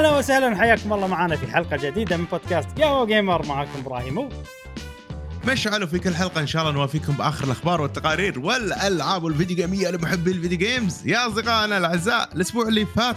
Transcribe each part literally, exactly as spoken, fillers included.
اهلا وسهلا، حياكم الله معنا في حلقه جديده من بودكاست قهوه جيمر. معاكم ابراهيم مشعل، وفي كل حلقه ان شاء الله نوافيكم باخر الاخبار والتقارير والالعاب والفيديو جيميه لمحبي الفيديو جيمز. يا اصدقائنا الاعزاء، الاسبوع اللي فات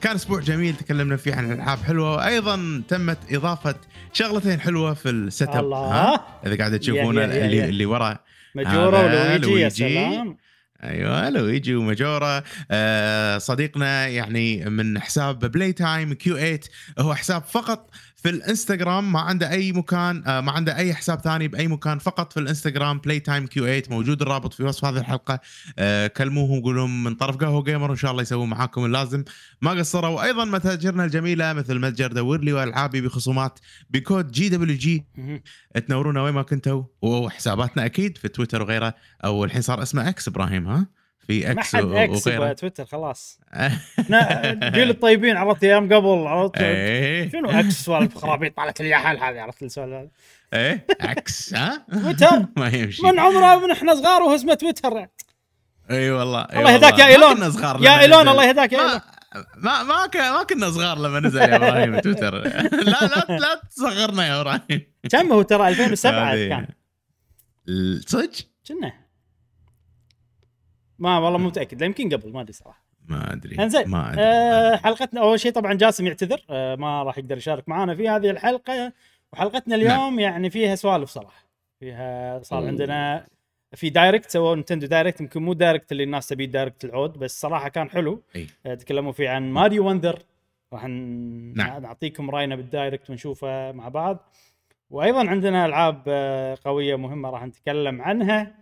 كان اسبوع جميل، تكلمنا فيه عن العاب حلوه، وايضا تمت اضافه شغلتين حلوه في السيت اب. ها اذا قاعد تشوفون اللي اللي ورا ماجورا ولويجي، يا سلام، ايوه لويجي وماجورا. آه صديقنا يعني من حساب بلاي تايم كيو ثمانية، هو حساب فقط في الانستغرام، ما عنده اي مكان، آه ما عنده اي حساب ثاني باي مكان، فقط في الانستغرام بلاي تايم كيو ثمانية، موجود الرابط في وصف هذه الحلقه. آه كلموهم، قولهم من طرف قهوه جيمر، وان شاء الله يسوون معاكم اللازم، ما قصروا. وايضا متاجرنا الجميله مثل متجر دور لي والعابي بخصومات بكود جي دبليو جي، تنورونا وين ما كنتوا. وحساباتنا اكيد في تويتر وغيره، او الحين صار اسمه اكس ابراهيم، ها في اكس وغيره، تويتر خلاص. جيل الطيبين عرفت ايام قبل، عرفت شنو اكس سوالف خرابيط طالت لي حال هذه، عرفت السؤال هذا ايه اكس، ها تويتر ما يمشي من عمره، من احنا صغار واسمه تويتر. اي والله الله يهداك يا ايلون، يا ايلون الله يهداك يا ايلون، ما ما ما كنا صغار لما نزل يا ابراهيم تويتر. لا لا لا تصغرنا يا ابراهيم. كم هو ترى ألفين وسبعة كان صدق كنا، ما والله مو متاكد، لا يمكن قبل، ما ادري صراحه، ما ادري ما ادري. أه حلقتنا اول شيء طبعا جاسم يعتذر، أه ما راح يقدر يشارك معنا في هذه الحلقه. وحلقتنا اليوم نعم. يعني فيها سوالف صراحه، فيها صار أوه. عندنا في دايركت، سووا نينتندو دايركت، يمكن مو دايركت اللي الناس تبي، دايركت العود، بس صراحه كان حلو. أه تكلموا فيه عن ماريو وندر، راح ن... نعم. نعطيكم راينا بالدايركت ونشوفه مع بعض. وايضا عندنا العاب قويه مهمه راح نتكلم عنها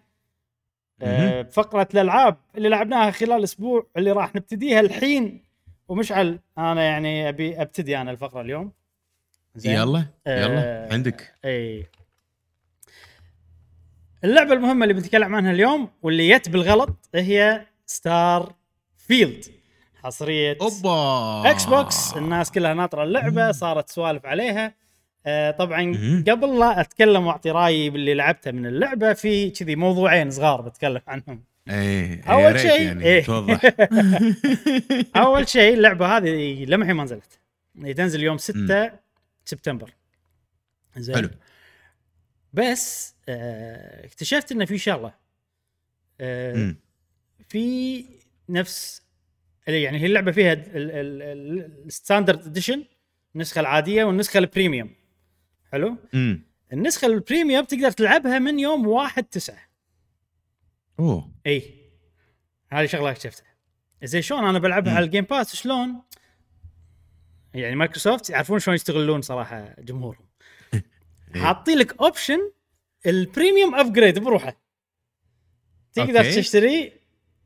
بفقرة الألعاب اللي لعبناها خلال الأسبوع، اللي راح نبتديها الحين. ومشعل أنا يعني أبي أبتدي أنا الفقرة اليوم. يلا آه يلا عندك أي اللعبة المهمة اللي بنتكلم عنها اليوم، واللي يت بالغلط، هي ستار فيلد، حصرية أوبا إكس بوكس. الناس كلها ناطرة اللعبة، صارت سوالف عليها. آه طبعا مم. قبل لا اتكلم واعطي رايي باللي لعبته من اللعبه، في كذي موضوعين صغار بتكلم عنهم. اي اول شيء يعني ايه. توضح. اول شيء اللعبه هذه لمحي ما نزلت، تنزل اليوم ستة سبتمبر، زين حلو. بس آه اكتشفت ان في شغله، آه في نفس يعني هي اللعبه فيها الستاندرد اديشن، النسخه العاديه، والنسخه البريميوم. حلو. امم النسخه البريميوم تقدر تلعبها من يوم واحد تسعة. اوه اي هذه شغله اكتشفتها. زي شلون انا بلعبها مم. على الجيم باس، شلون يعني مايكروسوفت يعرفون شلون يستغلون صراحه جمهورهم. حاطين لك اوبشن البريميوم ابجريد بروحه، تقدر أوكي. تشتري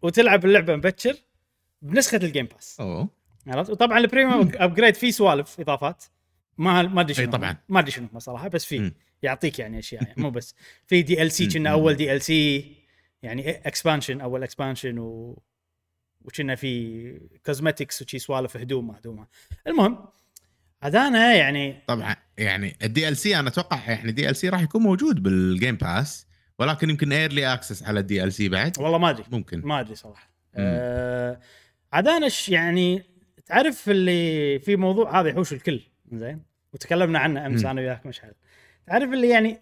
وتلعب اللعبه مبكر بنسخه الجيم باس. اوه عرفت. وطبعا البريميوم ابجريد فيه سوالف اضافات، ما ما ادري شنو، ما ادري شنو صراحه، بس فيه يعطيك يعني اشياء، يعني مو بس في دي ال سي، كنا اول دي ال سي يعني اكسبانشن، اول اكسبانشن، و وكنا في كوزمتكس وشي سوالف هدوم مهدومه. المهم هذانا يعني طبعا يعني الدي ال سي انا اتوقع يعني دي ال سي راح يكون موجود بالجيم باس، ولكن يمكن ايرلي اكسس على الدي ال سي بعد، والله ما ادري، ممكن ما ادري صراحه. ااا هذانا يعني تعرف اللي في موضوع هذا يحوش الكل، زين، وتكلمنا عنه امس انا وياك مشعل، تعرف اللي يعني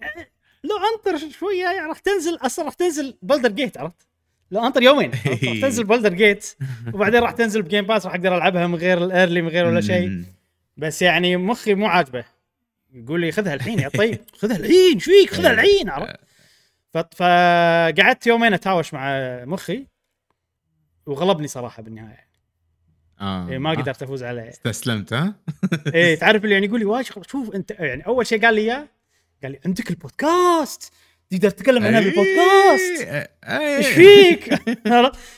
لو انطر شويه يعني راح تنزل، اصلا راح تنزل بولدر جيت، عرفت، لو انطر يومين راح تنزل بولدر جيت، وبعدين راح تنزل بجيم باس، راح اقدر العبها من غير الايرلي، من غير ولا شيء. بس يعني مخي مو عاجبه، يقول لي خذها الحين يا طيب، خذها الحين، شو فيك خذها الحين، عرفت. فقعدت يومين اتهاوش مع مخي وغلبني صراحه بالنهايه. آه. إيه ما قدرت أفوز عليه. استسلمت ها؟ إيه تعرف اللي يعني يقول لي واش شوف أنت، يعني أول شيء قال لي يا قال لي عندك البودكاست، تقدر تتكلم عنها بالبودكاست، إيش فيك؟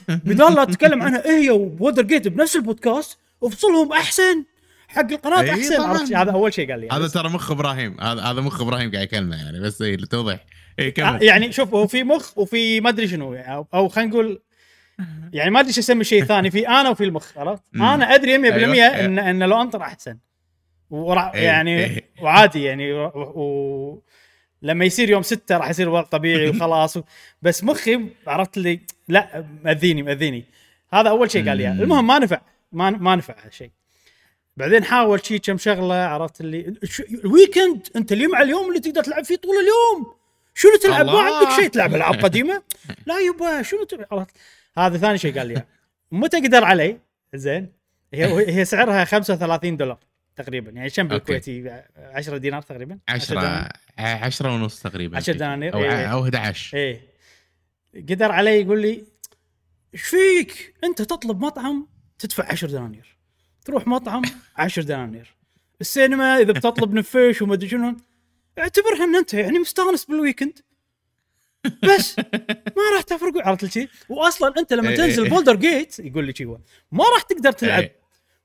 بدال لا تتكلم عنها إيه وودر جيت بنفس البودكاست، وفصلهم أحسن حق القناة أحسن. عرفت هذا أول شيء قال لي. هذا ترى مخ إبراهيم، هذا هذا مخ إبراهيم قاعد يكلمه يعني، بس إيه لتوضح إيه كمل. يعني شوف هو في مخ وفي ما أدري شنو، أو خلينا نقول يعني ما ادري ايش اسمي شيء ثاني، في انا وفي المخ، عرفت. انا ادري مية بالمية أيوة. ان ان لو انطر احسن ورع يعني أيوة. وعادي يعني و... و... لما يصير يوم ستة راح يصير وقت طبيعي وخلاص. و... بس مخي عرفت لي لا ماذيني ماذيني. هذا اول شيء قال لي. المهم ما نفع ما ما نفع هالشيء. بعدين حاول شيء كم شغله، عرفت اللي الويكند انت اليوم على اليوم اللي تقدر تلعب فيه طول اليوم، شنو تلعب؟ ما عندك شيء تلعب العاب قديمه؟ لا يبا شنو تلعب؟ هذا ثاني شيء قال لي يعني. متى قدر علي زين، هي هي سعرها خمسة وثلاثين دولار تقريبا، يعني كم بالكويتي؟ عشرة دينار تقريبا، عشرة عشرة ونص تقريبا، عشرة دنانير او احد عشر. اي قدر علي يقول لي ايش فيك انت تطلب مطعم تدفع عشرة دنانير، تروح مطعم عشرة دنانير، السينما اذا بتطلب نفيش وما ادري شنو، اعتبرها ان انت يعني مستانس بالويكند بس ما راح تفرق، عرفت شيء. واصلا انت لما تنزل بولدر جيت يقول لي شيء ما راح تقدر تلعب،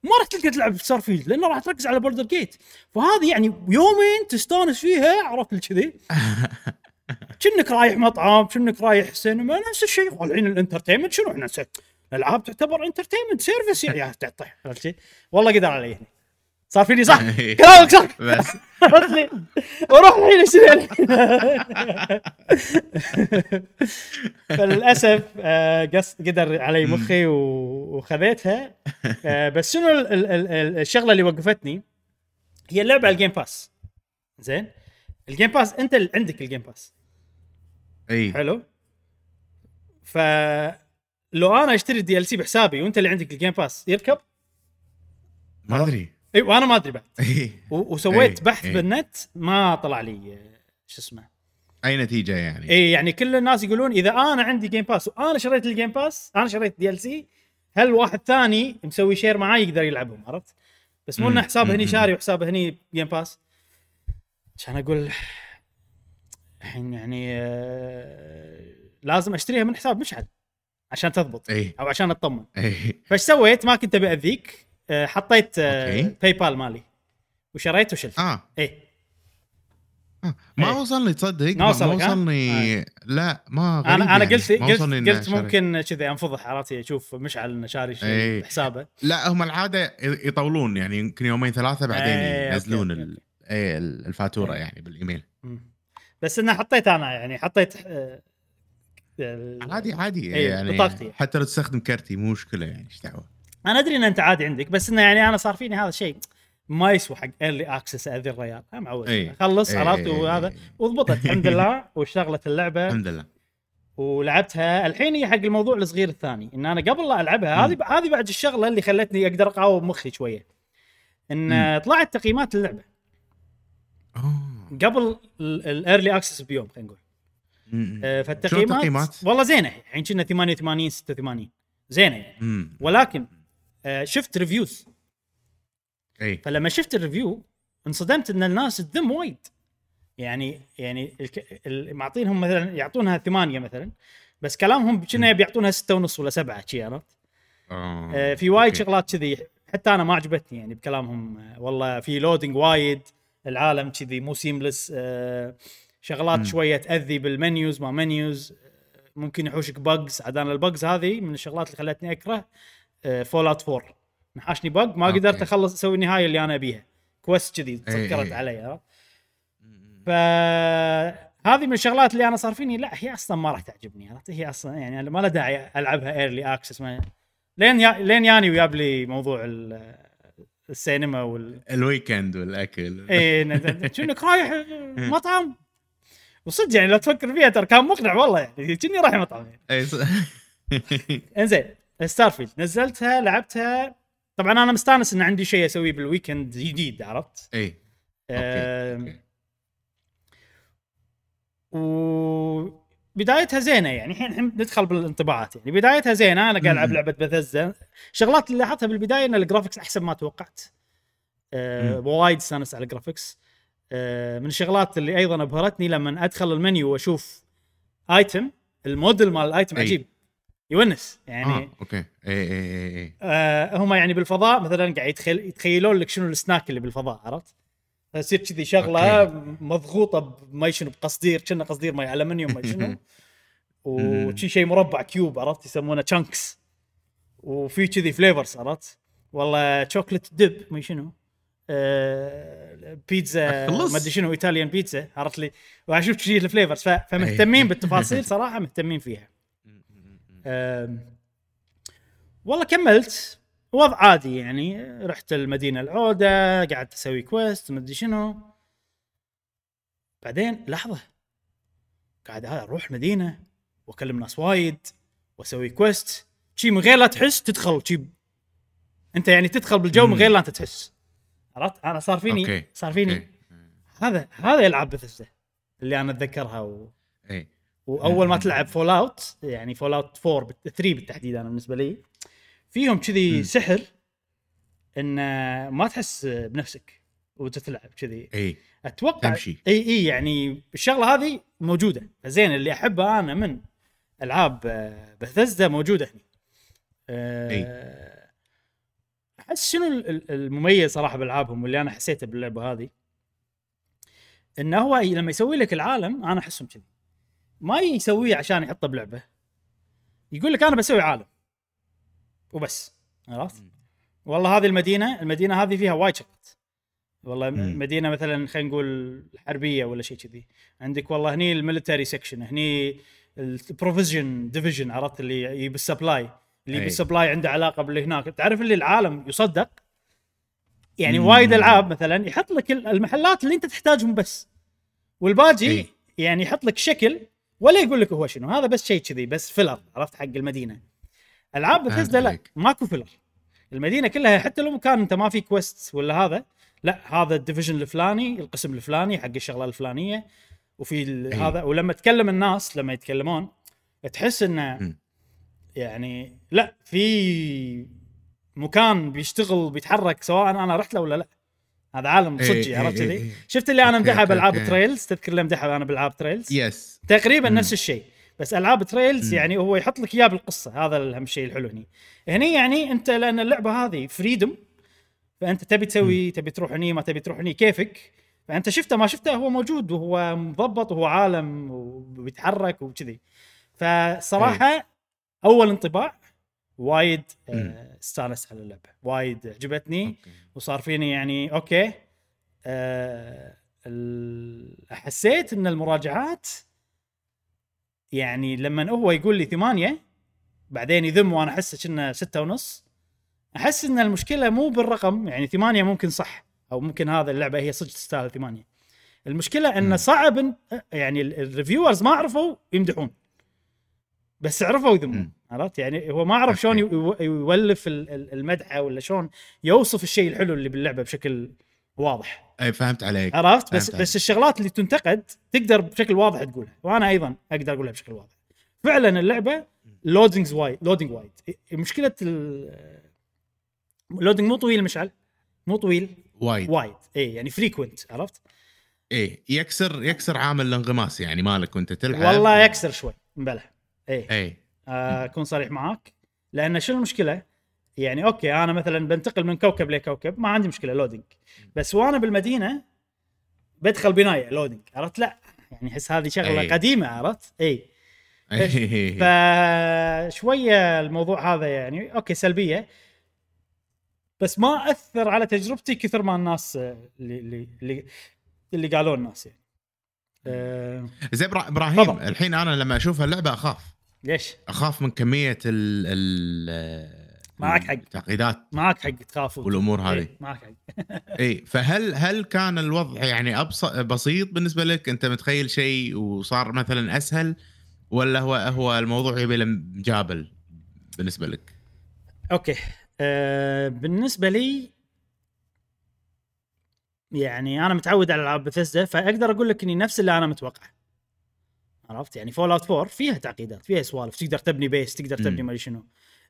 ما راح تلقى تلعب في سارفيلد لانه راح تركز على بولدر جيت، فهذه يعني يومين تستانس فيها، عرفت كذي كأنك رايح مطعم كأنك رايح سينما، نفس الشيء. والحين الانترتينمنت شنو احنا نسوي؟ الالعاب تعتبر انترتينمنت سيرفيس يعني تعطي، عرفت شيء. والله قدر علي هنا، صار فيني صح كلامك صح بس وروح الحين اشتري. فللاسف قدر علي مخي وخذيتها. بس شنو الشغله اللي وقفتني هي اللعبه على الجيم باس. زين الجيم باس انت اللي عندك الجيم باس، اي حلو. فلو انا اشتري الدي ال سي بحسابي وانت اللي عندك الجيم باس يركب؟ ما ادري، اي وانا ما ادري بعد. وسويت بحث بالنت ما طلع لي شو اسمه اي نتيجه يعني. اي يعني كل الناس يقولون اذا انا عندي جيم باس وانا شريت الجيم باس، انا شريت دي ال سي، هل واحد ثاني مسوي شير معاي يقدر يلعبهم، عرفت؟ بس مو انه حسابه هني شاري وحسابه هني جيم باس، عشان اقول الحين يعني آه لازم اشتريها من حساب مشعل عشان تضبط او عشان اطمن. فايش سويت؟ ما كنت باذيك، حطيت باي بال مالي وشريت وشلت. آه. ايه آه. ما وصلني، تصدق ما وصلني. آه. لا ما انا انا يعني. قلت قلت, قلت ممكن كذا انفضح، عرفت؟ اشوف مشعل شاري شيء بحسابه. لا هم العاده يطولون يعني، يمكن يومين ثلاثه بعدين ينزلون ال... ايه الفاتوره ايه. يعني بالايميل. بس انا حطيت انا يعني حطيت آه... عادي عادي ايه يعني بطاقتي. حتى لو تستخدم كارتي مو مشكله يعني، ايش دعوه. انا ادري ان انت عادي عندك، بس انه يعني انا صار فيني هذا الشيء ما يسوى حق ايرلي اكسس اذي الريال. انا معود أيه. خلص عرفت أيه. وهذا وضبطت الحمد لله، واشتغلت اللعبه الحمد لله ولعبتها. الحين هي حق الموضوع الصغير الثاني، ان انا قبل لا العبها هذه هذه بعد الشغله اللي خلتني اقدر اقاوم مخي شويه، ان م. طلعت تقييمات اللعبه أوه. قبل الايرلي اكسس بيوم خلينا نقول. آه فالتقييمات والله زينه، الحين كنا ثمانية وثمانين ستة وثمانين زينه يعني. م. ولكن شفت ريفيوز اي، فلما شفت الريفيو انصدمت ان الناس تذم وايد يعني يعني معطينهم مثلا يعطونها ثمانية مثلا، بس كلامهم كنا بيعطونها ستة ونص ولا سبعة شيء، عرفت؟ آه في وايد شغلات كذي حتى انا ما عجبتني يعني بكلامهم. والله في لودينج وايد، العالم كذي مو سيملس، آه شغلات م. شويه تاذي بالمنيوز، ما منيوز ممكن يحوشك بجز. عدان البجز هذه من الشغلات اللي خلتني اكره فول اوت فور، نحاشني بق ما أوكي. قدرت اخلص اسوي النهايه اللي انا ابيها، كويست جديد تذكرت عليها. فهذه من الشغلات اللي انا صار فيني لا هي اصلا ما راح تعجبني، عرفت؟ هي اصلا يعني ما لها داعي العبها ايرلي اكسس. ما لين يا... لين ياني وياب لي موضوع ال... السينما وال الويكند والاكل. اي كأنك رايح مطعم، وصدق يعني لو تفكر فيها ترى كان مقنع والله يعني كني رايح مطعم يعني. انزين ستارفيلد نزلتها لعبتها، طبعا انا مستانس ان عندي شيء اسويه بالويكند جديد، عرفت؟ اي اوكي. وبدايتها زينه يعني، الحين ندخل بالانطباعات يعني. بدايتها زينه، انا قاعد العب لعبه بثزة، شغلات اللي لاحظتها بالبدايه ان الجرافيكس احسن ما توقعت، أه وايد استانس على الجرافيكس. أه من الشغلات اللي ايضا ابهرتني لما ادخل المنيو واشوف ايتم، الموديل مال الايتم عجيب يونس يعني. آه، اوكي اي اي اي آه، هم يعني بالفضاء مثلا قاعد يتخيل يتخيلون لك شنو السناك اللي بالفضاء، عرفت؟ فصير كذي شغله أوكي. مضغوطه ما شنو بقصدير، كنا قصدير ماي الومنيوم ما شنو وشي شيء مربع كيوب، عرفت؟ يسمونه تشانكس، وفي كذي فليفرز، عرفت؟ والله شوكليت دب ما شنو آه، بيتزا ما ادري شنو ايطاليان بيتزا، عرفت لي؟ واشوف كذي الفليفرز، فمهتمين بالتفاصيل صراحه، مهتمين فيها. والله كملت وضع عادي يعني، رحت المدينة العودة، قعدت أسوي كويست ما أدري شنو. بعدين لحظة قاعد هذا أروح مدينة وأكلم ناس وايد وأسوي كويست شيء من غير لا تحس، تدخل شيء أنت يعني تدخل بالجو من غير لا أنت تحس. عرفت أنا صار فيني أوكي. صار فيني أوكي. هذا هذا يلعب بثسة اللي أنا أتذكرها و... أي. وأول ما تلعب فول أوت يعني فول أوت أربعة بت... ثلاثة بالتحديد أنا بالنسبة لي فيهم كذي سحر إن ما تحس بنفسك وتتلعب كذي. أي. أتوقع تمشي. أي أي يعني الشغلة هذه موجودة زين اللي أحبها أنا من ألعاب بثسة موجودة هني. أه... أحس شنو المميز صراحة بألعابهم واللي أنا حسيته باللعبة هذه إنه هو لما يسوي لك العالم أنا أحسهم كذي ما يسويه عشان يحطه بلعبة، يقول لك أنا بسوي عالم وبس. عرفت والله هذه المدينة المدينة هذه فيها وايد شغلات والله مم. مدينة مثلا خلينا نقول حربية ولا شيء كذي، عندك والله هني الميليتري سكشن، هني البروفيجن ديفيجن، عرفت اللي يبي السبلاي اللي بالسبلاي عنده علاقة باللي هناك، تعرف اللي العالم يصدق يعني. مم. وايد ألعاب مثلا يحط لك المحلات اللي انت تحتاجهم بس والباقي ايه. يعني يحط لك شكل ولا يقول لك هو شنو هذا، بس شيء كذي بس فيلر، عرفت حق المدينة. العاب بثيسدا لا ماكو فيلر، المدينة كلها حتى لو مكان انت ما في كويست ولا هذا، لا هذا الديفيجن الفلاني القسم الفلاني حق الشغلة الفلانية وفي هذا. ولما تكلم الناس لما يتكلمون تحس انه يعني لا في مكان بيشتغل بيتحرك سواء انا رحت له ولا لا، هذا عالم صجي. عرفت كذي شفت اللي انا مدحها بالعاب تريلز، تذكر لما مدحها انا بالعاب تريلز يس تقريبا مم. نفس الشيء بس العاب تريلز مم. يعني هو يحط لك اياه بالقصه، هذا الاهم شيء الحلو هني هني يعني انت لان اللعبه هذه فريدم فانت تبي تسوي مم. تبي تروح هني ما تبي تروح هني كيفك، فانت شفته ما شفته هو موجود وهو مضبط وهو عالم وبيتحرك وكذي. فصراحه مم. اول انطباع وايد استانس على اللعبة، وايد عجبتني أوكي. وصار فيني يعني أوكي أه حسيت إن المراجعات يعني لما هو يقول لي ثمانية بعدين يذم وأنا أحس إنه ستة ونص، أحس إن المشكلة مو بالرقم يعني ثمانية ممكن صح أو ممكن هذا اللعبة هي صدق تستاهل ثمانية، المشكلة إنه صعب يعني الريفيورز ما عرفوا يمدحون بس عرفوا يذمون. عرفت يعني هو ما أعرف شلون يولف المدحة ولا شلون يوصف الشيء الحلو اللي باللعبة بشكل واضح. أي فهمت عليك. عرفت بس عليك. بس الشغلات اللي تنتقد تقدر بشكل واضح تقولها وأنا أيضا أقدر أقولها بشكل واضح. فعلا اللعبة لودينغز وايد لودينغ وايد مشكلة اللودينغ مو طويل مشعل مو طويل وايد وايد إيه يعني فريكوينت. عرفت إيه يكسر يكسر عامل الانغماس يعني مالك وأنت تلعب والله يكسر شوي بلى إيه إيه أكون صريح معاك لأن شو المشكلة يعني أوكي أنا مثلا بنتقل من كوكب لكوكب ما عندي مشكلة لودينج، بس وأنا بالمدينة بدخل بناية لودينج عرفت لا يعني حس هذه شغلة أي. قديمة عرفت أي, أي. فشوية الموضوع هذا يعني أوكي سلبية بس ما أثر على تجربتي كثر ما الناس اللي اللي اللي قالوا الناس يعني أه... زي إبراهيم طبعا. الحين أنا لما أشوف هاللعبة أخاف ليش؟ أخاف من كمية ال ال معك حق تعقيدات معك حق تخاف والأمور هذه إيه معك حق إيه فهل هل كان الوضع يعني أبص بسيط بالنسبة لك أنت متخيل شيء وصار مثلا أسهل ولا هو هو الموضوع يبي مجابل بالنسبة لك؟ أوكي أه بالنسبة لي يعني أنا متعود على الألعاب بثيسدا فأقدر أقول لك إني نفس اللي أنا متوقعه. عرفت يعني فول اوت فور فيها تعقيدات فيها سوالف تقدر تبني بيس تقدر تبني ما شنو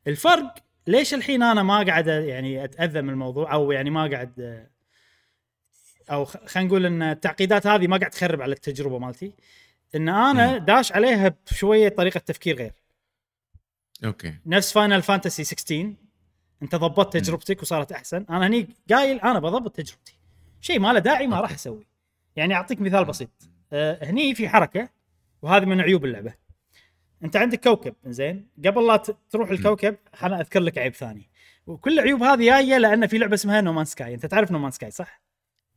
الفرق ليش الحين انا ما قاعد يعني اتاذى من الموضوع او يعني ما قاعد او خلينا نقول ان التعقيدات هذه ما قاعد تخرب على التجربه مالتي ان انا داش عليها بشويه طريقه تفكير غير اوكي نفس فاينل فانتسي ستة عشر انت ضبطت تجربتك وصارت احسن. انا هني قايل انا بضبط تجربتي شيء ما له داعي ما راح اسوي يعني اعطيك مثال بسيط أه هني في حركه وهذا من عيوب اللعبة. أنت عندك كوكب إنزين قبل لا تروح الكوكب أنا أذكر لك عيب ثاني وكل عيوب هذه جاية لأن في لعبة اسمها نومان سكاي. أنت تعرف نومان سكاي صح؟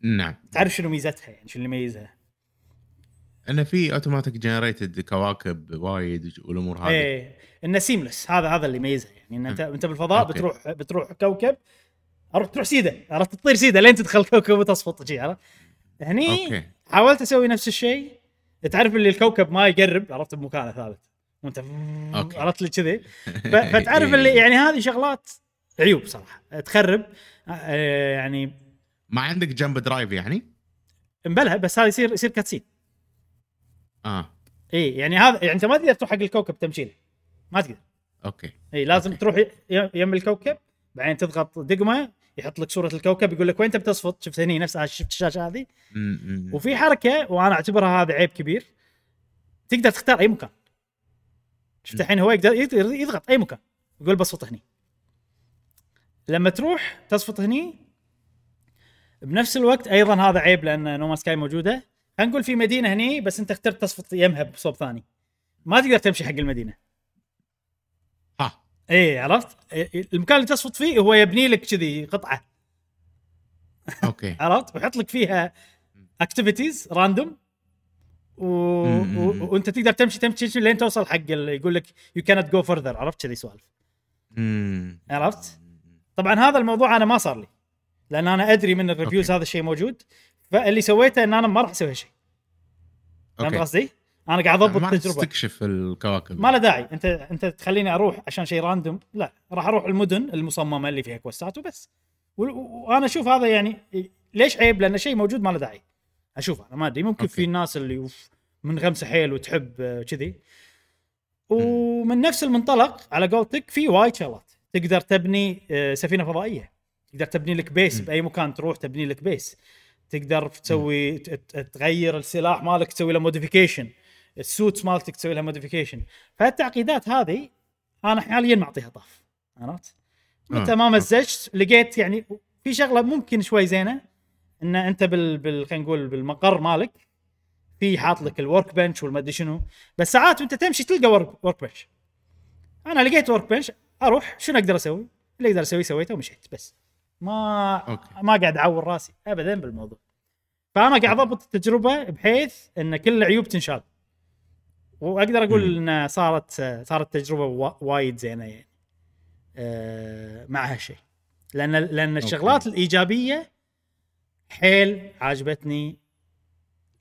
نعم. تعرف شنو ميزتها يعني شنو اللي يميزها؟ انه في اوتوماتيك جنريتد كواكب وايد والامور هذه. ايه انه سيملس، هذا هذا اللي يميزها يعني، ان انت انت بالفضاء أوكي. بتروح بتروح كوكب، اروح تروح سيده، عرفت تطير سيده لين تدخل كوكب وتصفط شيء، عرفت هني أوكي. حاولت اسوي نفس الشيء، تعرف اللي الكوكب ما يقرب، عرفت بمكانه ثابت وانت أوكي. عرفت لي كذي، فتعرف اللي يعني هذه شغلات عيوب صراحه تخرب يعني. ما عندك جنب درايف يعني مبلها، بس هذا يصير يصير كاتسين. اه اي يعني هذا يعني انت ما تقدر تروح حق الكوكب تمشيله، ما تقدر. اوكي اي لازم أوكي. تروح يم الكوكب، بعدين تضغط دقمه يحط لك صوره الكوكب، يقول لك وين انت بتصفط. شفت هني نفس شفت الشاشه هذه م-م-م. وفي حركه، وانا اعتبرها هذا عيب كبير، تقدر تختار اي مكان. شفت الحين هو يقدر يضغط اي مكان يقول بصفط هني، لما تروح تصفط هني بنفس الوقت. ايضا هذا عيب لان نو مان سكاي موجوده، هنقول في مدينه هني بس انت اخترت تصفط يمها بصوب ثاني، ما تقدر تمشي حق المدينه. ها ايه عرفت المكان اللي تصفط فيه هو يبني لك كذي قطعه اوكي عرفت، ويحط لك فيها اكتيفيتيز راندوم و... و... وانت تقدر تمشي تمشي لين توصل حق اللي يقول لك يو كانت جو فردر، عرفت كذي سوالف عرفت. طبعا هذا الموضوع انا ما صار لي لان انا ادري من الريفيوز أوكي. هذا الشيء موجود، فاللي سويته ان انا ما راح اسوي هالشيء. فهمت قصدي؟ انا قاعد اضبط التجربه، ما تستكشف الكواكب، ما له داعي انت انت تخليني اروح عشان شيء راندوم، لا راح اروح المدن المصممه اللي فيها كوستات وبس. وانا اشوف هذا يعني ليش عيب، لان شيء موجود ما له داعي اشوف. انا ما ادري ممكن أوكي. في الناس اللي من غمسه حيل وتحب كذي، ومن نفس المنطلق على قولتك في وايد شغلات تقدر تبني سفينه فضائيه، تقدر تبني لك بيس باي مكان تروح تبني لك بيس، تقدر تسوي تغير السلاح مالك تسوي له موديفيكيشن، السوت مالتك تسوي لها موديفيكيشن. فالتعقيدات هذه انا حاليا معطيها طاف، عرفت متى ما مزجت لقيت يعني في شغله ممكن شوي زينه، ان انت بال, بال... خلينا نقول بالمقر مالك في حاط لك الورك بنش والمدري شنو، بس ساعات وانت تمشي تلقى ورك بنش. انا لقيت ورك بنش، اروح شنو اقدر اسوي، اللي اقدر اسويه سويته ومشيت، بس ما أوكي. ما قاعد اعور راسي ابدا بالموضوع. فانا قاعد اضبط التجربه بحيث ان كل عيوب تنشال، واقدر اقول مم. ان صارت صارت تجربه وايد زينه يعني أه مع هالشيء، لان لان الشغلات أوكي. الايجابيه حيل عجبتني.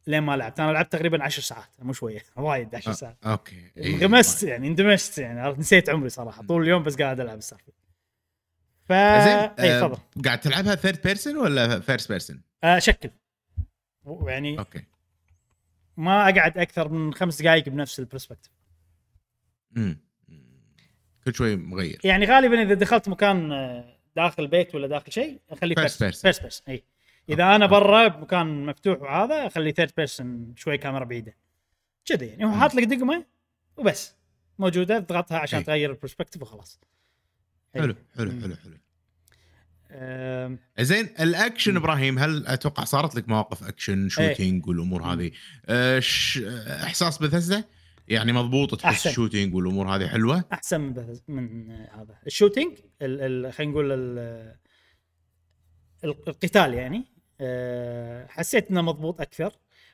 لما لعبت انا لعبت تقريبا عشر ساعات، مو شويه وايد عشر ساعات أه. اوكي انغمست يعني اندمجت يعني نسيت عمري صراحه طول اليوم بس قاعد العب السالفه. ف اي تفضل. قاعد تلعبها ثيرد بيرسون ولا فيرست بيرسون؟ أه شكل يعني اوكي ما اقعد اكثر من خمس دقائق بنفس البرسبكتيف. امم كل شوي مغير يعني، غالبا اذا دخلت مكان داخل بيت ولا داخل شيء اخليه فيرست بيرسون. اي اذا أوكي. انا برا بمكان مفتوح وهذا اخليه ثيرد بيرسون، شوي كاميرا بعيده كذا يعني، هو حاط لك دقمه وبس موجوده تضغطها عشان أي. تغير البرسبكتيف وخلاص. حلو حلو حلو حلو. أم... زين الاكشن ابراهيم، هل اتوقع صارت لك مواقف اكشن شوتينج والامور هذه؟ ايش احساس بثزة يعني مضبوط تحس شوتينج والامور هذه حلوه احسن من بثزة. من هذا الشوتينج ال... خلينا نقول ال... القتال يعني أه... حسيت انه مضبوط اكثر،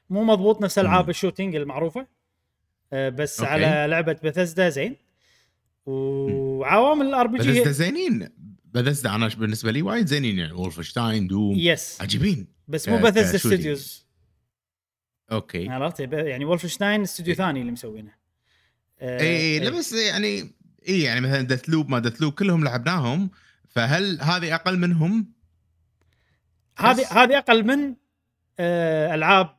مو مضبوط نفس العاب الشوتينج المعروفه أه بس أوكي. على لعبه بثزة زين، وعوامل الار بي جي بثزة زينين. بثزة انا بالنسبه لي وايد زينين يعني، وولفشتاين دوم yes. عجيبين بس مو بثزة استوديوز اوكي عرفت يعني. وولفشتاين استوديو إيه. ثاني اللي مسوينه آه اي إيه. بس يعني اي يعني مثلا دثلوب ما دثلوب كلهم لعبناهم، فهل هذه اقل منهم؟ هذه هذه اقل من آه العاب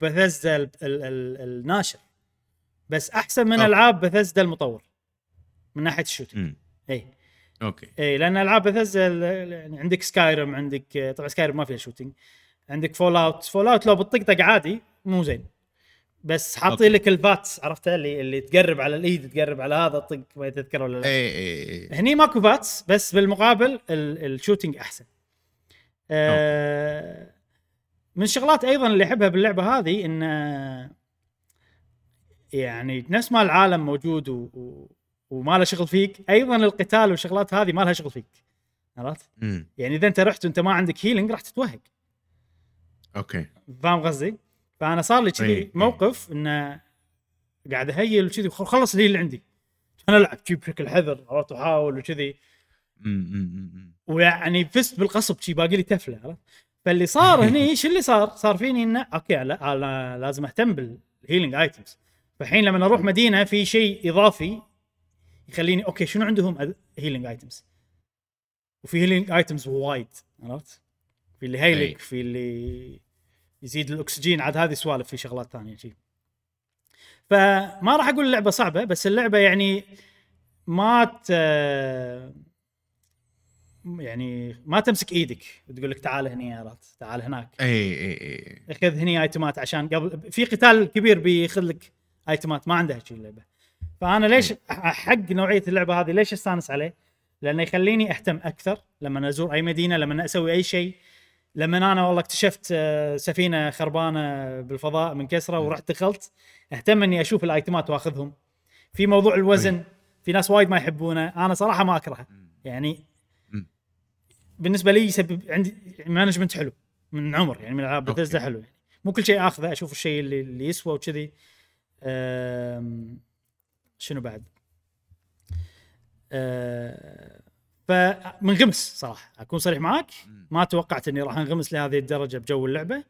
بثزة ال ال ال الناشر، بس احسن من أوكي. العاب بثزة المطور من ناحيه الشوتينج. اي اوكي اي لان العاب بثزة يعني عندك سكايرم، عندك طبعا سكايرم ما فيها شوتينج، عندك فول اوت فول اوت لو بتطقطق عادي مو زين، بس حاطين لك الباتس عرفتها اللي اللي تقرب على الايد تقرب على هذا الطق، ما تذكر ولا لا؟ اي اي هني ماكو باتس، بس بالمقابل الشوتينج احسن أه. من الشغلات ايضا اللي احبها باللعبه هذه ان يعني نفس ما العالم موجود و, و وما له شغل فيك، ايضا القتال والشغلات هذه ما لها شغل فيك عرفت يعني. اذا انت رحت وانت ما عندك هيلينج راح تتوهق اوكي، فاهم قصدي؟ فأنا صار لي كذي موقف إنه قاعد أهيل وكذي خلص الهيل اللي عندي أنا ألعب كذي بشكل حذر عرفت أحاول وكذي ويعني فزت بالقصب كذي باقي لي تفلة عرفت. فاللي صار هني شو اللي صار صار فيني إنه أوكي لا أنا لازم أهتم بالهيلينج آيتمز. فالحين لما أروح مدينة في شيء إضافي يخليني أوكي شنو عندهم هيلينج آيتمز وفي هيلينج آيتمز وايد عرفت في اللي هيلك في اللي يزيد الأكسجين عاد هذه سوالف في شغلات تانية شيء. فما راح أقول اللعبة صعبة بس اللعبة يعني ما ت... يعني ما تمسك إيدك وتقول لك تعال هني عرفت تعال هناك أي أي أي أخذ هني آيتمات عشان قبل في قتال كبير بيخذ لك آيتمات ما عندها شيء اللعبة. فأنا ليش حق نوعية اللعبة هذه ليش استانس عليه لأنه يخليني أهتم أكثر لما أزور أي مدينة لما أسوي أي شيء. لما أنا والله اكتشفت سفينة خربانة بالفضاء من كسرة ورحت دخلت اهتم أني أشوف الآيتمات وأخذهم. في موضوع الوزن في ناس وايد ما يحبونه أنا صراحة ما أكرهه يعني بالنسبة لي يسبب عندي مانجمنت حلو من عمر يعني من العاب بتزده حلو يعني مو كل شيء أخذه أشوف الشيء اللي, اللي يسوى وكذي. شنو بعد أه فمنغمس صراحة أكون صريح معاك ما توقعت إني راح أنغمس لهذه الدرجة بجو اللعبة.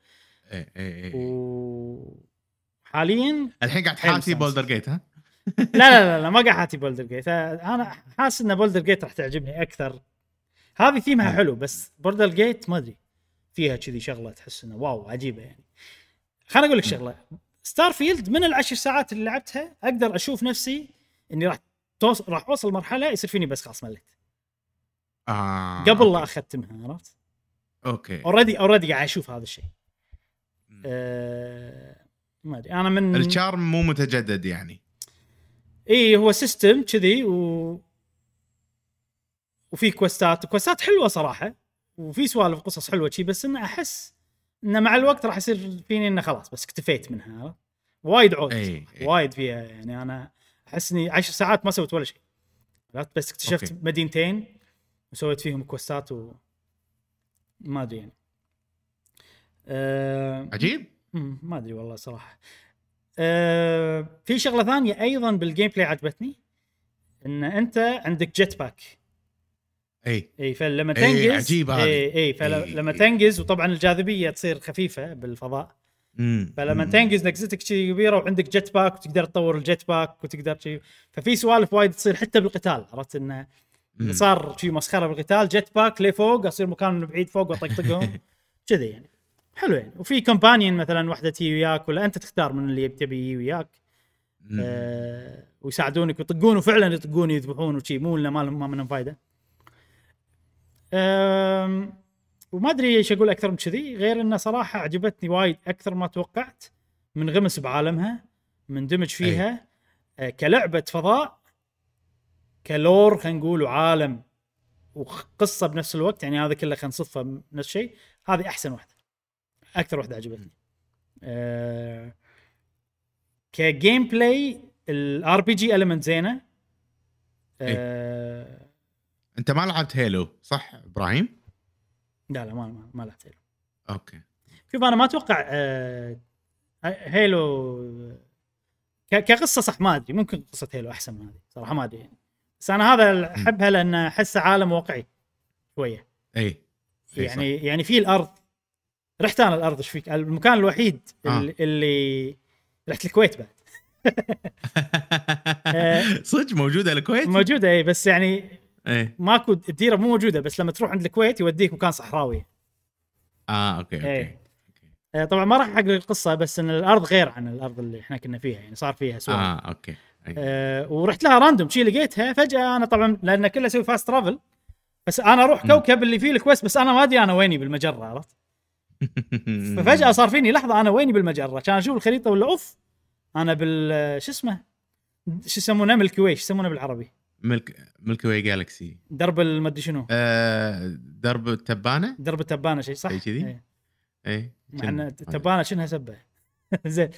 إيه إيه وحاليا الحين قاعد حاتي بولدر جيت ها؟ لا لا لا, لا ما قاعد حاتي بولدر جيت أنا حاس إن بولدر جيت راح تعجبني أكثر. هذه ثيمها حلو بس بولدر جيت ما أدري فيها كذي شغلة تحس إنه واو عجيبة يعني. خلنا أقول لك شغلة ستارفيلد من العشر ساعات اللي لعبتها أقدر أشوف نفسي إني راح توص راح أوصل مرحلة يصير فيني بس خلاص ملت آه. قبل لا أختمها عرفت أوكي أوردي أوردي قاعد أشوف هذا الشيء أه... ما أدري أنا من الشارم مو متجدد يعني إيه هو سيستم كذي و... وفي كوستات كوستات حلوة صراحة وفي سوالف قصص حلوة شيء بس أنا أحس إن مع الوقت راح يصير فيني إنه خلاص بس اكتفيت منها عرفت وايد عود أي أي. وايد فيها يعني أنا أحس إني عشر ساعات ما سويت ولا شيء عرفت بس اكتشفت أوكي. مدينتين وسويت فيهم كوستات وما أدري يعني أه... عجيب ما أدري والله صراحة أه... في شغلة ثانية أيضا بالجيم بلاي عجبتني إن أنت عندك جيت باك أي أي فلما تنجز أي أي فلما تنجز وطبعا الجاذبية تصير خفيفة بالفضاء مم. فلما مم. تنجز نجزتك شيء كبيرة وعندك جيت باك وتقدر تطور الجيت باك وتقدر شيء ففي سوالف وايد تصير حتى بالقتال عرفت إنه صار شيء مسخرة بالقتال جيت باك لفوق أصير مكان من بعيد فوق وطقطقهم كذا يعني حلو يعني. وفي كومبانيون مثلا وحدة تي وياك ولا أنت تختار من اللي يبتبي وياك آه ويساعدونك ويطقون وفعلا يطقون يذبحون وشي مو لنا ما ما منهم فايدة آه وما أدري إيش أقول أكثر من كذي غير إنه صراحة عجبتني وايد أكثر ما توقعت من غمس بعالمها من دمج فيها آه كلعبة فضاء كلور خلينا نقول عالم وقصه بنفس الوقت يعني هذا كله خلينا نصفه نفس الشيء. هذه احسن واحده اكثر واحده عجبتني أه... كجيم بلاي الار بي جي اليمنت زينه أه... انت ما لعبت هيلو صح ابراهيم؟ لا لا ما ما, ما لعبت هيلو اوكي. شوف انا ما اتوقع أه... هيلو ك... كقصه صح ما ادري ممكن قصه هيلو احسن من هذه صراحه ما ادري يعني. بس أنا هذا أحبها لأن أحسه عالم واقعي شوية أي يعني صح. يعني في الأرض رحت أنا الأرض شفيك المكان الوحيد آه. اللي رحت الكويت بعد صدق موجودة الكويت موجودة أي بس يعني أي. ماكو الديرة مو موجودة بس لما تروح عند الكويت يوديك مكان صحراوي آه أوكي أوكي, أوكي. طبعا ما راح أقول القصة بس إن الأرض غير عن الأرض اللي إحنا كنا فيها يعني صار فيها سوالف آه أوكي أه ورحت لها راندوم شي لقيتها فجأة أنا طبعا لأن كله سوي فاست ترافل بس أنا أروح كوكب اللي فيه الكويست بس أنا ما أدري أنا ويني بالمجرة عرفت ففجأة صار فيني لحظة أنا ويني بالمجرة كان أشوف الخريطة ولا أوف أنا بال شو اسمه شو يسمونه ملكي واي شو يسمونه بالعربي ملك ملكي واي جالكسي درب المدري شنو أه درب التبانة درب التبانة شيء صح كذي أي, أي. معنا التبانة شنها سبة زين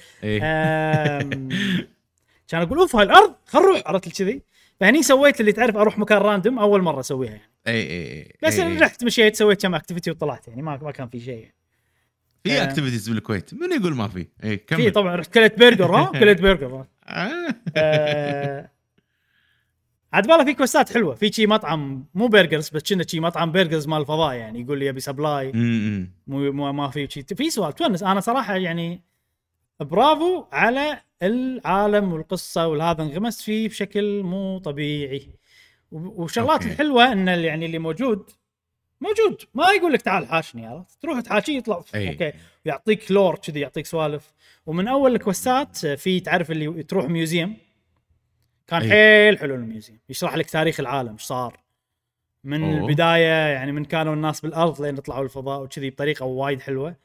كان اقول اوف هالارض خروح عرفت كذي فهني سويت اللي تعرف اروح مكان راندوم اول مره اسويها يعني اي اي بس انا رحت مشيت سويت كم اكتيفيتي وطلعت يعني ما ما كان في شيء في اكتيفيتيز بالكويت من يقول ما في. اي في طبعا رحت كلت برجر. ها كلت برجر آه. عاد والله في كوستات حلوه. في شي مطعم مو برجرز بس كنا شي مطعم برجرز مال الفضاء يعني يقول لي ابي سبلاي مو ما في شي في سؤال تونس. انا صراحه يعني برافو على العالم والقصه وهذا انغمست فيه بشكل مو طبيعي. وشغلات الحلوه ان يعني اللي موجود موجود ما يقول لك تعال حاشني يلا تروح تحاشي يطلع اوكي يعطيك لور كذي يعطيك سوالف. ومن اول الكوستات في تعرف اللي تروح ميوزيوم كان حيل حلو الميوزيوم يشرح لك تاريخ العالم ايش صار من أوه. البدايه يعني من كانوا الناس بالارض لين طلعوا الفضاء وكذي بطريقه وايد حلوه.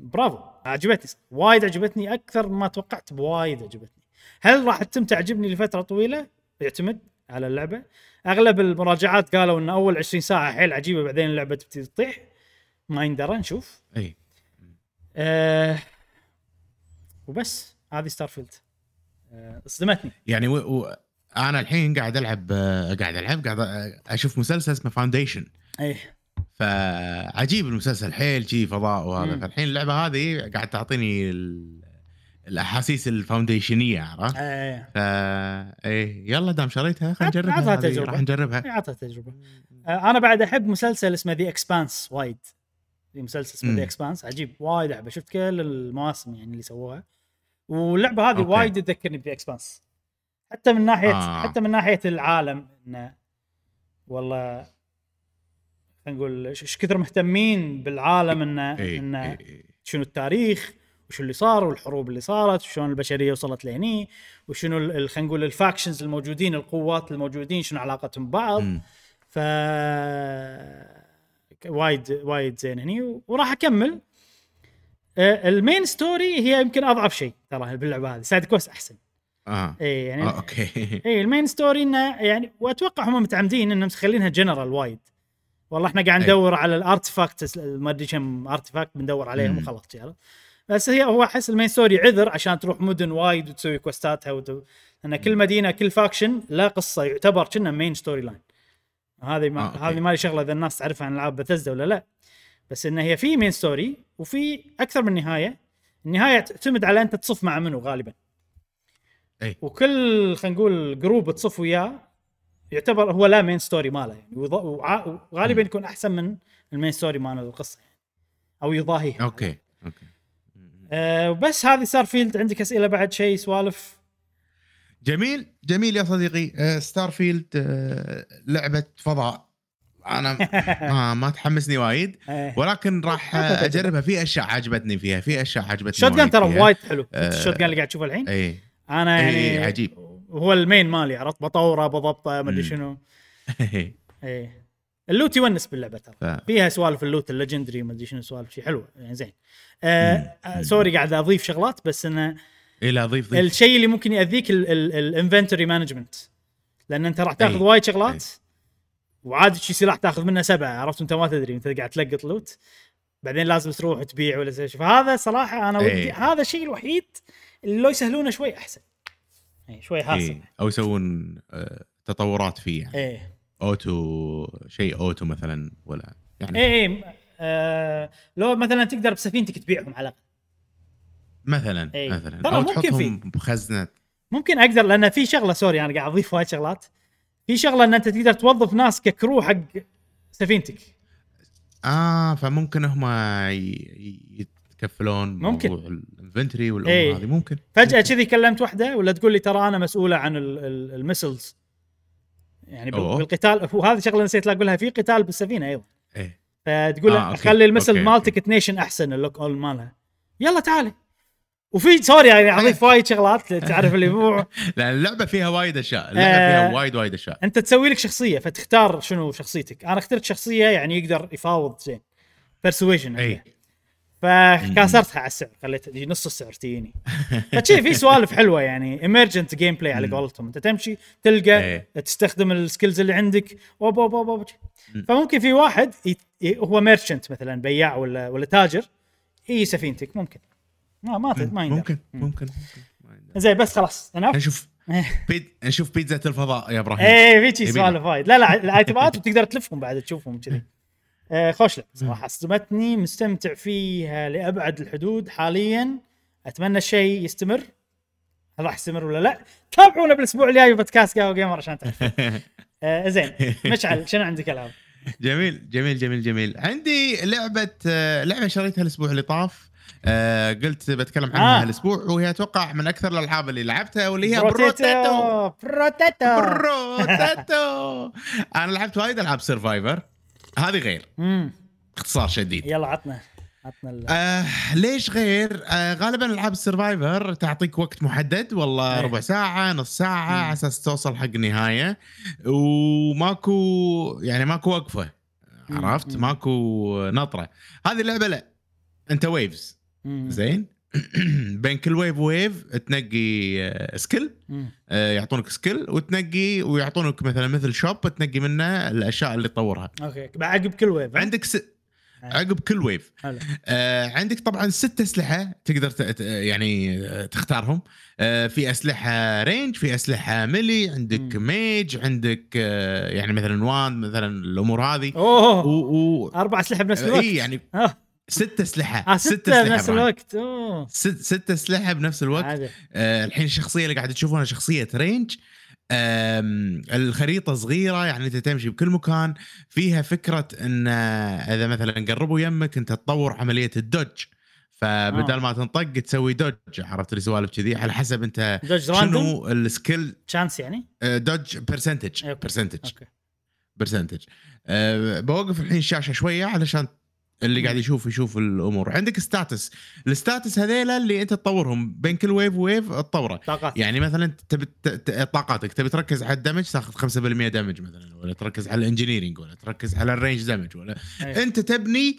برافو عجبتني وايد عجبتني اكثر ما توقعت بوايد عجبتني. هل راح تتم تعجبني لفتره طويله؟ يعتمد على اللعبه. اغلب المراجعات قالوا ان اول عشرين ساعه حيل عجيبه بعدين اللعبه بتبتدي تطيح ما يندرى نشوف. اي أه وبس هذه ستارفيلد صدمتني يعني. و... و... انا الحين قاعد العب قاعد العب قاعد اشوف مسلسل اسمه فاونديشن. اي فعجيب المسلسل حيل شيء فضاء وهذا. فالحين اللعبه هذه قاعد تعطيني ال... الاحاسيس الفاونديشنيه عرفت. ايه ف... ايه يلا دام شريتها خلينا نجربها راح نجربها اعطها تجربه. انا بعد احب مسلسل اسمه ذا اكسبانس وايد. المسلسل اسمه ذا اكسبانس عجيب وايد احبه شفت كل المواسم يعني اللي سووها. واللعبه هذه وايد تذكرني بذا اكسبانس حتى من ناحيه آه. حتى من ناحيه العالم انه والله خلينا نقول ايش كثر مهتمين بالعالم انه انه شنو التاريخ شو اللي صار والحروب اللي صارت وشون البشريه وصلت لهني وشنو خلينا نقول الفاكشنز الموجودين القوات الموجودين شنو علاقتهم ببعض. ف وايد وايد زين هني وراح اكمل. آه المين ستوري هي يمكن اضعف شيء ترى باللعبه هذه. سايد كوست احسن اه اي يعني آه، اوكي اي المين ستوري انه يعني واتوقع هم متعمدين انهم مخلينها جنرال وايد. والله احنا قاعد ندور على الارتفاكت ما ادري كم ارتفاكت بندور عليهم وخلاص يعني. بس هي هو حس المين ستوري عذر عشان تروح مدن وايد وتسوي كوستاتها وت... أن كل مدينة كل فاكشن لا قصة يعتبر كنا مين ستوري لاين. هذه ما آه، هذه ما لي شغلة إذا الناس تعرفها عن العاب بثزة ولا لا. بس إن هي في مين ستوري وفي أكثر من نهاية. النهاية تعتمد على أنت تصف مع منو غالبا أي. وكل خلينا نقول جروب تصف وياه يعتبر هو لا مين ستوري ماله يعني وض... وع... وغالبا يكون أحسن من المين ستوري ماله القصة أو يضاهيها. أوكي أوكي أه بس هذه ستارفيلد. عندك أسئلة بعد شيء سوالف؟ جميل جميل يا صديقي. أه ستارفيلد أه لعبة فضاء أنا ما, ما تحمسني وايد ولكن راح أجربها. في أشياء عجبتني فيها في أشياء عجبتني. شوتجان ترى وايد حلو. الشوتجان اللي قاعد تشوفه الحين ايه أنا يعني ايه عجيب هو المين مالي عرفت بطوره بضبطه ما أدري شنو ايه, ايه اللوت يونس باللعبه ترى فيها سوالف اللوت الليجندري ما ادري شنو سوالف شيء حلو يعني زين. آه سوري قاعد اضيف شغلات بس انا الا اضيف ضيف. الشيء اللي ممكن ياذيك الانفنتوري مانجمنت لان انت راح تاخذ وايد شغلات وعادي شي سلاح تاخذ منه سبعه عرفت انت ما تدري انت قاعد تلقط لوت بعدين لازم تروح تبيع ولا شيء. فهذا صراحه انا ودي هذا الشيء الوحيد اللي لو يسهلونه شوي احسن اي شوي حاسم او يسوون تطورات فيه يعني ايه اوتو شيء اوتو مثلا ولا يعني اي آه لو مثلا تقدر بسفينتك تبيعهم على مثلا أي. مثلا او تحطهم بخزنه ممكن اقدر لان في شغله سوري انا يعني قاعد اضيف وايد شغلات. في شغله ان انت تقدر توظف ناس ككرو حق سفينتك اه فممكن هم يتكفلون موضوع الانفنتوري والامور هذه. ممكن فجاه كذي كلمت واحده ولا تقول لي ترى انا مسؤوله عن المسلز يعني بالقتال. وهذه شغله نسيت لا اقولها في قتال بالسفينه ايضا ايه فتقول آه، خلي المثل مالتك تنيشن احسن اللوك اول مالها يلا تعالي. وفي سوري يعني اضيف وايد شغلات تعرف اللي مو لان اللعبه فيها وايد اشياء اللعبه آه، فيها وايد وايد اشياء. انت تسوي لك شخصيه فتختار شنو شخصيتك. انا اخترت شخصيه يعني يقدر يفاوض زين بيرسويشن اي فكسرتها على السعر خليت نص السعر تيني فشي في سوالف حلوه يعني ايمرجنت جيم بلاي على قولتهم. انت تمشي تلقى ايه. تستخدم السكيلز اللي عندك وبا با با. فممكن في واحد ي... هو ميرشنت مثلا بياع ولا ولا تاجر اي سفينتك ممكن ما ما ممكن ما ممكن ممكن زين بس خلاص انا نشوف بيت... نشوف بيتزا الفضاء يا ابراهيم. ايه في سوالف وايد لا لا الايتمات بتقدر تلفهم بعد تشوفهم كذي خوش لعب صراحة صدمتني، مستمتع فيها لأبعد الحدود حاليا، أتمنى الشيء يستمر. هل راح يستمر ولا لا؟ تابعونا بالأسبوع الجاي بودكاست قهوة جيمر عشان تعرف. آه زين مشعل شنو عندك العاب؟ جميل جميل جميل جميل. عندي لعبة لعبة شريتها الأسبوع اللي طاف، آه قلت بتكلم عنها آه. الأسبوع، وهي أتوقع من أكثر الألعاب اللي لعبتها واللي هي بروتاتو بروتاتو بروتاتو. أنا لعبت وايد ألعاب سيرفايفر، هذه غير مم. اختصار شديد. يلا عطنا عطنا آه ليش غير؟ آه غالبا العاب السرفايفر تعطيك وقت محدد، والله ربع ساعه نص ساعه على اساس توصل حق النهايه، وماكو يعني ماكو وقفه، عرفت؟ مم. ماكو نطره. هذه اللعبه لا، انت ويفز مم. زين. بين كل ويف ويف تنقي سكيل، آه يعطونك سكيل وتنقي، ويعطونك مثلا مثل شوب تنقي منه الاشياء اللي تطورها. اوكي عقب كل ويف عندك س... عقب كل ويف آه عندك طبعا ست اسلحه تقدر ت... يعني تختارهم، آه في اسلحه رينج، في اسلحه ميلي، عندك مم. ميج، عندك آه يعني مثلا وان مثلا الامور هذه. اوه و... و... اربع اسلحه بنفس الوقت. اي يعني أوه. ست اسلحه آه ست اسلحه بنفس الوقت. اوه ست ست اسلحه بنفس الوقت. آه الحين الشخصيه اللي قاعد تشوفونها شخصيه رينج، الخريطه صغيره يعني انت تمشي بكل مكان، فيها فكره ان اذا مثلا قربوا يمك انت تطور عمليه الدوج، فبدل ما تنطق تسوي دوج، عرفت السوالف كذي على حسب انت شنو السكيل تشانس يعني دوج برسنتج برسنتج برسنتج. بوقف الحين الشاشه شويه علشان اللي قاعد يشوف يشوف الامور. عندك ستاتس، الستاتس هذيلا اللي انت تطورهم بين كل ويف ويف تطوره، يعني مثلا تبي طاقاتك تبي تركز على الدمج تاخذ خمسة بالمية دمج مثلا، ولا تركز على الانجينيرينج، ولا تركز على الرينج دمج، ولا أيه. انت تبني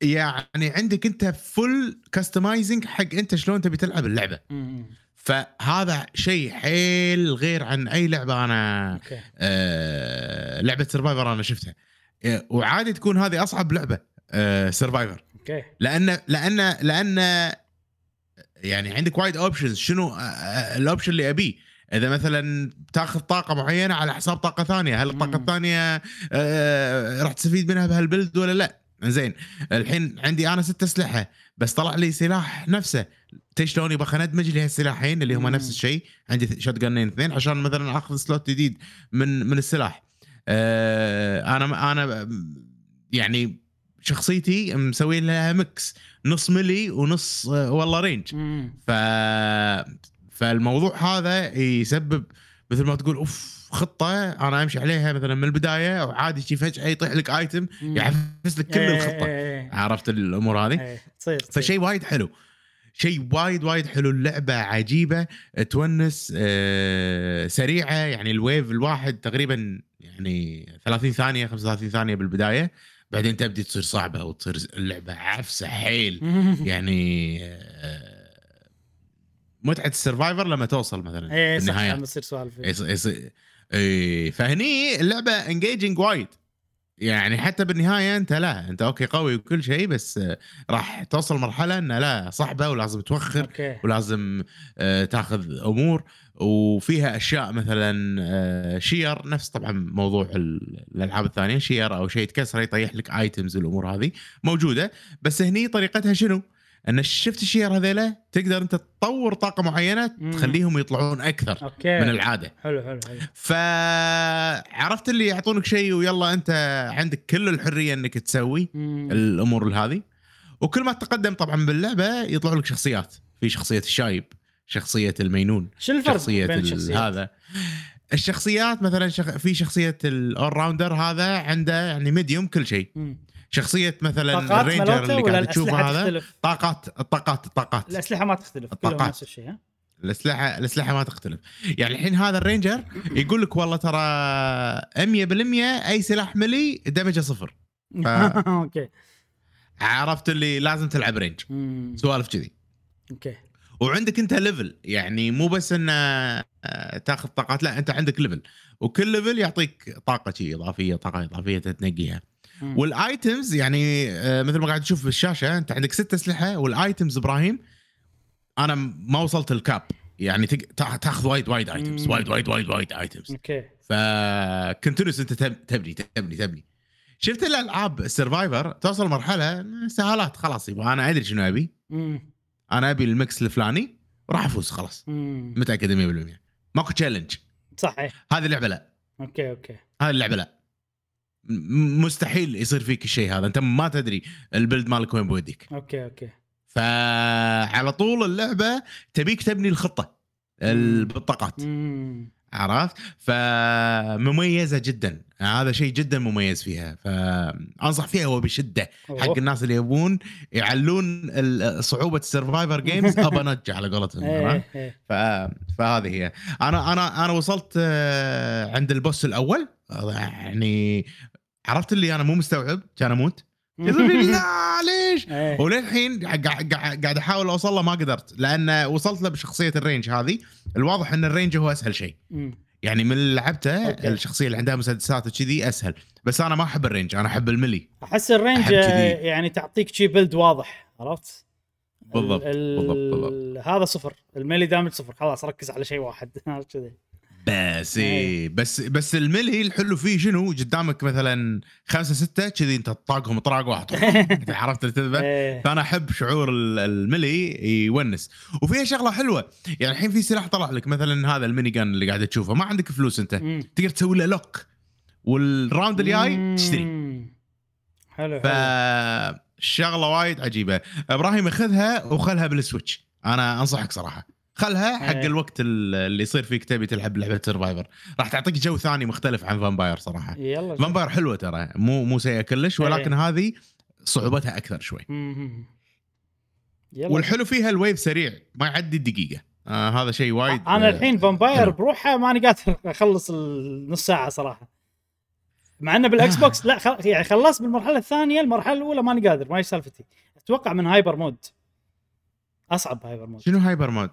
يعني عندك انت فل كاستمايزنج حق انت شلون تبي تلعب اللعبه. مم. فهذا شيء حيل غير عن اي لعبه انا آه لعبه سرفايفر انا شفتها، وعادي تكون هذه اصعب لعبه سيرفايفر، uh, لأن لأن لأن يعني عندك وايد أوبشنز. شنو الأوبشن اللي أبي؟ إذا مثلا تأخذ طاقة معينة على حساب طاقة ثانية، هل الطاقة الثانية آه راح تستفيد منها بهالبلد ولا لا؟ زين الحين عندي أنا ست أسلحة بس طلع لي سلاح نفسه، تشلوني بخندمج لي هالسلاحين اللي هما نفس الشيء، عندي شوتجنين اثنين عشان مثلا أخذ سلوت جديد من من السلاح. آه أنا أنا يعني شخصيتي مسوي لها ميكس، نص ملي ونص والله رينج. ف... فالموضوع هذا يسبب مثل ما تقول أوف خطة أنا أمشي عليها مثلا من البداية، أو عادي شي فجأة يطيح لك آيتم يحفز لك كل الخطة، عرفت الأمور هذه؟ فشي وايد حلو، شيء وايد وايد حلو. اللعبة عجيبة تونس، آه سريعة يعني الويف الواحد تقريبا يعني ثلاثين ثانية خمسة وثلاثين ثانية بالبداية، بعدين تبدي تصير صعبة وتصير اللعبة عفسة حيل. يعني متعة السيرفايفر لما توصل مثلا ايه النهاية لما تصير سوالف ايه، فهني اللعبة انجيجينج وايد يعني حتى بالنهاية انت لا انت اوكي قوي وكل شيء، بس راح توصل مرحلة ان لا صعبة ولازم توخر اوكي. ولازم تاخذ امور، وفيها اشياء مثلا شير نفس طبعا موضوع الالعاب الثانيه، شير او شيء يتكسر يطيح لك ايتمز، الامور هذه موجوده. بس هني طريقتها شنو؟ ان شفت الشير هذيله تقدر انت تطور طاقه معينه تخليهم يطلعون اكثر أوكي. من العاده. حلو حلو حلو. فعرفت اللي يعطونك شيء ويلا انت عندك كل الحريه انك تسوي مم. الامور هذه. وكل ما تتقدم طبعا باللعبه يطلع لك شخصيات، في شخصيه الشايب، شخصية المينون، شخصية هذا الشخصيات مثلا شخ... في شخصية الأول راوندر هذا عنده يعني ميديوم كل شيء مم. شخصية مثلا الرينجر اللي قاعد تشوفه هذا طاقات الطاقات الطاقات الأسلحة ما تختلف الطاقات نفس الشيء ها الأسلحة الأسلحة ما تختلف. يعني الحين هذا الرينجر يقول لك والله ترى مية بالمية أي سلاح ملي دمجه صفر ف... أوكي عرفت اللي لازم تلعب رينج سوالف كذي. أوكي وعندك انت ليفل، يعني مو بس ان تاخذ طاقات، لا انت عندك ليفل وكل ليفل يعطيك طاقه شيء اضافيه، طاقه اضافيه تتنقيها. والايتمز يعني مثل ما قاعد تشوف بالشاشه انت عندك ست اسلحه، والايتمز ابراهيم انا ما وصلت الكاب، يعني تاخذ وايد وايد ايتمز وايد وايد وايد وايد ايتمز. اوكي فكنتينوس انت تبني تبني تبني شفت الألعاب السيرفايفر توصل مرحلة سهالات خلاص، يبقى أنا أدري شنو أبي، أنا أبي المكس الفلاني راح أفوز خلاص، متأكد مية بالمية، ماكو تشالنج. صحيح. هذه اللعبة لا. أوكي أوكي. هذه اللعبة لا، مستحيل يصير فيك الشيء هذا، أنت ما تدري البلد مالك وين بوديك. أوكي أوكي. فعلى طول اللعبة تبيك تبني الخطة البطاقات. عرفت؟ فمميزة جدا، هذا شيء جدا مميز فيها، فأنصح فيها وبشدة. أوه. حق الناس اللي يبون يعلون صعوبة السيرفايفر جيمز أبا نجح على قولتهم. فهذه هي. أنا أنا أنا وصلت عند البوس الأول، يعني عرفت اللي أنا مو مستوعب كان أموت يقول لي ليش، وللحين قاعد أحاول أوصله ما قدرت، لأن وصلت له بشخصية الرينج هذه. الواضح أن الرينج هو أسهل شيء، يعني من لعبته الشخصية اللي عندها مسدسات وكذي أسهل، بس أنا ما أحب الرينج، أنا أحب الملي. أحس الرينج يعني تعطيك شيء بلد واضح، عرفت؟ بالضبط. ال... بالضبط. بالضبط. هذا صفر، الملي دامج صفر، خلاص ركز على شيء واحد كذي. بس إيه. بس بس الملي الحلو فيه شنو؟ قدامك مثلا خمسة ستة كذي انت تطاقهم طراق واحد. عرفت التذبه؟ فانا احب شعور الملي يونس. وفيها شغله حلوه، يعني الحين في سلاح طلع لك مثلا هذا الميني جان اللي قاعد تشوفه، ما عندك فلوس انت مم. تقدر تسوي له لوك والراوند الجاي تشتري. حلو. فالشغله وايد عجيبه. ابراهيم اخذها وخلها بالسويتش، انا انصحك صراحه خلها حق هي. الوقت اللي يصير فيه كتابي تلعب لعبة سيرفايفر راح تعطيك جو ثاني مختلف عن فامباير صراحة. فامباير حلوة ترى، مو مو سيئة كلش، ولكن هي. هذه صعوبتها أكثر شوي. والحلو فيها الويف سريع ما يعدي الدقيقة. آه هذا شيء وايد. أنا الحين فامباير بروحها ماني قادر أخلص النص ساعة صراحة، مع أنه بالأكس بوكس لا خل... يعني خلص بالمرحلة الثانية، المرحلة الأولى ماني قادر، ما يسالفتي. أتوقع من هايبر مود أصعب. هايبر مود شنو؟ هايبر مود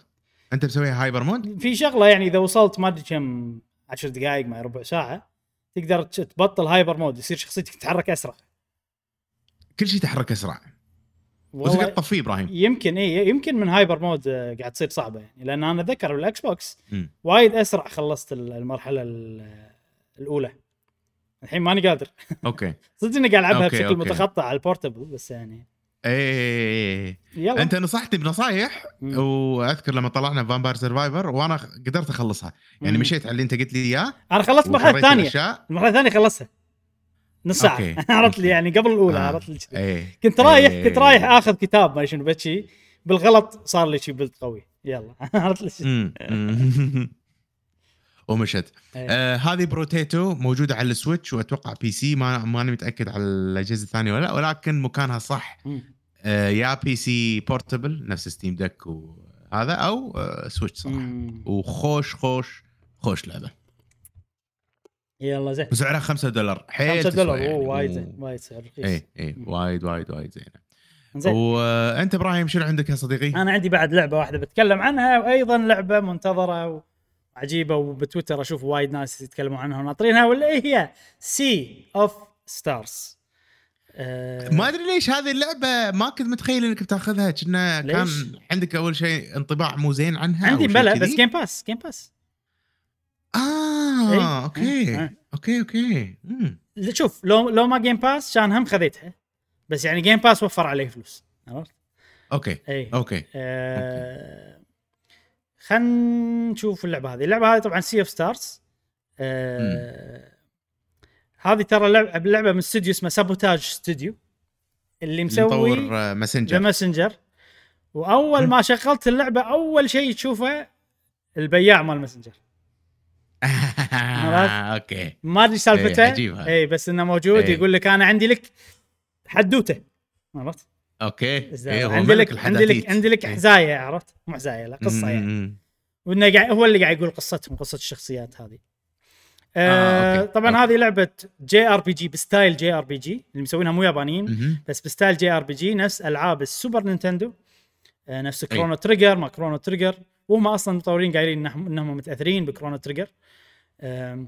أنت بسويها هايبر مود؟ في شغلة يعني إذا وصلت ما أدري كم عشر دقائق مع ربع ساعة تقدر تبطل هايبر مود، يصير شخصيتك تتحرك أسرع، كل شيء تحرك أسرع. وتقدر تطفيه إبراهيم. يمكن إيه، يمكن من هايبر مود قاعد تصير صعبة يعني، لأن أنا أتذكر بالأكس بوكس م. وايد أسرع خلصت المرحلة الأولى، الحين ماني قادر. أوكي. صدق إني قاعد ألعبها بشكل متخطى على البورتبل بس يعني. ايه يلا. انت نصحتني بنصايح مم. واذكر لما طلعنا فامباير سيرفايفر وانا قدرت اخلصها، يعني مم. مشيت على اللي انت قلت لي اياه. انا خلصت المرحله الثانيه، المرحله الثانيه خلصتها نص ساعه. عرفت لي يعني قبل الاولى. آه. عرفت لي ايه. كنت رايح ايه. كنت رايح اخذ كتاب ما شنو بشي، بالغلط صار لي شيء بلد قوي يلا. عرفت لي. ومشت. أيه. آه هذه بروتيتو موجودة على السويتش وأتوقع بي سي، ما ما أنا متأكد على الأجهزة الثانية ولا، ولكن مكانها صح. آه يا بي سي بورتبل نفس ستيم دك وهذا، أو آه سويتش صراحة. مم. وخوش خوش خوش لعبة. يلا زين. وسعرها خمسة دولار. خمسة دولار يعني. وايد زين، وايد سعر رخيص. إيه إيه وايد وايد وايد زينة. زين. وأنت إبراهيم شنو عندك يا صديقي؟ أنا عندي بعد لعبة واحدة بتكلم عنها، وأيضا لعبة منتظرة و... عجيبة، وبتويتر أشوف وايد ناس يتكلموا عنها وناطرينها، ولا إيه هي Sea of Stars. أه ما أدري ليش هذه اللعبة ما كنت متخيل إنك بتأخذها، كنا كان عندك أول شيء انطباع مو زين عنها. عندي بلا بس Game Pass Game Pass. آه إيه؟ أوكي. آه. أوكي أوكي أوكي. شوف لو لو ما Game Pass كان هم خذيتها، بس يعني Game Pass وفر عليه فلوس. عرفت؟ أوكي أي. أوكي. أه... أوكي. خلينا نشوف اللعبة هذه. اللعبة هذه طبعاً Sea of Stars. آه هذه ترى لعبة لعبة من استوديو اسمه سابوتاج استوديو، اللي مسوي ماسنجر. ماسنجر. وأول م. ما شغلت اللعبة أول شيء تشوفه البياع مال ماسنجر. أوكي. ما أدري سالفته. إيه بس إنه موجود. أي. يقول لك أنا عندي لك حدوتة. عرفت؟ اوكي. إيه عندي لك عندي لك عندي لك حزايه. عرفت؟ مو حزايه لا قصه يعني، وانه هو اللي قاعد يقول قصتهم، قصه الشخصيات هذه. آه آه طبعا أوكي. هذه لعبه جي ار بي جي بستايل جي ار بي جي، اللي مسوينها مو يابانيين م-م. بس بستايل جي ار بي جي نفس العاب السوبر نينتندو. آه نفس كرونو تريجر ما كرونو تريجر، وهم اصلا مطورين قايلين انهم متاثرين بكرونو تريجر. آه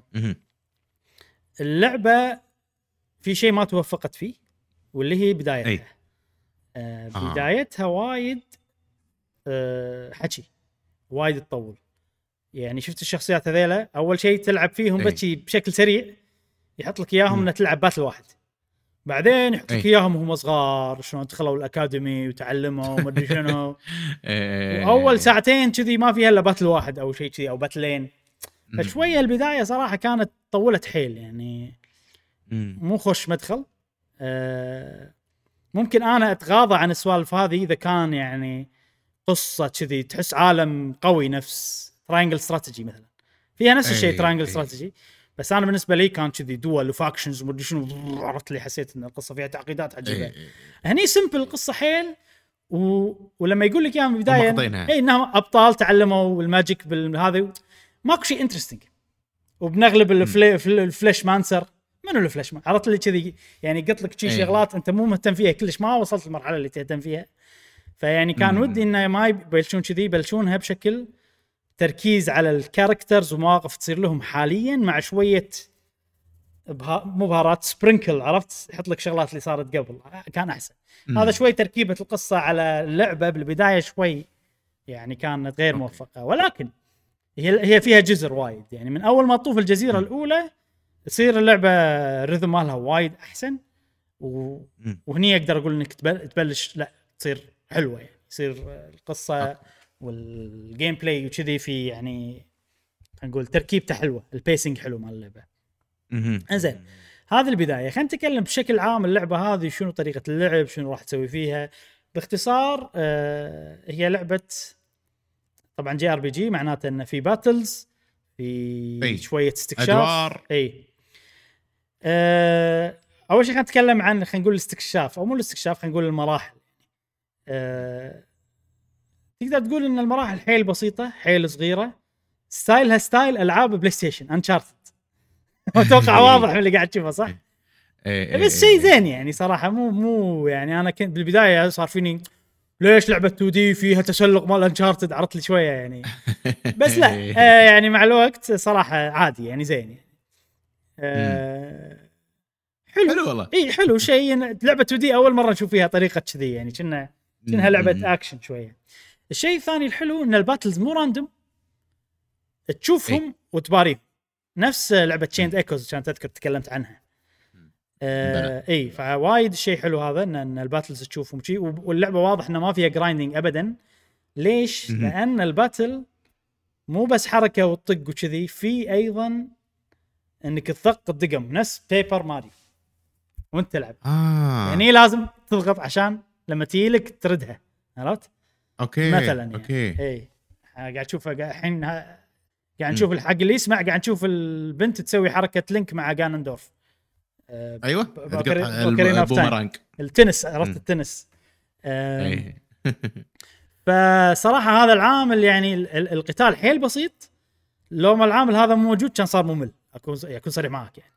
اللعبه في شيء ما توفقت فيه، واللي هي بدايتها. أي. آه بدايتها وايد آه حكي، وايد تطول يعني. شفت الشخصيات هذيلا أول شيء تلعب فيهم بشي بشكل سريع، يحط لك إياهم إنه تلعب باتل واحد، بعدين يحكي لك اياهم وهم صغار شلون دخلوا الاكاديمي وتعلموا وما ادري شنو. واول ساعتين كذي ما فيها الا باتل واحد او شيء كذي او باتلين، فشويه البدايه صراحه كانت طولت حيل يعني مو خوش مدخل. أه ممكن انا اتغاضى عن السوالف هذه اذا كان يعني قصه كذي تحس عالم قوي نفس تراينجل استراتيجي مثلا، فيها نفس الشيء تراينجل استراتيجي، بس انا بالنسبه لي كان كذي دول وفاكشنز ومدري شنو، عرفت لي حسيت ان القصه فيها تعقيدات عجيبه. هني سمبل القصه حيل و... ولما يقول لك يا من البدايه اي انهم ابطال تعلموا الماجيك بالهذا ماكو شيء انترستينج، وبنغلب الفلي... الفلاش مانسر منو الفلاش مان، عرفت لي كذي يعني قلت لك شيء شغلات انت مو مهتم فيها كلش، ما وصلت المرحله اللي تهتم فيها. فيعني كان مم. ودي انه ما يبلشون كذي، يبلشونها بشكل تركيز على الكاركترز ومواقف تصير لهم حاليا مع شويه بها... مو بهارات سبرينكل، عرفت يحط لك شغلات اللي صارت قبل كان احسن. مم. هذا شوي تركيبه القصه على اللعبه بالبدايه شوي يعني كانت غير موفقه، ولكن هي هي فيها جزر وايد يعني من اول ما تطوف الجزيره مم. الاولى تصير اللعبه الرذم مالها وايد احسن و... وهني اقدر اقول انك تبلش لا تصير حلوه يعني تصير القصه والجيم بلاي وكذي في يعني نقول تركيبته حلوه، البيسنج حلو مال اللعبه. انزين هذه البدايه، خلينا نتكلم بشكل عام اللعبه هذه شنو طريقه اللعب شنو راح تسوي فيها باختصار. آه هي لعبه طبعا جي ار بي جي، معناته ان في باتلز في أي. شويه استكشاف أدوار. اي آه اول شيء خلينا نتكلم عن خلينا نقول الاستكشاف او مو الاستكشاف خلينا نقول المراحل. آه تقدر تقول ان المراحل حيل بسيطه حيل صغيره، ستايلها ستايل العاب بلاي ستيشن انشارتد اتوقع واضح من اللي قاعد تشوفه صح. بس شيء زين يعني صراحه مو مو يعني انا كنت بالبدايه صار فيني ليش لعبه تو دي فيها تسلق مال انشارتد، عرضت لي شويه يعني بس لا آه يعني مع الوقت صراحه عادي يعني زين آه حلو حلو والله اي حلو شيء. لعبه تو دي اول مره نشوف فيها طريقه كذي يعني كنا كنا لعبه اكشن شويه. الشيء الثاني الحلو ان الباتلز مو راندوم، تشوفهم إيه؟ وتباريهم نفس لعبه تشيند ايكوز كانت تذكر تكلمت عنها آه اي فوايد شيء حلو هذا ان الباتلز تشوفهم شيء، واللعبه واضح انه ما فيها جرايندينج ابدا. ليش؟ م-م. لان الباتل مو بس حركه وطق وكذي، في ايضا انك تضغط الدقم نفس بيبر ماري وانت تلعب آه. يعني لازم تضغط عشان لما تيلك تردها، عرفت اوكي مثلا يعني. اوكي اي قاعد اشوف الحين قاعد نشوف الحق اللي يسمع قاعد نشوف البنت تسوي حركه لينك مع غانندورف آه ايوه البومرانج التنس، عرفت التنس آه فصراحه هذا العامل يعني القتال حيل بسيط، لو ما العامل هذا موجود كان صار ممل اكون اكون صريح معك يعني،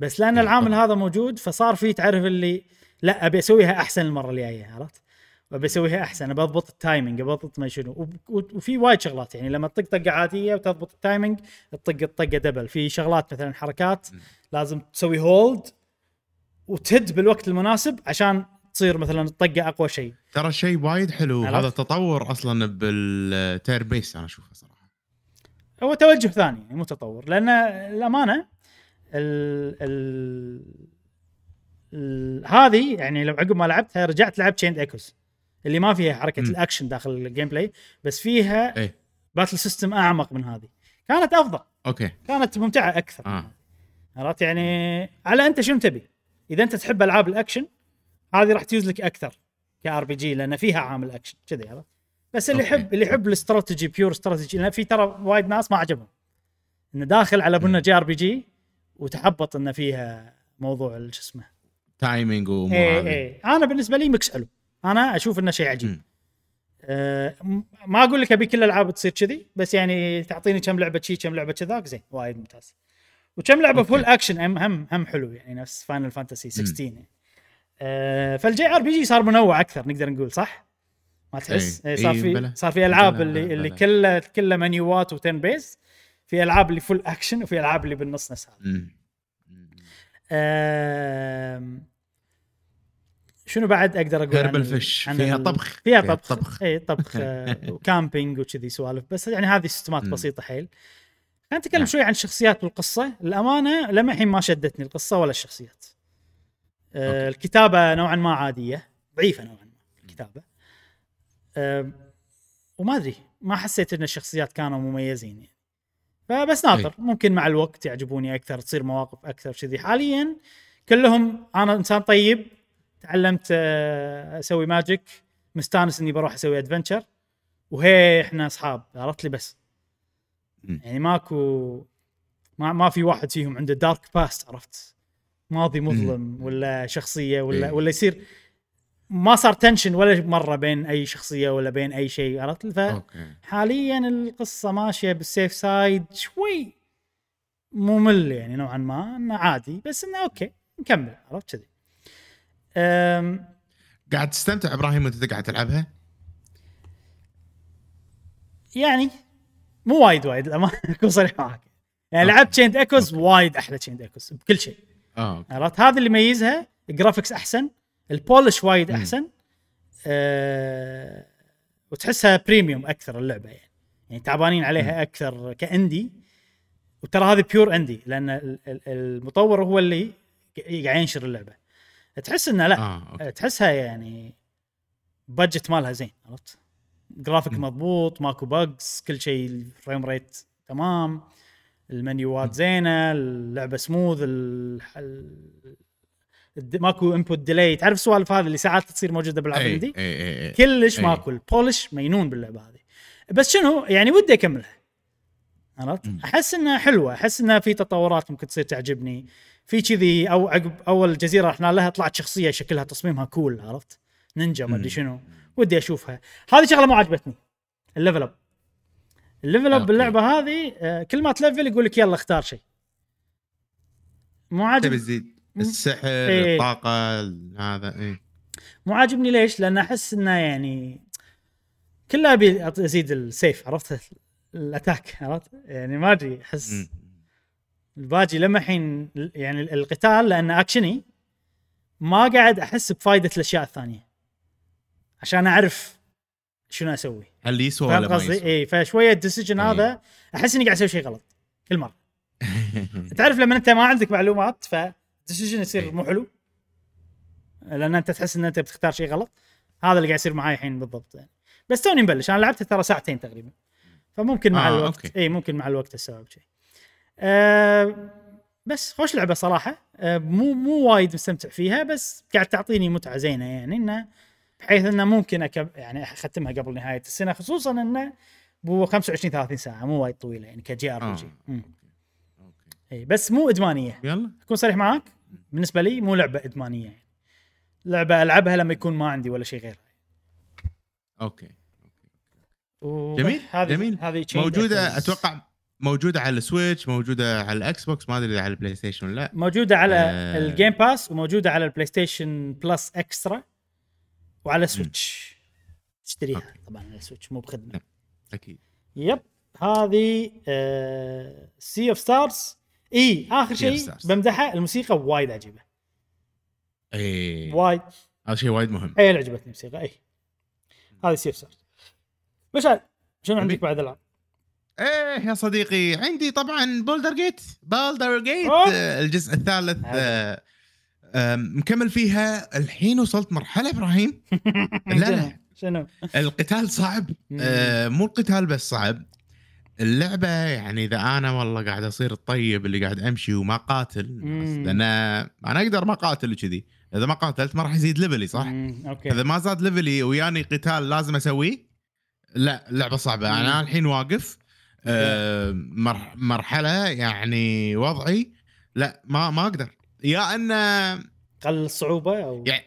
بس لان العامل هذا موجود فصار فيه تعرف اللي لا ابي اسويها احسن المره اللي جايه، عرفت بسويها احسن بضبط التايمينج بضبط ما شنو. وفي وايد شغلات يعني لما تطق طقه عاديه وتضبط التايمينج تطق الطقه دبل، في شغلات مثلا حركات لازم تسوي هولد وتهد بالوقت المناسب عشان تصير مثلا الطقه اقوى شيء. ترى شيء وايد حلو هذا تطور اصلا بالتير بيس انا اشوفه صراحه هو توجه ثاني يعني مو تطور، لان الامانه ال ال هذه يعني لو عقب ما لعبتها رجعت لعبت تشيند ايكوز اللي ما فيها حركه م. الاكشن داخل الجيم بلاي، بس فيها ايه؟ باتل سيستم اعمق من هذه، كانت افضل اوكي كانت ممتعه اكثر آه. عرفت يعني على انت شنو تبي، اذا انت تحب العاب الاكشن هذه راح تيوز لك اكثر كار بي جي لان فيها عامل اكشن كذا، عرفت بس اللي يحب اللي يحب الاستراتيجي بيور استراتيجي، لان في ترى وايد ناس ما عجبهم انه داخل على بنا جي ار بي جي وتحبط ان فيها موضوع شو اسمه تايمينج ومعامل ايه ايه. انا بالنسبه لي مكس حلو، انا اشوف انه شيء عجيب أه ما اقول لك ابي كل الالعاب تصير كذي، بس يعني تعطيني كم لعبه شيء كم لعبه كذاك زين وايد ممتاز، وكم لعبه فول اكشن هم هم هم حلو يعني نفس فاينل فانتسي سكستين يعني. أه فالجي ار بي جي صار منوع اكثر نقدر نقول صح ما تحس ايه. صار في صار في العاب اللي بلا. اللي كلها كلها منيوات وتن بيس، في العاب اللي فول اكشن وفي العاب اللي بالنص نص هذا أه شنو بعد اقدر اقول عن فيها طبخ فيها طبخ, طبخ. اي طبخ وكامبينج وكذي سوالف، بس يعني هذه سيستمات بسيطه حيل. خلينا نتكلم شوي عن الشخصيات والقصه. الامانه لما الحين ما شدتني القصه ولا الشخصيات أوكي. الكتابه نوعا ما عاديه، ضعيفه نوعا ما الكتابه، وما ادري ما حسيت ان الشخصيات كانوا مميزين يعني. فبس ناطر أي. ممكن مع الوقت يعجبوني اكثر، تصير مواقف اكثر كذي. حاليا كلهم انا انسان طيب، تعلمت اسوي ماجيك، مستانس اني بروح اسوي ادفنتشر، وهي احنا اصحاب، عرفت لي. بس يعني ماكو ما ما في واحد فيهم عنده دارك باست، عرفت، ماضي مظلم ولا شخصيه ولا ولا يصير ما صار تنشن ولا مره بين اي شخصيه ولا بين اي شيء، عرفت. فحاليا القصه ماشيه بالسيف سايد، شوي ممل يعني نوعا ما، انه عادي بس انه اوكي نكمل، عرفت كذي. أم... قاعد تستمتع إبراهيم وأنت قاعد تلعبها؟ يعني مو وايد وايد لما أكون صريح معك يعني. أوكي. لعبت تشيند إيكوز وايد أحلى تشيند إيكوز بكل شيء. آه. عرفت هذا اللي يميزها، الجرافيكس أحسن، البولش وايد أحسن، أه... وتحسها بريميوم أكثر اللعبة يعني. يعني تعبانين عليها م. أكثر كأندي، وترى هذه بيور أندي لأن المطور هو اللي قاعد ينشر اللعبة. تحس انها لا آه، تحسها يعني بادجت مالها زين، عرفت، جرافيك مضبوط، ماكو باجز، كل شيء الفريم ريت تمام، المنيوات زينه، اللعبه سموذ، ال... ال... ماكو انبوت ديلي، تعرف سوالف هذه اللي ساعات تصير موجوده بالعاب دي كلش ماكو. البولش مينون باللعبه هذه، بس شنو يعني ودي اكملها، عرفت. احس انها حلوه، احس انها في تطورات ممكن تصير تعجبني في كذي. او عقب اول جزيره رحنا لها طلعت شخصيه شكلها تصميمها كول، عرفت، نينجا ما ادري شنو، ودي اشوفها. هذه شغله ما عجبتني، الليفل اب الليفل اب باللعبه هذه، كل ما تلفل يقول لك يلا اختار شيء، مو عاجبني. تزيد السحر، ايه. الطاقه، هذا ايه مو عاجبني. ليش؟ لان احس انه يعني كلها ابي ازيد السيف، عرفت، الاتاك، عرفت يعني، ما ادري احس الباجي لما حين يعني القتال لأنه أكشني ما قاعد أحس بفائدة الأشياء الثانية عشان أعرف شنو أسوي، هل يسوى ولا ما يسوى. إيه فشوية الديسيجن هذا أحس إني قاعد أسوي شيء غلط كل مرة. تعرف لما أنت ما عندك معلومات فالديسيجن يصير مو حلو، لأن أنت تحس إن أنت بتختار شيء غلط. هذا اللي قاعد يصير معاي الحين بالضبط يعني. بس توني نبلش، أنا لعبت ترى ساعتين تقريبا، فممكن مع آه الوقت إيه ممكن مع الوقت السبب شيء. أه بس خوش لعبة صراحة، أه مو مو وايد مستمتع فيها، بس قاعد تعطيني متعة زينة يعني، إنه بحيث إنه ممكن أكب يعني أختمها قبل نهاية السنة، خصوصا إنه بو خمسة وعشرين ثلاثين ساعة مو وايد طويلة يعني كجي آر بي جي. إيه بس مو إدمانية، أكون صريح معاك، بالنسبة لي مو لعبة إدمانية يعني. لعبة ألعبها لما يكون ما عندي ولا شيء غيره. أوكي. جميل. جميل. هذه موجودة أتوقع. موجودة على السويتش، موجودة على الأكس بوكس، ما أدري على البلاي ستيشن لا، موجودة على آه. الجيم باس، وموجودة على البلاي ستيشن بلس إكسترا، وعلى سويتش تشتريها. أوكي. طبعاً على السويتش مو بخدمة أكيد. يب هذه سي أوف ستارز. إيه آخر شيء بمدحها، الموسيقى وايد عجيبة. إيه وايد، هذا شيء وايد مهم. إيه عجبتني الموسيقى. إيه هذه سي أوف ستارز. مشعل شنو عندك بعد العاب؟ ايه يا صديقي، عندي طبعا بولدر جيت بولدر جيت آه الجزء الثالث، آه مكمل فيها الحين. وصلت مرحلة إبراهيم لا لا شنو القتال صعب، آه مو القتال بس صعب اللعبة يعني. إذا أنا والله قاعد أصير الطيب اللي قاعد أمشي وما قاتل، أنا أنا أقدر ما قاتل كذي. إذا ما قاتلت ما راح يزيد ليفلي، صح؟ أوكي. إذا ما زاد ليفلي وياني قتال لازم أسويه، لا اللعبة صعبة. مم. أنا الحين واقف أه مرحلة يعني وضعي لا ما ما أقدر، يا أن قل الصعوبة أو يعني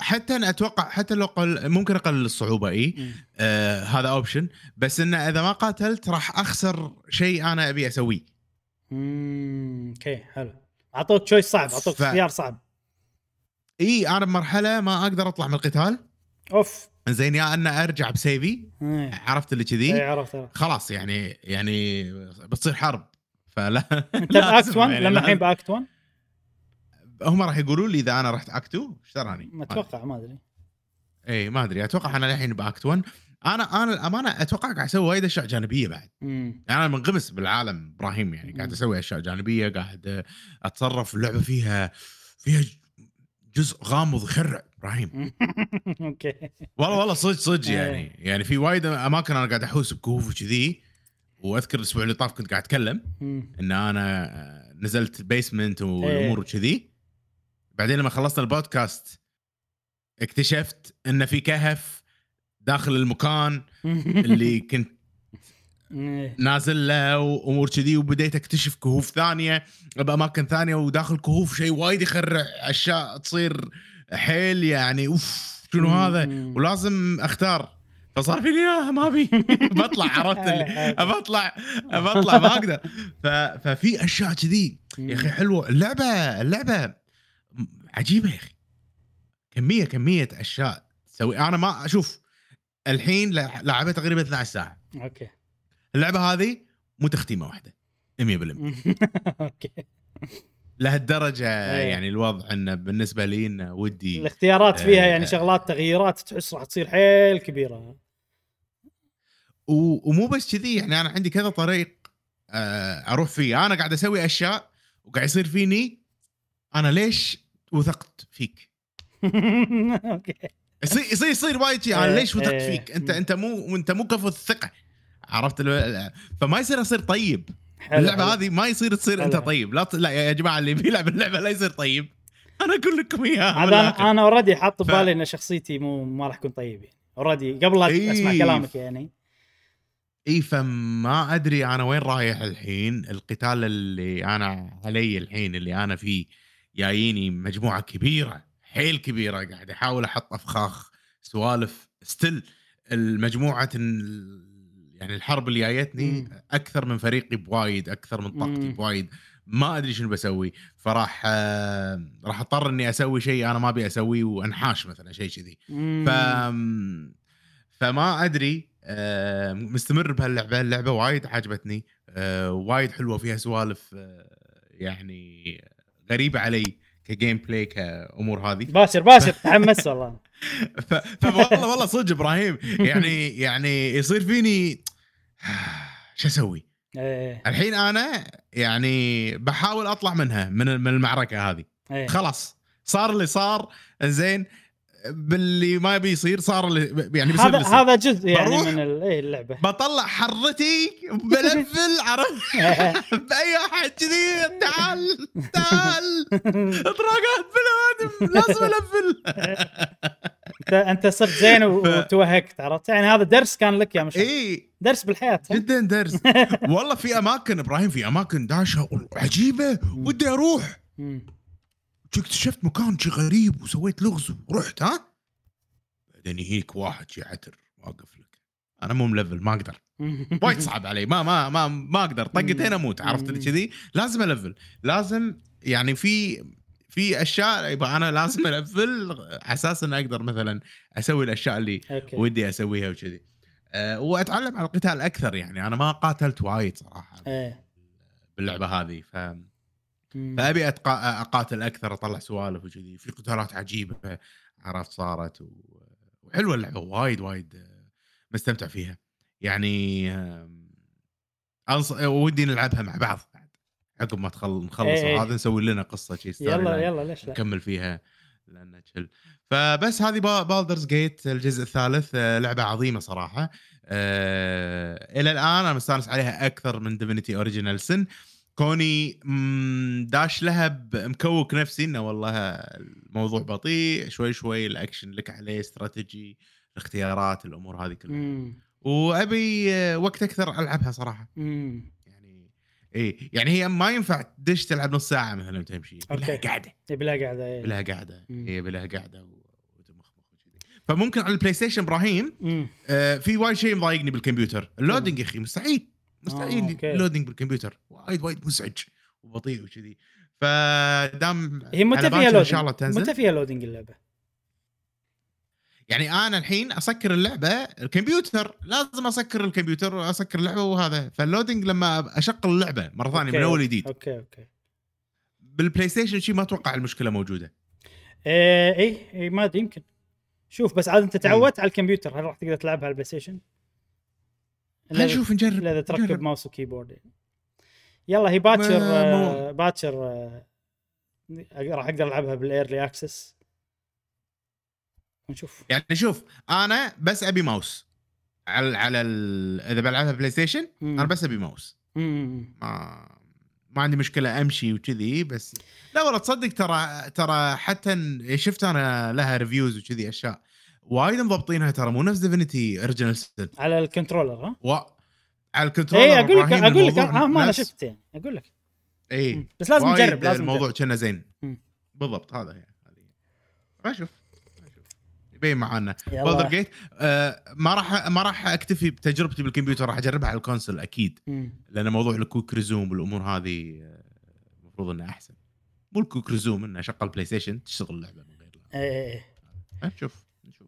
حتى أنا أتوقع حتى لو قل ممكن أقلل الصعوبة. إيه آه هذا أوبشن، بس إن إذا ما قاتلت راح أخسر شيء أنا أبي أسويه. أمم كي حلو، عطوك شيء صعب، عطوك ف... خيار صعب. إيه أنا بمرحلة ما أقدر أطلع من القتال. أوف زين، يا أن أرجع بسيفي، عرفت اللي كذي خلاص يعني يعني بتصير حرب. فلا أنت بأكت ون يعني لما الحين بأكت ون هم راح يقولوا لي إذا أنا رحت أكت تو اشتراني، ما أتوقع ما أدري إيه ما أدري أتوقع أنا الحين بأكت ون. أنا أنا الأمانة أتوقع قاعد أسوي وايد أشياء جانبية بعد. مم. أنا منغمس بالعالم إبراهيم يعني، قاعد أسوي أشياء جانبية، قاعد أتصرف اللعبة فيها فيها جزء غامض يخرع ابراهيم. اوكي والله والله صدق صدق يعني يعني في وايد اماكن انا قاعد احوس بكهوف وكذي. واذكر الاسبوع اللي طاف كنت قاعد اتكلم ان انا نزلت البيسمنت والامور وكذي. بعدين لما خلصت البودكاست اكتشفت ان في كهف داخل المكان اللي كنت نازل له وامور كذي. وبديت اكتشف كهوف ثانيه باماكن ثانيه وداخل كهوف شيء وايد يخرع اشياء تصير حيل يعني اوف شنو هذا ولازم اختار. فصار في لي لا ما بي بطلع عرفت اللي بطلع بطلع ما اقدر. ففي اشياء كذي يا اخي حلوه. اللعبه اللعبه عجيبه يا اخي كميه كميه اشياء تسوي. انا ما اشوف الحين لعبت تقريبا اثنتي عشرة ساعه. اوكي اللعبه هذه مو تختيمه واحده مية بالمية. اوكي لهالدرجه يعني الوضع انه بالنسبه لي انه ودي الاختيارات فيها يعني شغلات تغييرات تحس راح تصير حيل كبيره. ومو بس كذي يعني انا عندي كذا طريق اروح فيه. انا قاعد اسوي اشياء وقاعد يصير فيني انا ليش وثقت فيك. اوكي يصير يصير يصير وايد شيء انا ليش وثقت فيك انت انت مو انت مو كفو الثقه عرفت. فما يصير اصير طيب اللعبة هذه ما يصير تصير انت طيب. لا لا يا جماعه اللي بيلعب اللعبه لا يصير طيب. انا اقول لكم اياها انا انا اوريدي حاط ببالي ف... ان شخصيتي مو ما راح اكون طيب يعني اوريدي قبل إيه... اسمع كلامك يعني اي. فما ادري انا وين رايح الحين. القتال اللي انا علي الحين اللي انا فيه جاييني مجموعه كبيره حيل كبيره قاعد احاول احط افخاخ سوالف ستيل المجموعه يعني الحرب اللي جايتني اكثر من فريقي بوايد اكثر من طاقتي بوايد. ما ادري شنو بسوي. فراح آه راح اضطر اني اسوي شيء انا ما ابي اسويه وانحاش مثلا شيء كذي. ف فما ادري آه مستمر بهاللعبه. اللعبه وايد عجبتني آه وايد حلوه فيها سوالف آه يعني غريبه علي كجيم بلاي كامور هذه. باشر باشر تحمس والله. فوالله والله صدق ابراهيم يعني يعني يصير فيني شو اسوي الحين. انا يعني بحاول اطلع منها من المعركه هذه. خلاص صار اللي صار زين باللي ما بيصير صار اللي يعني بيصير. هذا هذا جزء يعني من اللعبه. بطلع حرتي بلفل عرف باي احد كذي تعال تعال اطراقات بالوادم لازم الفل. انت انت صرت زين وتوهكت عرفت يعني. هذا درس كان لك يا مشعل. اي درس بالحياه جدا درس والله. في اماكن ابراهيم في اماكن داشه عجيبه ودي اروح. اكتشفت مكان شي غريب وسويت لغز ورحت ها. بعدين هيك واحد شي عتر واقف لك. انا مو ملفل ما اقدر وايد صعب علي ما ما ما ما اقدر طقتين اموت عرفت كذي. لازم الفل لازم يعني في في اشياء يبقى انا لازم الفل اساسا ان اقدر مثلا اسوي الاشياء اللي أوكي. ودي اسويها وكذي أه واتعلم على القتال اكثر. يعني انا ما قاتلت وايد صراحه أه. باللعبه هذه ف فأبي أتقا أقاتل أكثر أطلع سوالف وكذي. في قتالات عجيبة عرفت صارت وحلوة اللعبة وايد وايد مستمتع فيها يعني. أنص ودي نلعبها مع بعض عقب ما تخل نخلص هذا نسوي لنا قصة شيء يلا يلا ليش لا نكمل فيها لأن تشل. فبس هذه بالدرز جيت الجزء الثالث لعبة عظيمة صراحة أه إلى الآن أنا مستانس عليها أكثر من ديفينيتي أوريجينال سن. كوني داش لها مكوك نفسي انه والله الموضوع بطيء شوي شوي. الاكشن لك عليه استراتيجي الاختيارات الامور هذه كلها مم. وابي وقت اكثر العبها صراحه مم. يعني ايه يعني هي ما ينفع تدش تلعب نص ساعه مثلا تمشي بلا قاعده بلا قاعده ايه بلا قاعده ايه بلا قاعده وتمخمخ وكذي. فممكن على البلاي ستيشن ابراهيم آه في وايد شيء مضايقني بالكمبيوتر اللودينج يا اخي مستحيل مستحيل اللودينج بالكمبيوتر وايد وايد مزعج وبطيء وكذي. فدام هي متفية ان شاء الله تنزل متفية لودينج اللعبه يعني. انا الحين اسكر اللعبه الكمبيوتر لازم اسكر الكمبيوتر اسكر اللعبه وهذا. فاللودينج لما اشغل اللعبه مره ثانيه من اول جديد اوكي اوكي. بالبلاي ستيشن شيء ما اتوقع المشكله موجوده اي اي, اي ما يمكن شوف بس عاد انت تعودت على الكمبيوتر هل راح تقدر تلعبها على البلاي ستيشن. نشوف نجرب اذا تركب ماوس وكيبورد يعني. يلا هي باتشر آه باتشر آه راح اقدر العبها بالايرلي اكسس ونشوف. يعني شوف انا بس ابي ماوس على على ال... اذا بلعبها بلاي ستيشن انا بس ابي ماوس. امم ما... ما عندي مشكله امشي وكذي. بس لا والله تصدق ترى ترى حتى شفت انا لها ريفيوز وكذي اشياء وايد مضبطينها ترى مو نفس ديفينيتي اوريجينال ستيل على الكنترولر. ها و... على الكنترولر اي اقول لك اقول لك اه ما انا شفت يعني اقول لك اي بس لازم نجرب. لازم الموضوع كنا زين بالضبط هذا يعني هذه اشوف يبين معانا بولدر جيت. آه ما راح ما راح اكتفي بتجربتي بالكمبيوتر راح اجربها على الكونسول اكيد مم. لان موضوع الكويك ريزوم والامور هذه المفروض انها احسن مو الكويك ريزوم انها شغل بلاي ستيشن تشتغل اللعبه من غير اي اي شوف نشوف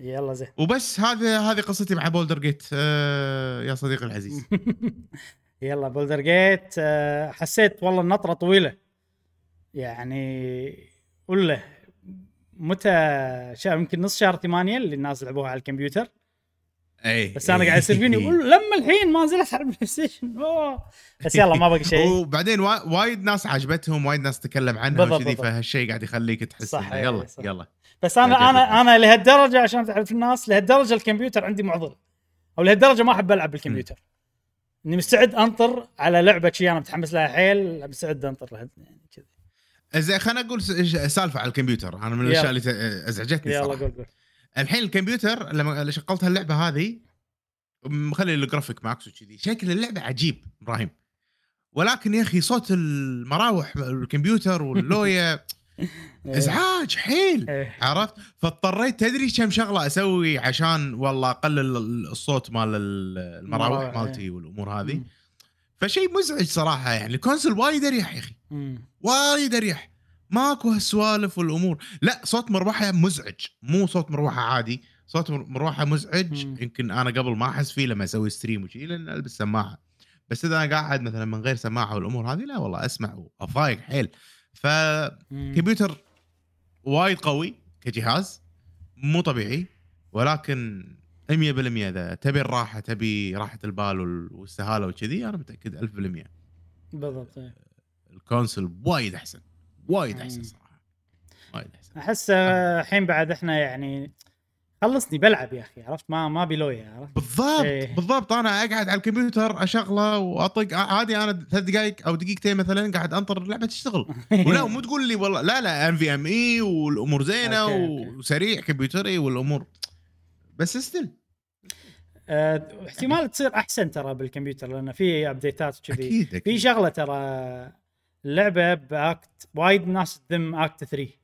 يلا زين. وبس هذا هذه قصتي مع بولدر جيت آه يا صديقي العزيز. يلا بولدر جيت آه حسيت والله النطره طويله يعني قله متى شا يمكن نص شهر ثمانية اللي الناس لعبوها على الكمبيوتر. اي بس انا قاعد يسرفني يقول لما الحين ما نزلت على البلاي ستيشن اوه بس يلا ما بقى شيء. وبعدين وايد ناس عجبتهم وايد ناس تكلم عنها وكذي فهالشيء قاعد يخليك تحس يلا صح. يلا بس انا انا انا لهالدرجه عشان تعرف الناس لهالدرجه الكمبيوتر عندي معضله او لهالدرجه ما احب العب بالكمبيوتر اني مستعد انطر على لعبه شيء انا متحمس لها حيل مستعد انطر لها يعني كذا. إذا خلنا أقول سالفة على الكمبيوتر أنا من الأشياء اللي أزعجتني صراحة. قول قول. الحين الكمبيوتر لما شغلت هاللعبة هذه مخلي الجرافيك ماكس وكذي شكل اللعبة عجيب إبراهيم ولكن يا أخي صوت المراوح الكمبيوتر واللوية إزعاج حيل عرفت. فاضطريت تدري كم شغلة أسوي عشان والله أقلل الصوت مال المراوح مالتي والأمور هذه فشيء مزعج صراحة. يعني الكونسول وايد ريح يا أخي وايد ريح ماكو هالسوالف والأمور. لا صوت مروحة مزعج مو صوت مروحة عادي صوت مروحة مزعج. يمكن أنا قبل ما أحس فيه لما أسوي ستريم وشي لأن ألبس سماعة بس إذا أنا قاعد مثلا من غير سماعة والأمور هذه لا والله أسمع وأفايق حيل. فكمبيوتر وايد قوي كجهاز مو طبيعي ولكن مية بالمية إذا تبي الراحة تبي راحة البال والسهالة وكذي أنا متأكد ألف بالمية بالضبط الكونسول وايد أحسن وايد أحسن صراحة وايد أحسن. أحس الحين بعد إحنا يعني خلصني بلعب يا أخي عرفت ما ما بلوية عرفت بالضبط ايه. بالضبط أنا أقعد على الكمبيوتر أشغله وأطق عادي أنا ثلاث دقايق أو دقيقتين مثلاً قاعد أنطر اللعبة تشتغل ولا مو تقول لي والله لا لا إن في إم إي والأمور زينة اوكي اوكي. وسريع كمبيوتري والأمور بس استل أه، احتمال تصير أحسن ترى بالكمبيوتر لأن في أبديتات كذي في شغلة ترى اللعبة بأكت وايد ناس تذم أكت ثري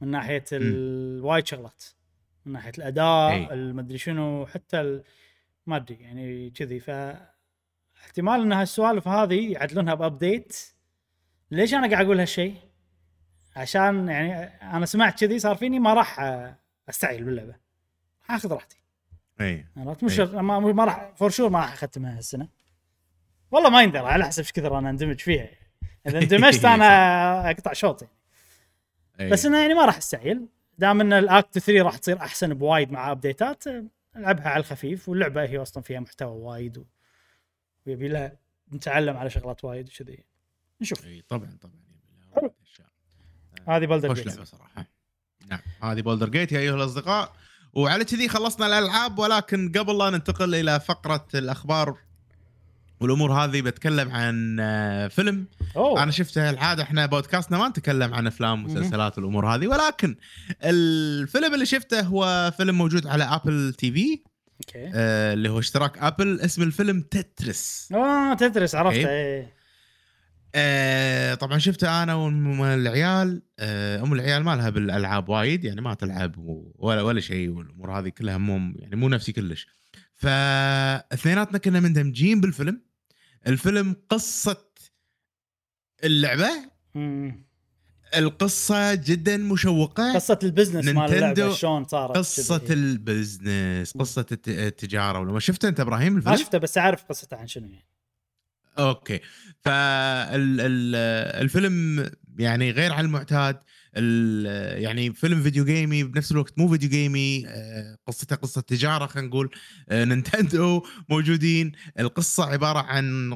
من ناحية الوايد شغلات من ناحية الأداء المدري شنو حتى ما أدري يعني كذي فاحتمال إن هالسوالف هذه يعدلونها بأبديت. ليش أنا قاعد أقول هالشيء عشان يعني أنا سمعت كذي صار فيني ما راح أستعجل باللعبة أخذ راحتي اي انا مش ما ما راح فور شور ما راح اختمها هالسنه والله ما يندرى على حسب ايش كثر انا اندمج فيها. اذا اندمجت انا اقطع شوطي بس انا يعني ما راح استعجل دام ان الاكت ثري راح تصير احسن بوايد مع ابديتات العبها على الخفيف واللعبه هي اصلا فيها محتوى وايد ويبي لها نتعلم على شغلات وايد وكذي نشوف. اي طبعا طبعا يبي لها هذه بولدر جيت صراحه. نعم هذه بولدر جيت يا ايها الاصدقاء وعلى كذي خلصنا الألعاب ولكن قبل لا ننتقل إلى فقرة الأخبار والأمور هذه بتكلم عن فيلم أوه. أنا شفتها العادة إحنا بودكاستنا ما نتكلم عن أفلام ومسلسلات والأمور هذه ولكن الفيلم اللي شفته هو فيلم موجود على أبل تي في okay. آه اللي هو اشتراك أبل اسم الفيلم تترس. آه تترس عرفته okay. إيه آه طبعا شفته أنا وأم العيال. آه أم العيال ما لها بالألعاب وايد يعني ما تلعب ولا ولا شيء والأمور هذه كلها مو يعني مو نفسي كلش فاثنيناتنا كنا مندمجين بالفيلم. الفيلم قصة اللعبة القصة جدا مشوقة قصة البزنس مال اللعبة شلون صارت قصة البزنس قصة التجارة ولا ما شفته أنت إبراهيم الفيلم؟ ما شفته بس أعرف قصته عن شنو يعني اوكي. فالفيلم يعني غير عن المعتاد يعني فيلم فيديو جيمي بنفس الوقت مو فيديو جيمي، قصتها قصة تجارة خلينا نقول، نينتندو موجودين، القصة عبارة عن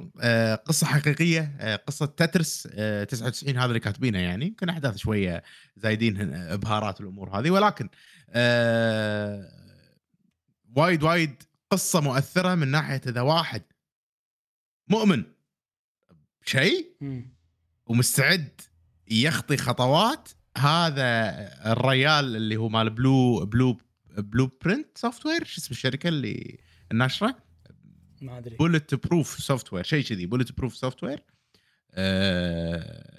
قصة حقيقية، قصة تترس تسعة وتسعين هذا اللي كاتبينها، يعني يمكن أحداث شوية زايدين إبهارات الأمور هذه، ولكن وايد وايد قصة مؤثرة من ناحية إذا واحد مؤمن شيء ومستعد يخطي خطوات. هذا الريال اللي هو مال بلو بلو بلو برنت سوفتوير، شو اسم الشركة اللي الناشرة؟ ما أدري. بولت بروف سوفتوير شيء كذي، بولت بروف سوفتوير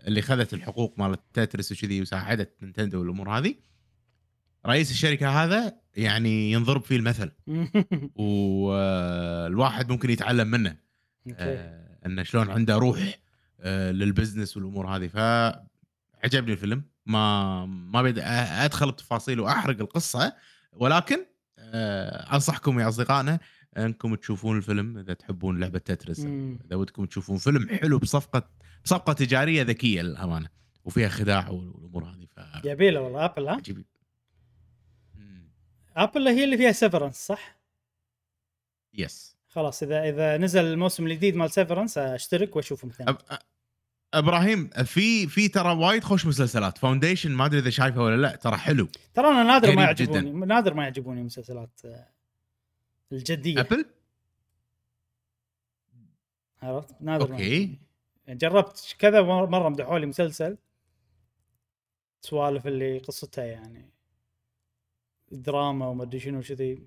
اللي خذت الحقوق مال تترس وكذي وساعدت نينتندو والأمور هذه. رئيس الشركة هذا يعني ينضرب فيه المثل والواحد ممكن يتعلم منه إنه شلون عنده روح للبزنس والأمور هذه. فعجبني الفيلم، ما ما بدي أدخل بتفاصيل وأحرق القصة، ولكن أنصحكم يا أصدقائنا أنكم تشوفون الفيلم إذا تحبون لعبة تترس، إذا ودكم تشوفون فيلم حلو بصفقة بصفقة تجارية ذكية للأمانة وفيها خداع والأمور هذه. جميلة والله. أبل ها؟ أبل هي اللي فيها سيفرنس صح؟ يس. خلاص إذا إذا نزل الموسم الجديد مال سيفرنس أشترك وأشوفه مثلاً. أب... إبراهيم في في ترى وايد خوش مسلسلات فاونديشن، ما أدري إذا شايفها ولا لا، ترى حلو. ترى أنا نادر ما يعجبوني جداً. نادر ما يعجبوني مسلسلات الجدية. أبل. عرفت نادر. أوكي. ما جربت كذا مرة مدحوا لي مسلسل سوالف اللي قصتها يعني دراما وما أدري شنو شذي.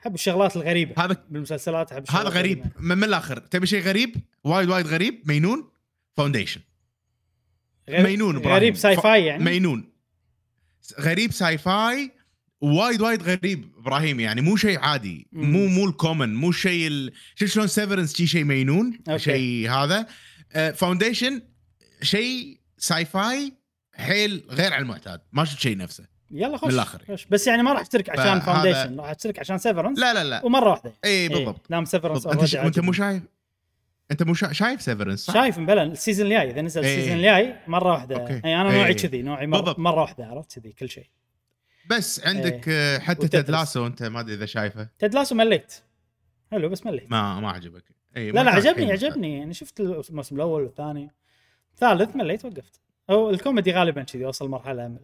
أحب الشغلات الغريبة هذا بالمسلسلات، أحب هذا غريب من الآخر. تبي شيء غريب وايد وايد غريب، مينون فاونديشن غريب. مينون برايم. غريب ساي فاي يعني مينون غريب ساي فاي وايد وايد غريب إبراهيم، يعني مو شيء عادي، مو مو الكومن، مو شيء ال... شلون سيفرنس شيء مينون شيء هذا فاونديشن شيء ساي فاي حيل غير على المعتاد، ما شفت شيء نفسه. يلا خش، بس يعني ما راح اشترك عشان فاونديشن، راح اشترك عشان سيفرنس. لا لا لا ومره واحده اي بالضبط. نعم سيفرنس انت, ش... انت مو شايف انت مو شايف سيفرنس صح؟ شايف بلا السيزون الجاي اذا نزل السيزون الجاي مره واحده. اي انا نوعي كذي، نوعي مره, مرة واحده عرفت كذي كل شيء. بس عندك ايه. حتى تدلاسو انت ما ادري اذا شايفه تدلاسو. مليت حلو بس مليت ما ما عجبك؟ اي لا لا عجبني عجبني انا شفت الموسم الاول والثاني الثالث مليت وقفت. او الكوميدي غالبا كذي اوصل مرحله امل.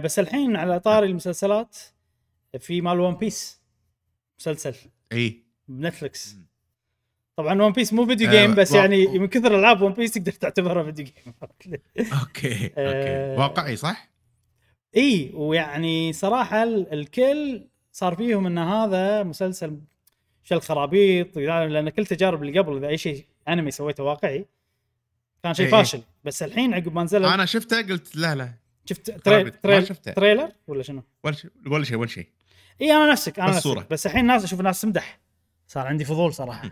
بس الحين على طاري المسلسلات في مال ون بيس مسلسل اي بنتفلكس. طبعا ون بيس مو فيديو جيم بس يعني من كثر العاب ون بيس تقدر تعتبرها فيديو جيم. اوكي اوكي واقعي صح اي. ويعني صراحه الكل صار فيهم ان هذا مسلسل شل خرابيط، لان كل تجارب اللي قبل اذا اي شيء انمي سويته واقعي كان شيء فاشل. بس الحين عقب ما نزل انا شفته قلت لا لا شفت تريل تريل تريلر ولا شنو ولا شيء ولا شيء ولا شيء اي انا نفسك انا نفسك. بس الحين ناس اشوف ناس تمدح، صار عندي فضول صراحه. م.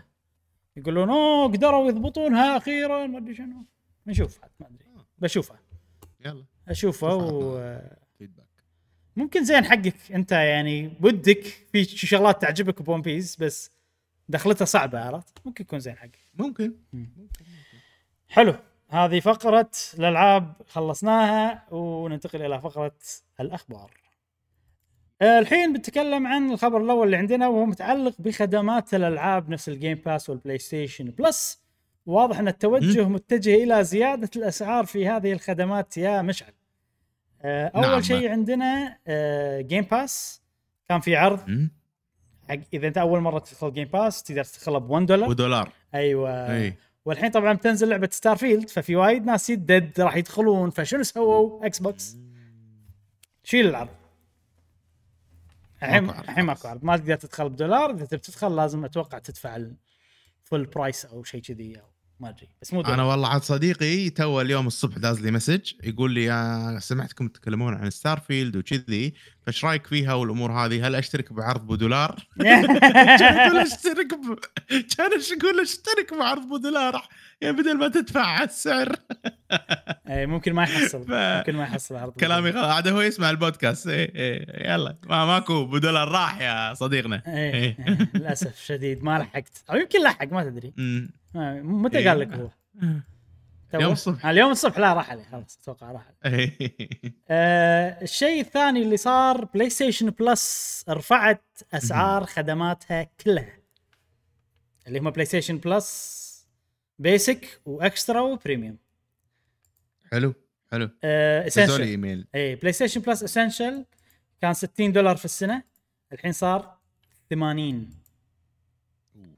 يقولون اوه قدروا يضبطونها اخيرا ما ادري شنو. نشوف ما ادري بشوفها يلا اشوفها و... فيدباك ممكن زين حقك انت يعني ودك في شغلات تعجبك بون بيس بس دخلتها صعبه عرفت، ممكن يكون زين حقك ممكن. م. حلو هذه فقرة الألعاب خلصناها وننتقل إلى فقرة الأخبار. الحين بنتكلم عن الخبر الأول اللي عندنا وهو متعلق بخدمات الألعاب نفس الجيم باس والبلاي ستيشن بلس. واضح أن التوجه م? متجه إلى زيادة الأسعار في هذه الخدمات يا مشعل. أول نعم. شيء عندنا جيم باس كان في عرض م? إذا أنت أول مرة تدخل جيم باس تقدر تدخله بواحد دولار ودولار أيوة أي. والحين طبعا بتنزل لعبه ستار فيلد، ففي وايد ناس يدد راح يدخلون، فشنو سووا اكس بوكس شيل العرض. الحين الحين ماكو عرض، ما تقدر تدخل بدولار، اذا تبي تدخل لازم اتوقع تدفع فل برايس او شيء كذي او ما ادري. بس مو دولار. انا والله عاد صديقي تو اليوم الصبح داز لي مسج يقول لي يا سمعتكم تتكلمون عن ستار فيلد وكذي، فش رايك فيها والامور هذه، هل اشترك بعرض بدولار؟ كان اشترك ب... كان يقول اشترك بعرض بدولار يعني بدل ما تدفع على السعر. اي ممكن ما يحصل ف... ممكن ما يحصل عرض كلامي خلاص عاد هو يسمع البودكاست. اي اي يلا ما ماكو بدولار راح يا صديقنا. اي للاسف شديد ما لحقت او يمكن لحق ما تدري متى قال لك هو اليوم الصبح اليوم الصبح لا راح عليه خلاص اتوقع راح عليه. آه الشيء الثاني اللي صار بلاي ستيشن بلس رفعت اسعار خدماتها كلها اللي هم بلاي ستيشن بلس بيسك واكسترا وبريميوم. حلو حلو. آه اسنشال ايميل اي بلاي ستيشن بلس اسنشال كان ستين دولار في السنه الحين صار ثمانين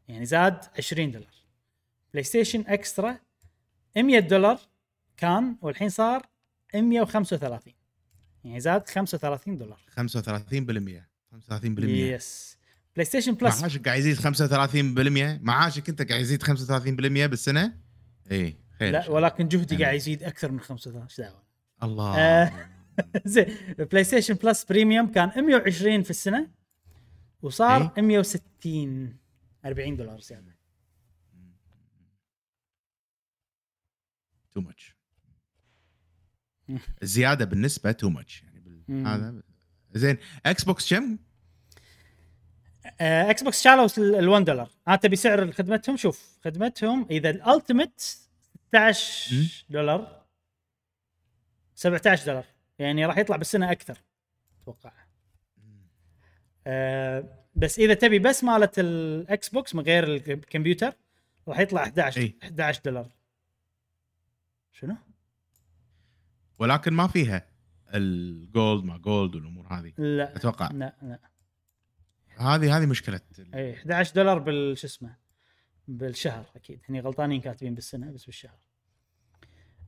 يعني زاد عشرين دولار. بلاي ستيشن اكسترا مية دولار كان والحين صار مية وخمسة وثلاثين يعني زاد خمسة وثلاثين دولار خمسة وثلاثين بالمية خمسة وثلاثين بالمية يس. بلاي ستيشن بلس معاشك قاعد يزيد خمسة وثلاثين بالمية معاشك انت قاعد يزيد خمسة وثلاثين بالمية بالسنه اي خير لا ولكن جهدي يعني. قاعد يزيد اكثر من خمسة وثلاثين ايش دعوه الله آه. زين بلاي ستيشن بلس بريميوم كان مية وعشرين في السنه وصار إيه؟ مية وستين أربعين دولار زياده تو ماتش زياده بالنسبه تو ماتش يعني بال... هذا زين. اكس بوكس كم اكس بوكس شالوا ال1 دولار انت بسعر خدمتهم. شوف خدمتهم اذا الالتيميت ستة عشر دولار سبعة عشر دولار يعني راح يطلع بالسنه اكثر اتوقع. أه بس اذا تبي بس مالة الاكس بوكس من غير الكمبيوتر راح يطلع أحد عشر دولار شنو ولكن ما فيها الجولد مع جولد والامور هذه لا اتوقع لا لا هذه هذه مشكله اي أحد عشر دولار بالش اسمه بالشهر اكيد هني غلطانين كاتبين بالسنه بس بالشهر.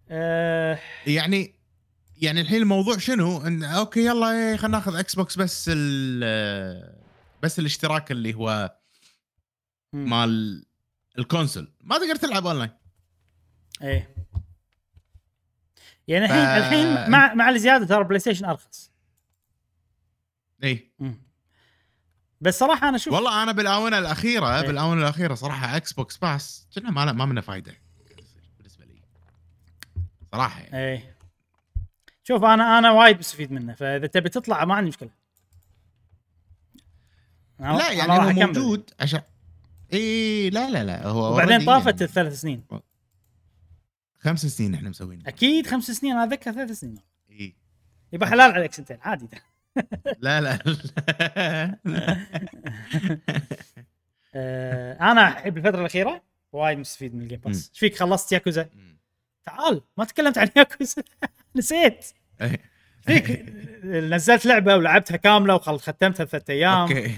أه يعني يعني الحين الموضوع شنو ان اوكي يلا خلينا ناخذ اكس بوكس بس بس الاشتراك اللي هو مال الكونسول ما تقدر تلعب اونلاين اي يعني الحين ف... الحين مع مع الزياده ترى بلاي ستيشن ارخص اي بس صراحه انا شوف والله انا بالاونه الاخيره ايه. بالاونه الاخيره صراحه اكس بوكس باس كنا ما ما منه فايده بالنسبه لي صراحه يعني. ايه شوف انا انا وايد بستفيد منه فاذا تبي تطلع ما عندي مشكله لا يعني هو موجود عشان اي لا لا لا هو وبعدين طافت يعني الثلاث سنين خمس سنين احنا مسوين اكيد خمس سنين انا اذكر ثلاث سنين اي يبقى حلال عليك سنتين عادي ده. لا لا, لا. انا بالفتره الاخيره وايد مستفيد من الجيم باس. ايش فيك خلصت ياكوزا؟ تعال ما تكلمت عن ياكوزا نسيت فيك نزلت لعبه ولعبتها كامله وختمتها ثلاث ايام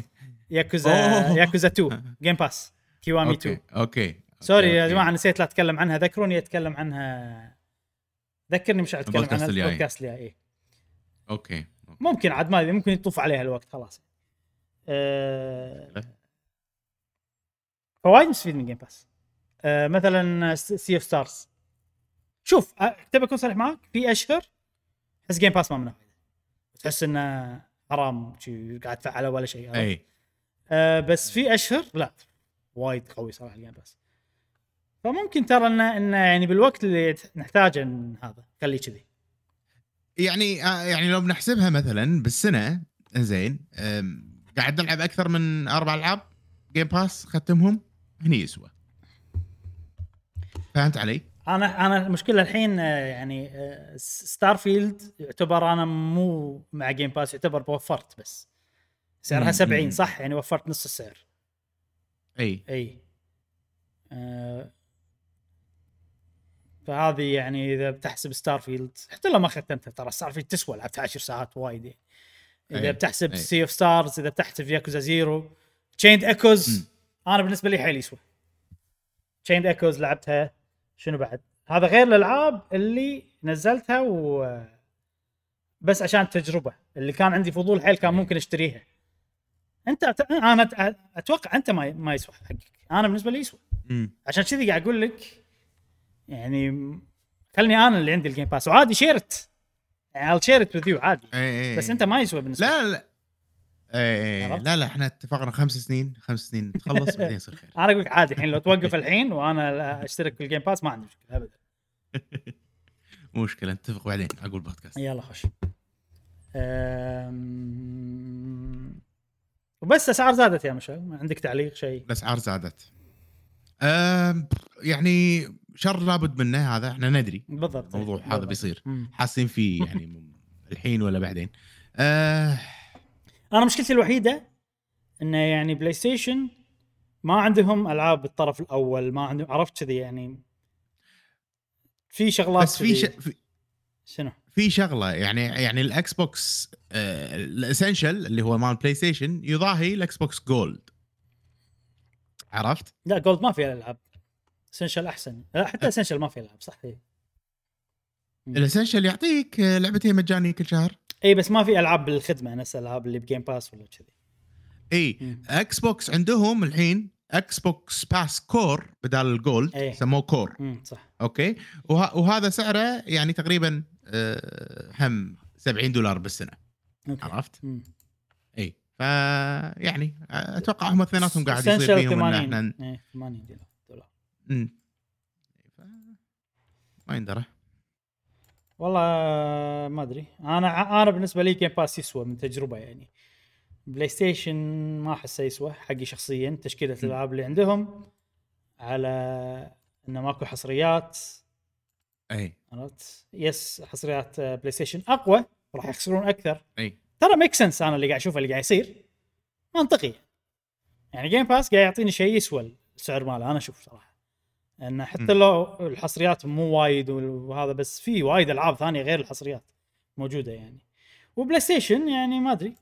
ياكوزا ياكوزا اتنين جيم باس كيوامي اتنين اوكي سوري يا جماعه نسيت لا اتكلم عنها ذكروني اتكلم عنها ذكرني مش اتكلم عنها البودكاست اللي ايه اوكي ممكن عاد ما ممكن يطوف عليها الوقت خلاص. أه فوايد مستفيد من جيم باس. أه مثلا سي اوف ستارز شوف اكتب اكون صريح معك في اشهر حس جيم باس ما منه تحس انه حرام قاعد تفعله ولا شيء اي أه بس في اشهر لا وايد قوي صراحه الجيم باس فممكن ترى انه إن يعني بالوقت اللي نحتاجه هذا خليه كذي يعني يعني لو بنحسبها مثلا بالسنه زين قاعد نلعب اكثر من اربع العاب جيم باس ختمهم هني يسوى فهمت علي. انا انا المشكله الحين يعني ستارفيلد يعتبر انا مو مع جيم باس يعتبر بوفرت بس سعرها سبعين صح يعني وفرت نص السعر اي اي أه فهذه يعني اذا بتحسب ستارفيلد حتى لو ما ختمتها ترى ستارفيلد تسوى لعبت عشر ساعات وايد اذا بتحسب سي اوف ستارز اذا بتحسب ياكوزا زيرو تشيند ايكوز انا بالنسبه لي حيل يسوى تشيند ايكوز لعبتها شنو بعد هذا غير الالعاب اللي نزلتها و بس عشان التجربه اللي كان عندي فضول حيل كان ممكن اشتريها. انت انا اتوقع انت ما ما يسوى حقك انا بالنسبه لي يسوى عشان كذي قاعد اقول لك يعني خلني انا اللي عندي الجيم باس وعادي شيرت يعني شيرت وذ يو عادي اي اي بس انت ما يسوى بالنسبه لا لا اي لا لا احنا اتفقنا خمس سنين خمس سنين تخلص بعدين يصير خير. انا اقول لك عادي الحين لو توقف الحين وانا اشترك بالجيم باس ما عندي مشكله ابدا مشكله نتفق بعدين اقول بودكاست يلا خش أم... وبس اسعار زادت يا مشعل عندك تعليق شيء؟ بس اسعار زادت أم... يعني شر لابد منه، هذا احنا ندري بالضبط الموضوع هذا بيصير حاسين فيه يعني الحين ولا بعدين. آه انا مشكلتي الوحيده انه يعني بلاي ستيشن ما عندهم العاب بالطرف الاول، ما عندهم، عرفت كذي يعني في شغلات بس في, ش... في شنو في شغله يعني يعني الاكس بوكس آه الاسنشال اللي هو مال بلاي ستيشن يضاهي الاكس بوكس جولد، عرفت؟ لا جولد ما فيها العاب، اسنشال احسن، حتى اسنشال ما فيها العاب صح. الاسنشال يعطيك لعبتين مجانيه كل شهر، اي بس ما في العاب بالخدمه، انا العاب اللي بجيم باس ولا كذي. اي اكس بوكس عندهم الحين اكس بوكس باس كور بدل الجولد، أي. سموه كور. مم. صح اوكي. وه- وهذا سعره يعني تقريبا أه هم سبعين دولار بالسنه. أوكي. عرفت؟ مم. اي ف يعني اتوقع هم اثنيناتهم قاعد يصير فيهم ان احنا اي ثمانين دولار. امم ف ما يندرى والله، ما ادري. انا انا بالنسبه لي جيم باس يسوى من تجربه، يعني بلاي ستيشن ما احسه يسوى حقي شخصيا، تشكيله الالعاب اللي عندهم على انه ماكو حصريات. اي عرفت؟ يس حصريات بلاي ستيشن اقوى راح يخسرون اكثر. اي ترى ميك سنس، انا اللي قاعد اشوفه اللي قاعد يصير منطقي، يعني جيم باس قاعد يعطيني شيء يسوى السعر ماله. انا اشوف صراحه ان حتى لو الحصريات مو وايد وهذا، بس في وايد العاب ثانيه غير الحصريات موجوده يعني. وبلاي ستيشن يعني ما ادري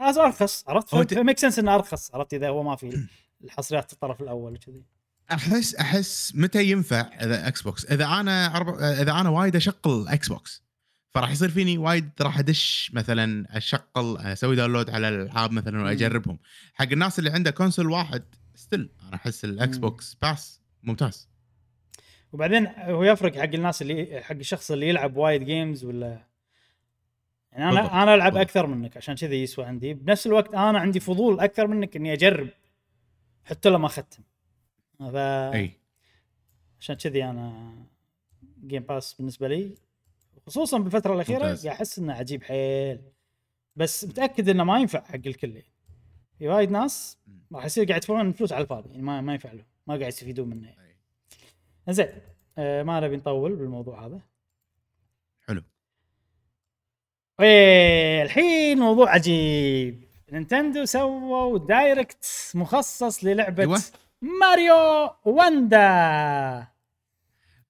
ارخص، عرفت؟ ميك سنس انه ارخص، عرفت؟ اذا هو ما في الحصريات الطرف الاول وكذي. احس احس متى ينفع اذا اكس بوكس، اذا انا عرب... اذا انا وايد اشغل اكس بوكس فراح يصير فيني وايد، راح ادش مثلا اشغل اسوي داونلود على الالعاب مثلا واجربهم. حق الناس اللي عنده كونسول واحد ستيل انا احس الاكس بوكس باس ممتاز. وبعدين هو يفرق حق الناس اللي حق الشخص اللي يلعب وايد جيمز ولا، يعني انا بالضبط. انا العب بالضبط. اكثر منك عشان كذي يسوى عندي. بنفس الوقت انا عندي فضول اكثر منك اني اجرب حتى لو ما اختم هذا. اي عشان كذي انا جيم باس بالنسبه لي خصوصا بالفتره الاخيره قاعد احس انه عجيب حيل، بس متاكد انه ما ينفع حق الكل. في وايد ناس راح يصير قاعد يدفعون فلوس على الفاضي، يعني ما ما ينفع له، ما قاعد يستفيدون منه. زين آه ما نبي نطول بالموضوع هذا. حلو. ايه الحين موضوع عجيب، نينتندو سووا دايركت مخصص للعبة أيوة. ماريو واندا.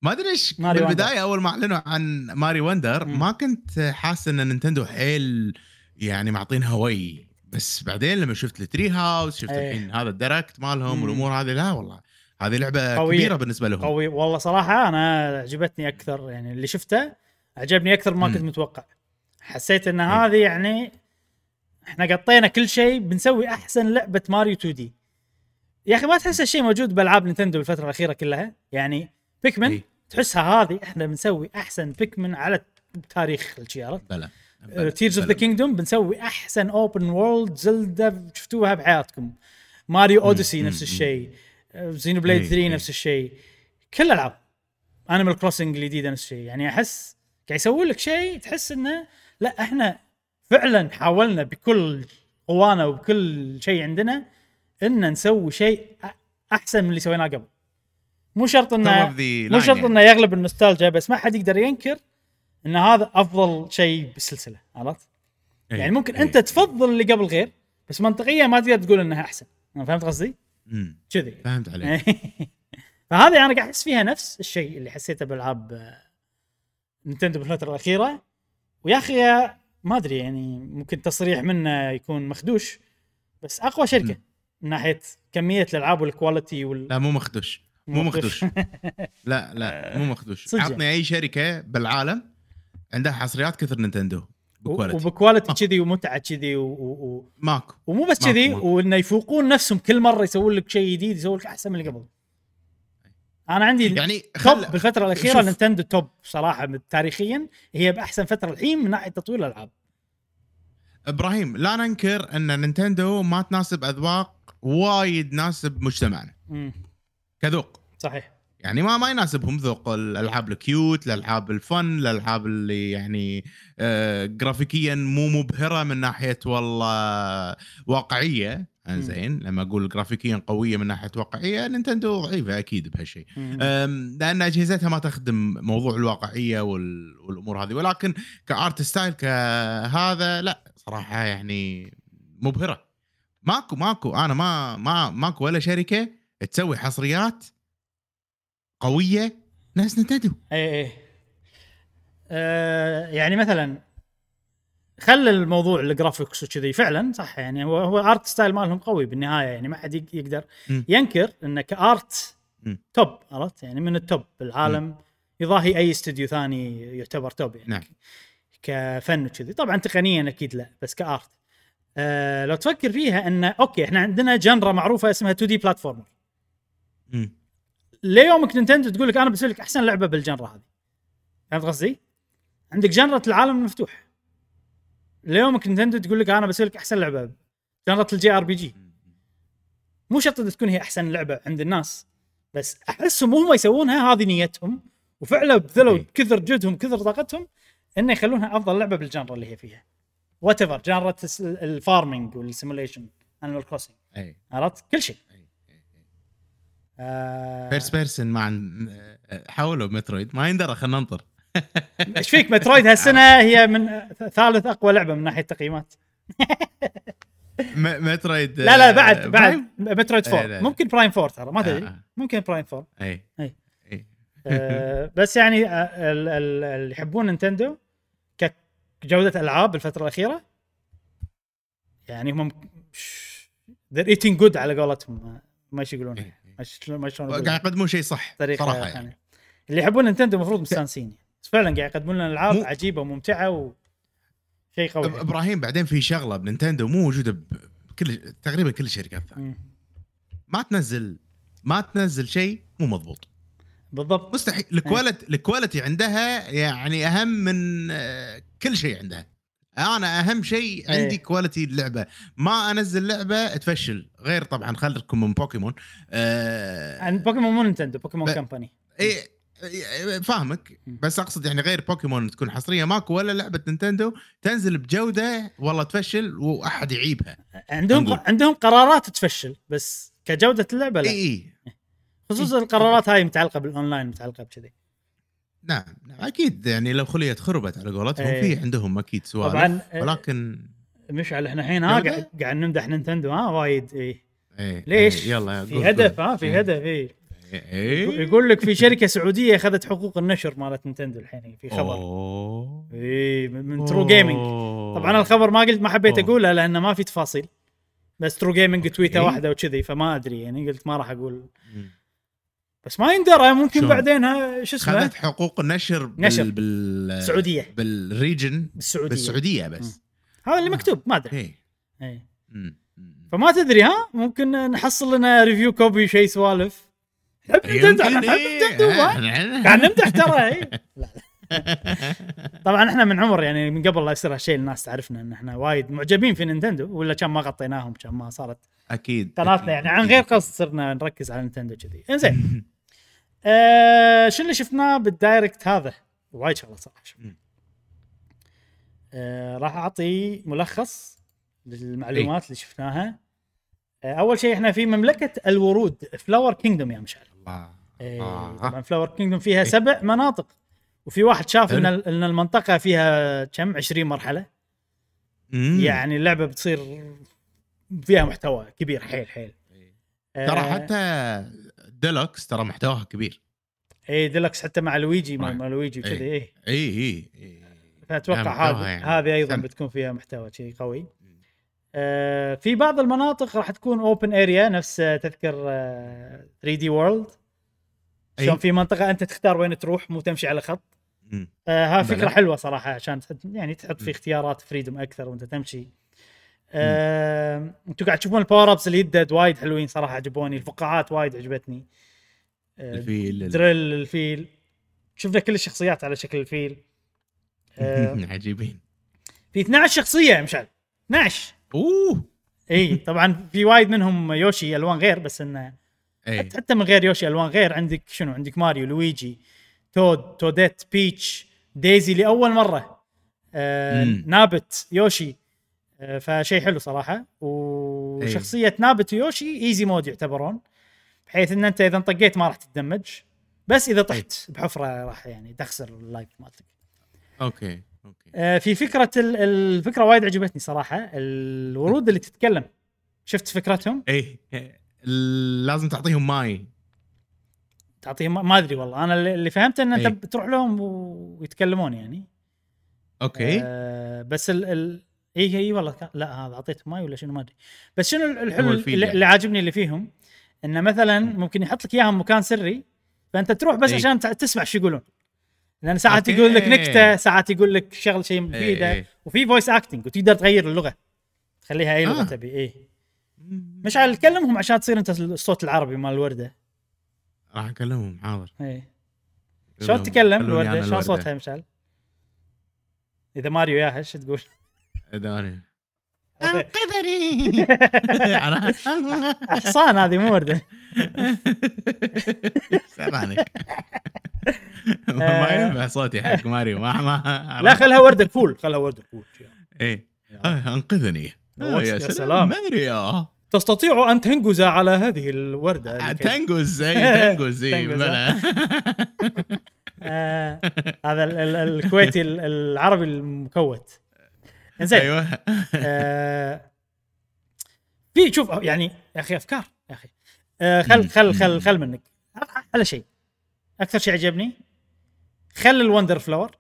ما ادري ايش بالبداية اول ما اعلنوا عن ماريو وندر م. ما كنت حاسس ان نينتندو حيل يعني معطين هوي، بس بعدين لما شفت التري هاوس شفت أيه. الحين هذا الدايركت مالهم م. والامور هذه، لا والله هذه لعبة قوية. كبيرة بالنسبة لهم قوي والله صراحة. أنا عجبتني أكثر، يعني اللي شفته عجبني أكثر ما م. كنت متوقع. حسيت أن هذه يعني إحنا قطينا كل شيء، بنسوي أحسن لعبة ماريو تو دي. يا أخي ما تحس الشيء موجود بألعاب نينتندو بالفترة الأخيرة كلها، يعني بيكمن م. تحسها هذه إحنا بنسوي أحسن بيكمن على تاريخ الشيارات. بلى تيرز أوف ذا كينجدوم بنسوي أحسن أوبن وورلد زلدة شفتوها بحياتكم. ماريو أوديسي نفس الشيء، زينو بلايد ثري نفس الشيء، كل الألعاب أنيمال كروسنج الجديدة نفس الشيء. يعني أحس قاعد يسوون لك شيء تحس إنه لا إحنا فعلا حاولنا بكل قوانا وبكل شيء عندنا إن نسوي شيء أحسن من اللي سويناه قبل. مو شرط إنه مو شرط إنه يغلب النوستالجيا، بس ما حد يقدر ينكر إن هذا أفضل شيء بالسلسلة، عرفت؟ يعني ممكن أنت تفضل اللي قبل غير، بس منطقيا ما تقدر تقول إنها أحسن. أنا فهمت قصدي؟ امم كذي فهمت عليك. فهذه انا قاعد احس فيها نفس الشيء اللي حسيته بالعاب نينتندو بالفتره الاخيره. ويا اخي ما ادري، يعني ممكن تصريح منه يكون مخدوش، بس اقوى شركه من ناحيه كميه الالعاب والكواليتي وال... لا مو مخدوش مو مخدوش لا لا مو مخدوش. عطني اي شركه بالعالم عندها حصريات كثر نينتندو بكواليتي وبكواليتي كذي ومتعه كذي و... و... ماكو. ومو بس كذي، وانه يفوقون نفسهم كل مره، يسوون لك شيء جديد، يسوون لك احسن من اللي قبل. انا عندي يعني خل... بالفتره الاخيره نينتندو توب صراحه تاريخيا، هي باحسن فتره الحين من ناحيه تطوير الالعاب. ابراهيم لا ننكر ان نينتندو ما تناسب اذواق وايد ناسب مجتمعنا امم كذوق صحيح، يعني ما ما يناسبهم ذوق الالعاب الكيوت، الالعاب الفن، الالعاب اللي يعني آه جرافيكيا مو مبهره من ناحيه والله واقعيه. مم. زين، لما اقول جرافيكيا قويه من ناحيه واقعيه، نينتندو ضعيفه اكيد بهالشيء، مم. أم، لان اجهزتها ما تخدم موضوع الواقعيه وال... والامور هذه، ولكن كارت ستايل كهذا لا صراحه يعني مبهره. ماكو ماكو انا ما ما ماكو ولا شركه تسوي حصريات قويه ناس نينتندو. اي اي أه يعني مثلا خلى الموضوع الجرافيكس وكذي فعلا صح، يعني هو هو ارت ستايل مالهم قوي بالنهايه، يعني ما حد يقدر م. ينكر انك ارت م. توب، عرفت يعني من التوب بالعالم، م. يضاهي اي استوديو ثاني يعتبر توب يعني. نعم. كفن وكذي طبعا تقنيا اكيد لا، بس كارت أه لو تفكر فيها ان اوكي احنا عندنا جنرا معروفه اسمها تو دي بلاتفورمر، ليومك نينتندو تقول لك انا بسوي لك احسن لعبه بالجنرا هذه، فهمت قصدي؟ عندك جنرا العالم المفتوح، ليومك نينتندو تقول لك انا بسوي لك احسن لعبه جنرا الجي ار بي جي. مو شرط تكون هي احسن لعبه عند الناس، بس احسهم هم يسوونها هذه نيتهم، وفعلا بذلوا كثر جهدهم كثر طاقتهم انه يخلونها افضل لعبه بالجنرا اللي هي فيها، وات ايفر جنرا الفارمينج والسيموليشن انيمال كروسنج، عرفت كل شيء. فيرست بيرسون مع حاولوا مترويد ما يندرى، خلينا ننطر ايش فيك. مترويد هالسنه هي من ثالث اقوى لعبه من ناحيه تقييمات. م- مترويد لا لا بعد بعد مترويد فور، ممكن برايم فور ترى ما تدري، ممكن برايم فور اي اي آه بس يعني اللي يحبون نينتندو كجوده العاب الفتره الاخيره يعني هم they're eating good على قولتهم، ما شي يقولون ما شلون قاعد يقدمون شيء صح صراحه يعني. يعني اللي يحبون نينتندو المفروض مستانسين فعلا، قاعد يقدمون لنا العاب مو... عجيبه وممتعه وشيء قوي. ابراهيم بعدين في شغله بنينتندو مو موجوده بكل تقريبا كل الشركات الثانيه، ما تنزل ما تنزل شيء مو مضبوط بالضبط، مستحيل. الكواليتي الكواليتي عندها يعني اهم من كل شيء عندها. انا اهم شيء عندي كواليتي اللعبه، ما انزل لعبه تفشل، غير طبعا خلكم من بوكيمون آه... عن بوكيمون مو نينتندو، بوكيمون ب... كامباني ايه فاهمك، بس اقصد يعني غير بوكيمون تكون حصريه، ماكو ولا لعبه نينتندو تنزل بجوده والله تفشل واحد يعيبها. عندهم ق... عندهم قرارات تفشل، بس كجوده اللعبه لا. اي خصوصا إيه. القرارات هاي متعلقه بالاونلاين، متعلقه بكذي. نعم اكيد يعني لو خليت خربت على قولتهم ايه. في عندهم اكيد سوالف، ولكن مش على احنا الحين ها قاعد قاعد نمدح نينتندو ها وايد ايه, ايه. ليش ايه. يلا في هدف ها في هدف ايه يقول لك في شركه سعوديه اخذت حقوق النشر مالت نينتندو الحين في خبر اي من ترو جيمنج. طبعا الخبر ما قلت ما حبيت اقوله لانه ما في تفاصيل، بس ترو جيمنج تويته واحده وكذي، فما ادري يعني قلت ما راح اقول، بس ما يندرى ممكن بعدين شو اسمه اخذت حقوق النشر بالسعوديه بالريجن بالسعوديه، بس هذا اللي مكتوب ما ادري اي، فما تدري ها ممكن نحصل لنا ريفيو كوبي شيء سوالف نينتندو قاعد نمدح ترى. طبعا احنا من عمر يعني من قبل لا يصير هالشيء الناس تعرفنا ان احنا وايد معجبين في نينتندو، ولا كان ما غطيناهم كان ما صارت اكيد قناتنا يعني عن غير قصد صرنا نركز على نينتندو كذي. انزين آه شنو اللي شفناه بالدايركت هذا؟ وايد شغله صراحه. آه راح اعطي ملخص للمعلومات اللي شفناها. اول شيء احنا في مملكه الورود فلاور كينجدوم يا مشعل. الله آه. طبعا فلاور كينجدوم فيها سبع مناطق، وفي واحد شاف ان ان المنطقه فيها كم عشرين مرحله، مم. يعني اللعبه بتصير فيها محتوى كبير حيل حيل آه. ترى حتى ديلوكس ترى محتواها كبير اي ديلوكس حتى مع لويجي مع, مع لويجي وكذا اي اي اي, إي. فاتوقع هذه يعني. هذه ايضا سم. بتكون فيها محتوى شيء قوي. آه في بعض المناطق راح تكون اوبن اريا نفس تذكر آه ثري دي وورلد، عشان في منطقه انت تختار وين تروح مو تمشي على خط. آه ها فكره حلوه صراحه عشان يعني تحط في اختيارات فريدم اكثر وانت تمشي. آه انتوا قاعد تشوفون الباور ابس اللي يدد وايد حلوين صراحه عجبوني، الفقاعات وايد عجبتني، آه الفيل دريل الفيل شفنا كل الشخصيات على شكل الفيل آه عجيبين. في اثنا عشر شخصيه مشعل اثنا عشر اوه اي طبعا في وايد منهم يوشي الوان غير، بس انه حتى من غير يوشي الوان غير عندك شنو عندك ماريو لويجي تود توديت بيتش دايزي لاول مره آه نابت يوشي آه فشي حلو صراحه. و وشخصيه نابتو يوشي ايزي مود يعتبرون، بحيث ان انت اذا طقيت ما راح تتدمج، بس اذا طحت بحفره راح يعني تخسر اللايف مالتك. اوكي اوكي. آه في فكره ال... الفكره وايد عجبتني صراحه، الورود اللي تتكلم، شفت فكرتهم؟ اي لازم تعطيهم ماي، تعطيهم ما ادري والله، انا اللي فهمته ان انت أي. بتروح لهم ويتكلمون يعني. اوكي. آه بس ال, ال... اي اي والله لا هذا اعطيته ماي ولا شنو ما ادري، بس شنو الحلو اللي عاجبني اللي فيهم، انه مثلا ممكن يحط لك اياهم مكان سري، فانت تروح بس إيه؟ عشان تسمع شو يقولون، لان ساعات إيه. يقول لك نكته، ساعات يقول لك شغل شيء مفيده إيه. وفي فويس اكتنج، وتقدر تغير اللغه تخليها اي لغه آه. تبي. اي مش على تكلمهم عشان تصير انت الصوت العربي مال الورده. راح اكلمهم حاضر. اي شلون تتكلم الورده؟ شلون صوتها مشعل؟ اذا ماريو ياهش تقول داري انقذني حصان، هذه مو ورده. سامعني ما ينفع صوتي حق ماريو، ما لا خلها ورده فول، خلها ورده فول. اي انقذني يا سلام ماريو، تستطيع ان تنجز على هذه الورده، تنجز تنجز بلا. هذا الكويتي العربي المكوت. انزين ايوه. آه في شوف يعني يا اخي افكار يا اخي. آه خل خل خل خل منك على شيء اكثر شيء عجبني، خل الوندر فلاور.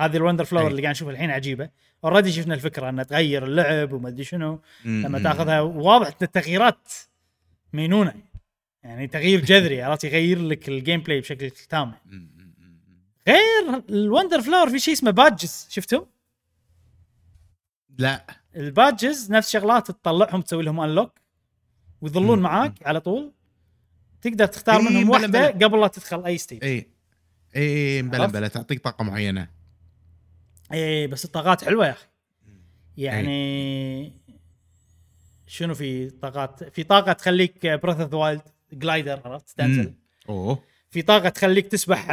هذه الوندر فلاور اللي قاعد نشوفها الحين عجيبه، اوريدي شفنا الفكره انها تغير اللعب وما ادري شنو لما تاخذها، واضح التغييرات مينونه يعني تغيير جذري، عرفت؟ يغير لك الجيم بلاي بشكل تام. غير الوندر فلاور في شيء اسمه بادجز، شفتهم؟ لا. البادجز نفس شغلات تطلعهم تسوي لهم انلوك ويظلون معاك على طول، تقدر تختار إيه منهم واحدة بلا. قبل لا تدخل اي ستيج. اي اي بلا بلا تعطيك طاقة معينة. اي بس الطاقات حلوة يا اخي يعني. إيه. شنو في طاقات؟ في طاقة تخليك بريث اوف ذا وايلد جلايدر، عرفت؟ تنزل. اوه. في طاقة تخليك تسبح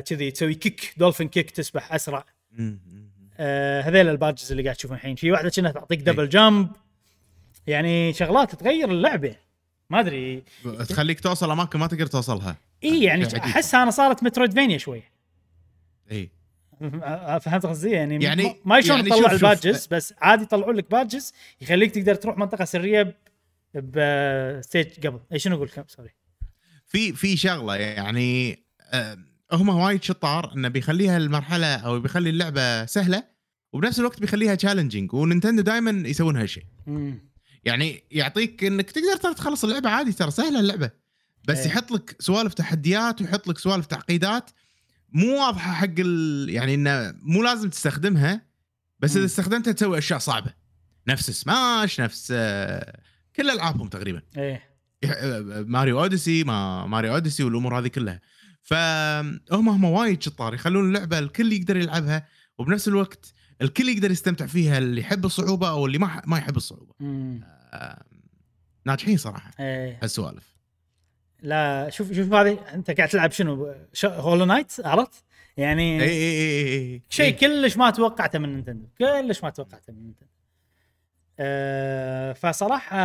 كذي، تسوي كيك دولفين كيك تسبح اسرع. امم آه هذيل البادجز اللي قاعد تشوفهم الحين، في واحدة كأنها تعطيك دبل جامب، يعني شغلات تغير اللعبة ما أدري، تخليك توصل أماكن ما تقدر توصلها. إيه يعني أحسها أنا صارت مترويدفينيا شوية. إيه فهمت قصدي يعني, يعني ما يشون يعني تطلع البادجز، بس عادي يطلعون لك بادجز يخليك تقدر تروح منطقة سرية بستيج قبل. إيش نقول كم سوري في في شغلة يعني أه هم وايد شطار انه بيخليها المرحله او بيخلي اللعبه سهله وبنفس الوقت بيخليها تشالنجينج، ونينتندو دائما يسوون هالشيء. يعني يعطيك انك تقدر تخلص اللعبه عادي، ترى سهله اللعبه، بس ايه. يحط لك سوالف تحديات ويحط لك سوالف تعقيدات مو واضحه حق ال... يعني انه مو لازم تستخدمها، بس مم. اذا استخدمتها تسوي اشياء صعبه، نفس سماش، نفس كل العابهم تقريبا. ايه ماريو اوديسي، ما ماريو اوديسي والامور هذه كلها. فهم هم وايد شطار يخلون اللعبة الكل يقدر يلعبها، وبنفس الوقت الكل يقدر يستمتع فيها، اللي يحب الصعوبة أو اللي ما ما يحب الصعوبة. آه... ناجحين صراحة ايه. هالسوالف. لا شوف شوف هذه أنت قاعد تلعب شنو هولو نايت، عرفت يعني؟ اي اي اي شيء ايه. كلش ما توقعته من نينتندو، كلش ما توقعته من نينتندو. آه... فصراحة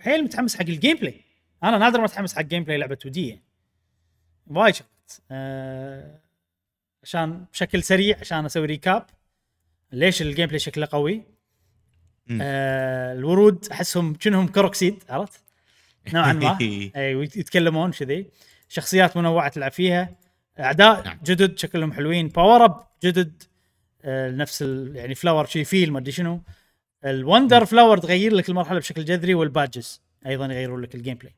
حيل متحمس حق الجيم بلاي. أنا نادر ما أتحمس حق الجيم بلاي لعبة تو دي وايد شفت. آه عشان بشكل سريع عشان اسوي ريكاب ليش الجيم بلاي شكله قوي. آه الورود احسهم كأنهم كروكسيد، عرفت؟ نوعا ما اي، ويتكلمون كذي، شخصيات منوعه تلعب فيها، اعداء جدد شكلهم حلوين، باور اب جدد. آه نفس يعني فلاور شي فيل ما ادري شنو. الوندر فلاور تغير لك المرحله بشكل جذري، والبادجز ايضا يغيرون لك الجيم بلاي.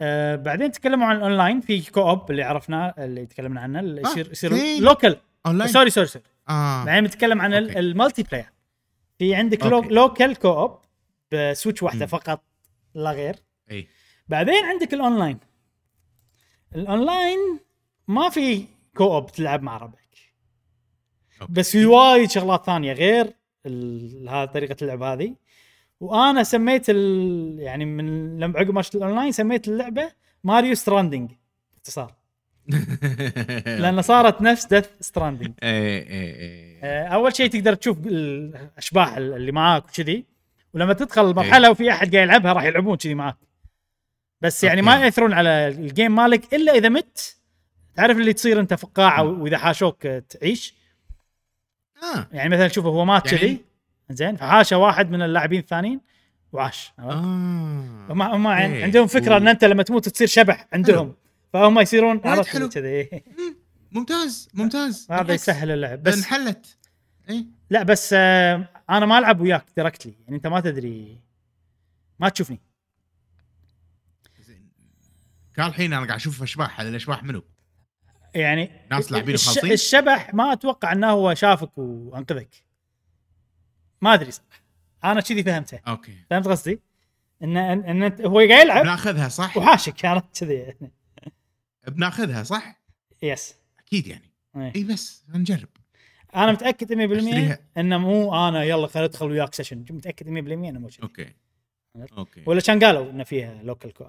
آه بعدين تكلموا عن الاونلاين في كوب اللي عرفناه اللي تكلمنا عنه، اللي يصير يصير آه. لوكال آه. سوري سوري سوري آه. بعدين نتكلم عن المالتي بلاير. في عندك أوكي. لوكال كوب بسويتش واحده م. فقط لا غير. اي بعدين عندك الاونلاين. الاونلاين ما في كوب تلعب مع ربعك أوكي. بس في وايد شغلات ثانيه غير هذه طريقه اللعب هذه. وانا سميت ال... يعني من لما عقب ما شفت الاونلاين سميت اللعبه ماريو ستراندينج باختصار، لان صارت نفس دث ستراندينج. اي اي اي اول شيء تقدر تشوف الاشباح اللي معاك وكذي، ولما تدخل المرحله وفي احد قاعد يلعبها راح يلعبون كذي معك، بس يعني أوكي. ما يأثرون على الجيم مالك الا اذا مت، تعرف اللي تصير انت فقاعه واذا حاشوك تعيش. اه يعني مثلا شوفه هو مات كذي يعني... زين فحاشه واحد من اللاعبين الثانيين وعاش. اه هم هم عندهم فكره أوه. ان انت لما تموت تصير شبح عندهم، فهم يصيرون عرفت كذي. ممتاز ممتاز، هذا يسهل اللعب بس انحلت. اي لا بس آه انا ما العب وياك دايركتلي، يعني انت ما تدري ما تشوفني. كان الحين انا قاعد اشوف اشباح، هذا الاشباح منو يعني؟ ناس لاعبين خالصين. الشبح ما اتوقع انه هو شافك وانقذك، ما ادري انا كذي فهمته. اوكي فهمت قصدي ان ان, إن هو قاعد يلعب بناخذها صح وحاشك كانت كذي يعني. بناخذها صح يس اكيد يعني اي إيه بس نجرب. انا متاكد مية بالمية انه مو انا يلا خلينا ندخل وياك سيشن، متاكد مية بالمية انه مو كذي. اوكي اوكي ولا كان قالوا انه فيها لوكال كوب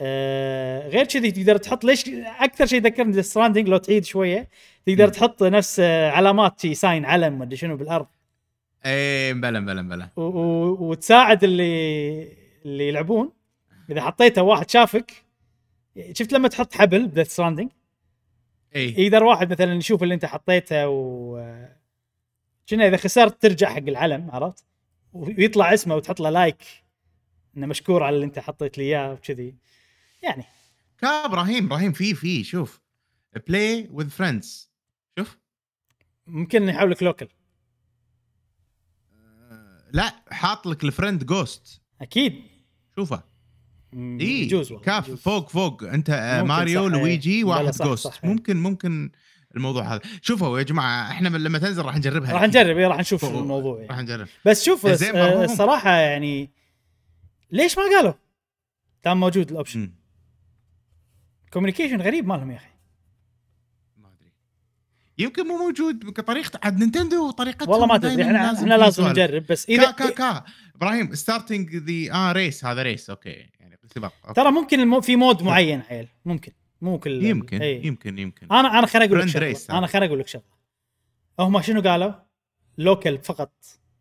آه غير كذي تقدر تحط. ليش اكثر شيء ذكرني ذا ستراندينج، لو تعيد شويه تقدر تحط نفس علامات شي ساين علم مدري شنو بالارض اي بلا بلا بلا و- و- وتساعد اللي اللي يلعبون. اذا حطيته واحد شافك، شفت لما تحط حبل بذا ستراندينج اي يقدر واحد مثلا يشوف اللي انت حطيته و شنو اذا خسرت ترجع حق العلم عرفت، ويطلع اسمه وتحط له لايك انه مشكور على اللي انت حطيت لي اياه وكذي يعني. كا ابراهيم ابراهيم في في شوف بلاي وذ فريندز، شوف ممكن يحاول لك لوكل. لا حاط لك الفريند جوست اكيد شوفه اي كاف فوق فوق انت ماريو لويجي واحد جوست. ممكن ممكن الموضوع هذا شوفوا يا جماعه احنا لما تنزل راح نجربها، راح نجرب ايه راح نشوف الموضوع يعني. راح نجرب بس شوف الصراحه يعني ليش ما قالوا كان موجود الاوبشن كوميونيكيشن غريب مالهم يا اخي ما ادري، يمكن مو موجود كطريقه عند نينتندو وطريقه والله ما ادري. احنا احنا لازم نجرب بس اذا كا كا ابراهيم ستارتنج ذا اه ريس، هذا ريس اوكي يعني سباق ترى ممكن المو... في مود معين حيل ممكن مو كل يمكن ايه. يمكن يمكن انا انا خليني اقول لك شغله، انا خليني اقول لك شغله هم شنو قالوا لوكال فقط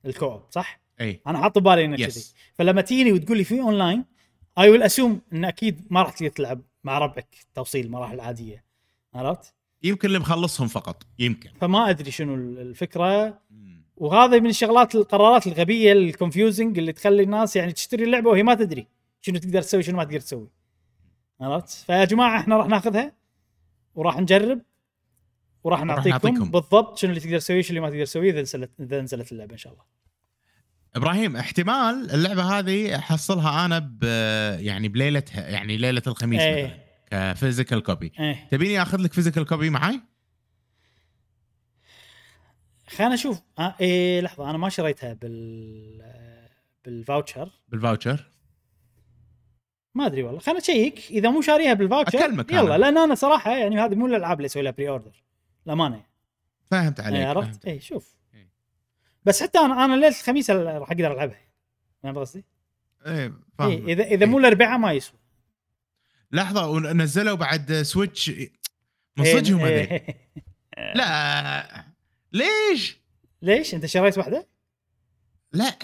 الكوب صح ايه. انا حاط بالي انه كذي، فلما تيني وتقول لي في اونلاين اي ويل اسوم ان اكيد ما راح تجي تلعب مع ربعك توصيل مراحل عاديه عرفت، يمكن اللي مخلصهم فقط يمكن، فما ادري شنو الفكره. وهذا من الشغلات القرارات الغبيه الكونفيوزنج اللي تخلي الناس يعني تشتري اللعبه وهي ما تدري شنو تقدر تسوي شنو ما تقدر تسوي عرفت. فيا جماعه احنا راح ناخذها وراح نجرب وراح نعطيكم, نعطيكم بالضبط شنو اللي تقدر تسويه شنو اللي ما تقدر تسويه اذا نزلت اذا نزلت اللعبه ان شاء الله. ابراهيم احتمال اللعبه هذه احصلها انا ب يعني بليلتها يعني ليله الخميس ايه. مثلا كفيزيكال كوبي ايه. تبيني اخذ لك فيزيكال كوبي معي؟ خلنا اشوف اه ايه لحظه انا ما شريتها بال بالفاوتشر بالفاوتشر ما ادري والله خلنا اشيك اذا مو شاريها بالفاوتشر يلا، لان انا صراحه يعني هذه مو الالعاب اللي اسوي لها بري اوردر لامانه فهمت عليك ايه عرفت اي شوف بس حتى انا انا ليله الخميس راح اقدر العبها فاهم قصدي ايه فاهم إيه اذا اذا مو الاربعاء ما يسوى لحظه ونزلوا بعد سويتش مصجهم هذول إيه إيه لا ليش ليش انت شريت واحده لا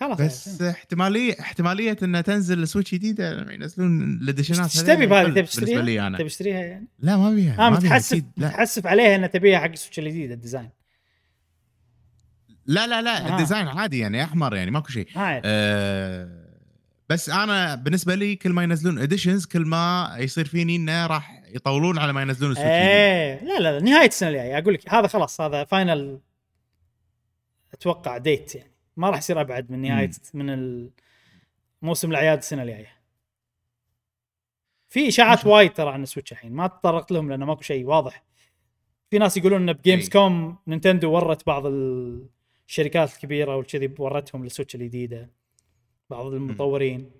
خلاص بس يعني. احتماليه احتماليه انها تنزل سويتش جديده ينزلون الاديشنات هذه تبي هذه بالنسبه لي انا تشتريها يعني لا ما بيها آه ما متحسف متحسف عليها ان تبيها حق السويتش الجديد الديزاين لا لا لا آه. الديزاين عادي يعني احمر يعني ماكو شيء آه. أه بس انا بالنسبه لي كل ما ينزلون اديشنز كل ما يصير فيني انه راح يطولون على ما ينزلون السويتش ايه لا لا نهايه السنه الجايه اقول لك هذا خلاص هذا فاينل اتوقع ديت يعني ما راح يصير ابعد من نهايه م. من موسم العياد السنه الجايه. في اشاعات وايد ترى عن السويتش الحين ما تطرقت لهم لانه ماكو شيء واضح. في ناس يقولون ان بجيمز كوم نينتندو ورت بعض ال الشركات الكبيرة والكذي ورتهم للسويتش الجديدة بعض المطورين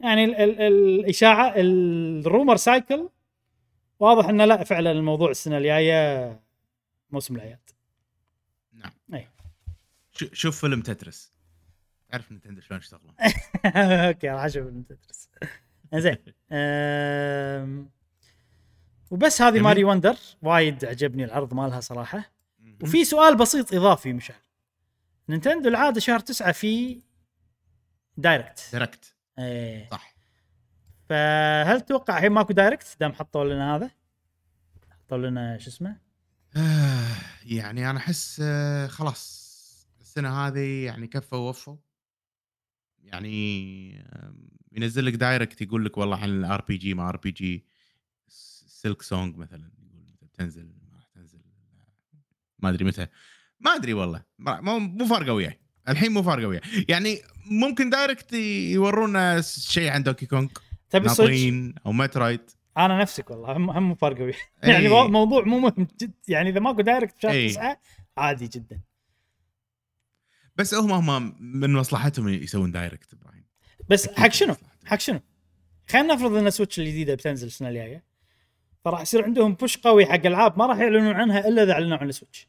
يعني ال ال الإشاعة الرومر سايكل واضح إنه لا فعلا الموضوع السنة الجاية موسم العياد. نعم أي شوف فيلم تترس تعرف نتندو شلون يشتغلون أوكي راح أشوف فيلم تترس إنزين أم... وبس هذه ماري وندر وايد عجبني العرض مالها صراحة. وفي سؤال بسيط إضافي مشان نينتندو العاده شهر تسعة في دايركت دايركت ايه صح. فهل توقع هي ماكو دايركت دام حطوا لنا هذا حطوا لنا شو اسمه يعني انا احس خلاص السنه هذه يعني كفوا ووفوا يعني ينزل لك دايركت يقول لك والله عن الار بي جي ما ار بي جي سلك سونج مثلا يقول تنزل ما راح تنزل ما ادري متى ما ادري والله مو مو فارقه وياي الحين مو فارقه وياي يعني ممكن دايركت يورونا شيء عن دوكي كونغ ناطرين او مترايد انا نفسك والله هم هم فارقه وياي يعني أي. موضوع مو مهم جد يعني اذا ماكو دايركت بشهر تسعة عادي جدا بس هم هم من مصلحتهم يسوون دايركت ابراهيم بس حق شنو حق شنو خلينا نفرض ان سويتش الجديده بتنزل السنه الجايه فراح يصير عندهم بوش قوي حق العاب ما راح يعلنون عنها الا اذا اعلنوا عن السويتش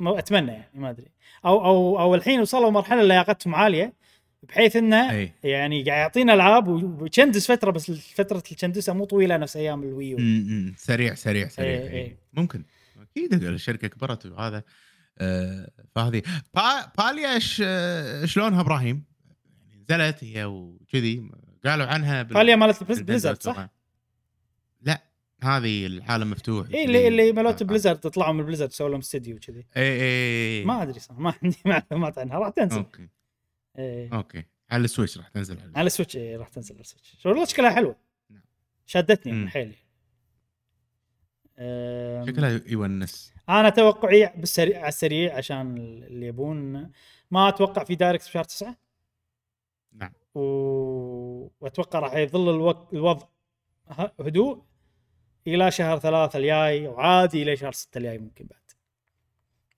اتمنى يعني ما ادري او او او الحين وصلوا مرحله لياقتهم عاليه بحيث انه أي. يعني قاعد يعطينا العاب وتشندس فتره بس فتره التشندسه مو طويله نفس ايام الويو امم سريع سريع سريع أي أي. أي. ممكن اكيد الشركه كبرت وهذا آه فهذه با... باليا شلونها ابراهيم يعني نزلت هي وكذي قالوا عنها باليا مالت بليزرد صح لا هذه العالم مفتوح اي اللي اللي مالوت بليزرد تطلعوا من بليزرد سووا لهم استديو كذي اي اي ما ادري صح ما عندي معلومات عنها راح تنزل اوكي اي اوكي على السويتش راح تنزل على, على السويتش إيه راح تنزل على السويتش والله شكلها حلو شدتني من حيلي شكلها يونس انا توقعي بالسريع على السريع عشان اللي يبون ما اتوقع في دايركت بشهر تسعة نعم و... واتوقع راح يظل الوق... الوضع هدوء الى شهر ثلاثة الجاي وعادي الى شهر ستة الجاي ممكن بعد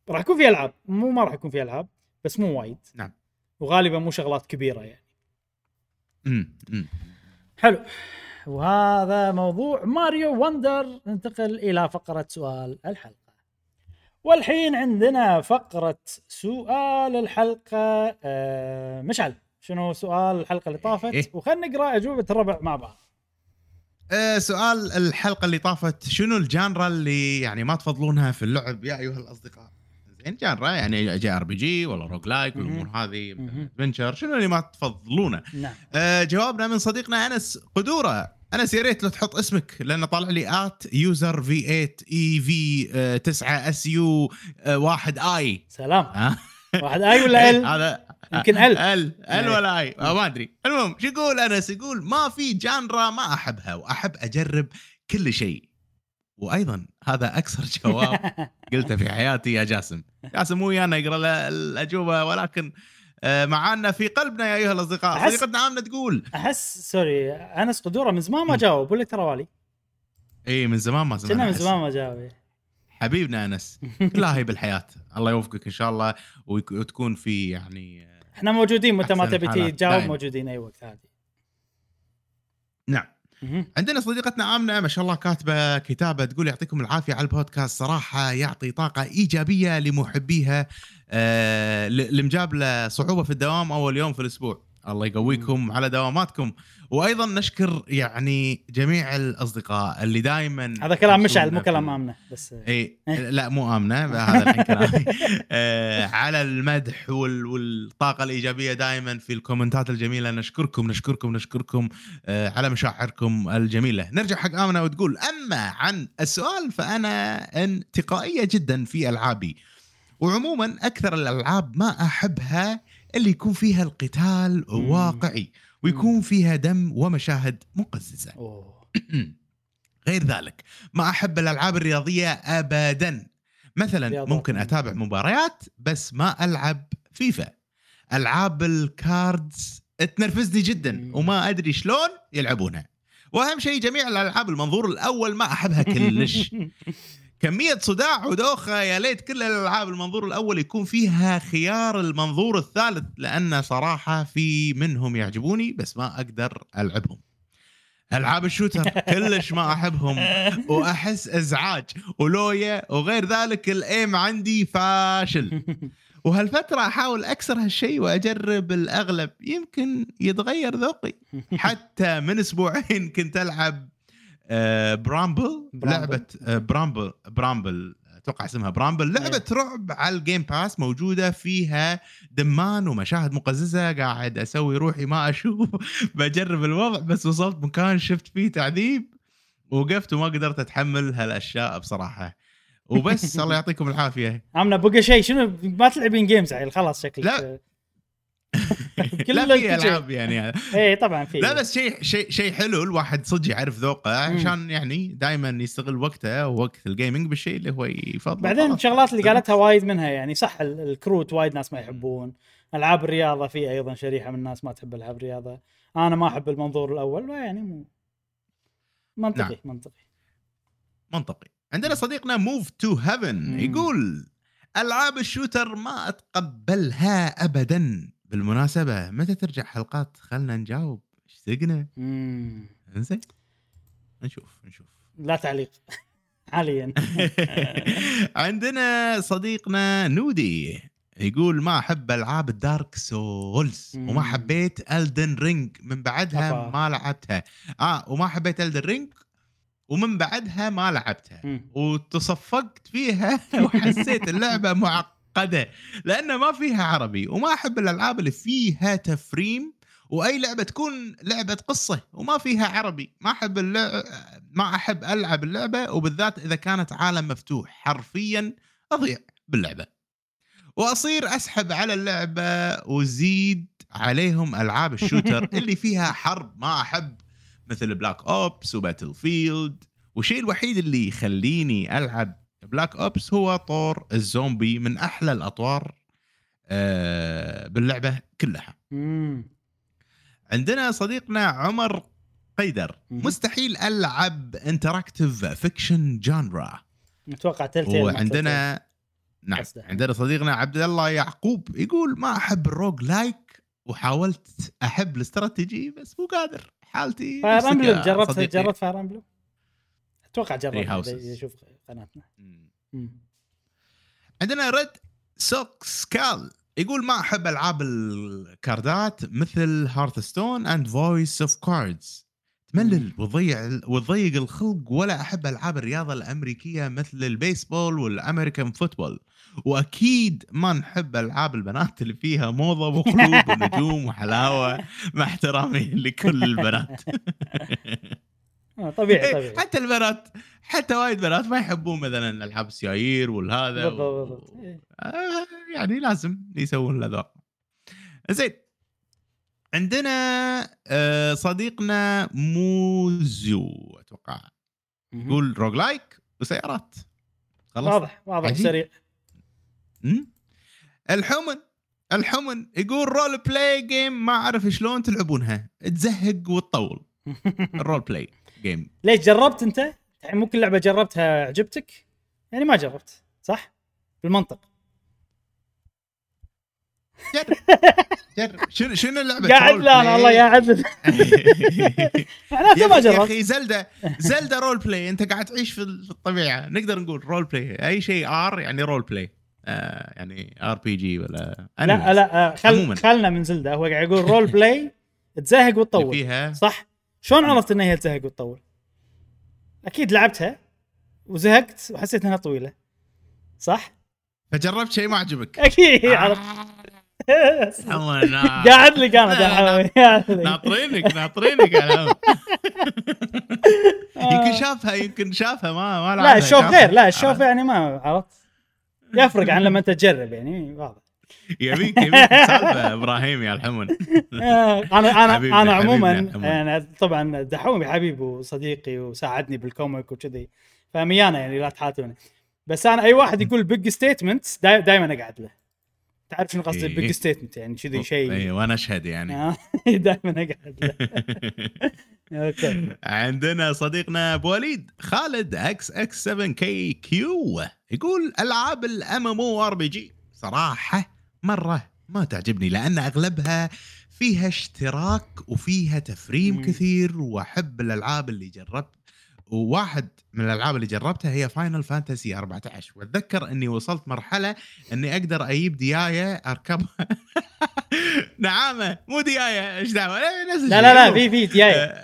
راح يكون في العاب مو ما راح يكون في العاب بس مو وايد نعم وغالبا مو شغلات كبيره يعني امم حلو وهذا موضوع ماريو وندر ننتقل الى فقره سؤال الحلقه والحين عندنا فقره سؤال الحلقه آه مشعل شنو سؤال الحلقه اللي طافت وخلنا نقرا اجوبه الربع مع بعض أه سؤال الحلقة اللي طافت شنو الجانرا اللي يعني ما تفضلونها في اللعب يا أيها الأصدقاء زين جانرا يعني جي ار بي جي ولا روج لايك والأمور هذه ادفنتشر شنو اللي ما تفضلونه أه جوابنا من صديقنا أنس قدورة أنس يا ريت لو تحط اسمك لأنه طالع لي آت يوزر في ثمانية اي في تسعة اس يو واحد اي سلام واحد اي ولا ال هذا يمكن ال ال ال ولا اي ما ادري المهم شو يقول انس يقول ما في جانرا ما احبها واحب اجرب كل شيء وايضا هذا اكثر جواب قلته في حياتي يا جاسم جاسم مو ويانا يقرا الاجوبه ولكن معانا في قلبنا يا ايها الاصدقاء صديقتنا عامله تقول احس سوري انس قدوره من زمان ما جاوب ولا ترى والي اي من زمان ما زمان من زمان ما جاوب حبيبنا أنس كلها هي بالحياة الله يوفقك إن شاء الله وتكون في يعني إحنا موجودين متى ما تبي تجاوب موجودين أي وقت هذه نعم عندنا صديقتنا آمنة ما شاء الله كاتبة كتابة تقول يعطيكم العافية على البودكاست صراحة يعطي طاقة إيجابية لمحبيها آه لمجابلة صعوبة في الدوام أول يوم في الأسبوع الله يقويكم على دواماتكم وأيضا نشكر يعني جميع الأصدقاء اللي دائما هذا كلام مشعل مو كلام آمنة بس إيه لا مو آمنة هذا الحين كلامي آه على المدح وال... والطاقة الإيجابية دائما في الكومنتات الجميلة نشكركم نشكركم نشكركم آه على مشاعركم الجميلة نرجع حق آمنة وتقول أما عن السؤال فأنا انتقائية جدا في ألعابي وعموما أكثر الألعاب ما أحبها اللي يكون فيها القتال واقعي ويكون فيها دم ومشاهد مقززة غير ذلك ما أحب الألعاب الرياضية أبدا مثلا ممكن أتابع مباريات بس ما ألعب فيفا ألعاب الكاردز تنرفزني جدا وما أدري شلون يلعبونها وأهم شيء جميع الألعاب المنظور الأول ما أحبها كلش كمية صداع ودوخة يا ليت كل الألعاب المنظور الأول يكون فيها خيار المنظور الثالث، لأن صراحة في منهم يعجبوني بس ما أقدر ألعبهم. ألعاب الشوتر كلش ما أحبهم وأحس إزعاج ولوية وغير ذلك، الأيم عندي فاشل. وهالفترة أحاول أكسر هالشيء وأجرب الأغلب، يمكن يتغير ذوقي. حتى من أسبوعين كنت ألعب برامبل، لعبة برامبل برامبل توقع اسمها برامبل، لعبة رعب على الجيم باس موجودة، فيها دمان ومشاهد مقززة. قاعد أسوي روحي ما أشوف بجرب الوضع، بس وصلت مكان شفت فيه تعذيب وقفت وما قدرت أتحمل هالأشياء بصراحة. وبس الله يعطيكم العافية. عمنا بقى شيء شنو ما تلعبين جيمز عيل خلاص شكلك؟ لا لا في ألعاب يعني اي طبعا في، لا بس شيء شيء شيء حلو الواحد صدق يعرف ذوقه، عشان يعني دائما يستغل وقته ووقت الجيمنج بالشيء اللي هو يفضله. بعدين الشغلات اللي قالتها وايد منها يعني صح، الكروت وايد ناس ما يحبون العاب الرياضه، في ايضا شريحه من الناس ما تحب العاب الرياضه. انا ما احب المنظور الاول، يعني منطقي. نعم. منطقي منطقي عندنا صديقنا موف تو هيفن يقول العاب الشوتر ما اتقبلها ابدا. بالمناسبة متى ترجع حلقات خلنا نجاوب اشتقنا. امم انزين نشوف نشوف لا تعليق حاليا. عندنا صديقنا نودي يقول ما أحب ألعاب الدارك سولز وما حبيت ألدن رينج من بعدها أبا. ما لعبتها اه وما حبيت ألدن رينج ومن بعدها ما لعبتها وتصفقت فيها وحسيت اللعبة معقدة قده لأنه ما فيها عربي، وما أحب الألعاب اللي فيها تفريم، وأي لعبة تكون لعبة قصة وما فيها عربي ما أحب اللعب... ما أحب ألعب اللعبة، وبالذات إذا كانت عالم مفتوح حرفيا أضيع باللعبة وأصير أسحب على اللعبة وزيد عليهم ألعاب الشوتر اللي فيها حرب ما أحب، مثل بلاك أوبس وباتل فيلد. وشيء الوحيد اللي يخليني ألعب بلاك أوبس هو طور الزومبي، من أحلى الأطوار آه باللعبة كلها. مم. عندنا صديقنا عمر قيدر مم. مستحيل ألعب انتراكتيف فيكشن جانرا، متوقع تلتين. وعندنا نعم عندنا صديقنا عبد الله يعقوب يقول ما أحب الروج لايك، وحاولت أحب الاستراتيجي بس مو قادر حالتي. فاير أمبلم جربت جربت فاير أمبلم توقع جربت يشوف قناتنا. عندنا ريد سوكس كال يقول ما أحب ألعاب الكاردات مثل هارثستون أند فويس أوف كاردز، تملل وضيع وضيق الخلق. ولا أحب ألعاب الرياضة الأمريكية مثل البيسبول والأمريكان فوتبول، وأكيد ما نحب ألعاب البنات اللي فيها موضة وقلوب ونجوم وحلاوة، مع احترامي لكل البنات. طبيعي طبيعي حتى البنات حتى وايد بنات ما يحبون مثلا العاب السيايير والهذا و... آه يعني لازم يسوون هذا. زين عندنا آه صديقنا موزو اتوقع يقول روج لايك وسيارات. خلاص واضح واضح سريع. الحمن الحمن يقول رول بلاي جيم ما اعرف شلون تلعبونها، تزهق وتطول. الرول بلاي جيم ليش جربت انت؟ ممكن لعبة جربتها عجبتك يعني ما جربت صح بالمنطق. جرب جرب شنو شنو اللعبة قاعد لا الله يا عبد انا ما جربت يا اخي. زلدة زلدة رول بلاي، انت قاعد تعيش في الطبيعة، نقدر نقول رول بلاي اي شيء ار يعني رول بلاي آه يعني ار بي جي ولا لا لا آه خل... خلنا من زلدة، هو قاعد يقول رول بلاي تزهق وتطول صح. شلون عرفت ان هي تزهق وتطول؟ اكيد لعبتها وزهقت وحسيت انها طويله صح، فجربت شيء ما عجبك اكيد عرفت. قاعد لي انا ناطرينك ناطرينك على يمكن شافها يمكن شافها ما ما لا الشوف غير لا الشوف يعني ما عرفت يفرق عن لما تجرب يعني واضح. يبيك يبيك سالفه ابراهيم يا الحمن. انا انا انا عموما انا طبعا دحومي حبيبي وصديقي وساعدني بالكوميك وكذي فميانا يعني لا تحاتوني، بس انا اي واحد يقول بيج ستيتمنت دائما اقعد له. تعرف شنو قصدي بيج ستيتمنت؟ يعني كذي شيء اي وانا اشهد يعني دائما اقعد له. اوكي. عندنا صديقنا ابو وليد خالد اكس اكس سبعة كي كيو يقول العاب الام ام او ار بي جي صراحه مره ما تعجبني لان اغلبها فيها اشتراك وفيها تفريم كثير، واحب الالعاب اللي جربت، وواحد من الالعاب اللي جربتها هي فاينل فانتسي أربعة عشر، واتذكر اني وصلت مرحله اني اقدر اجيب ديايه اركبها نعامه مو ديايه ايش دعوه لا لا لا في في ديايه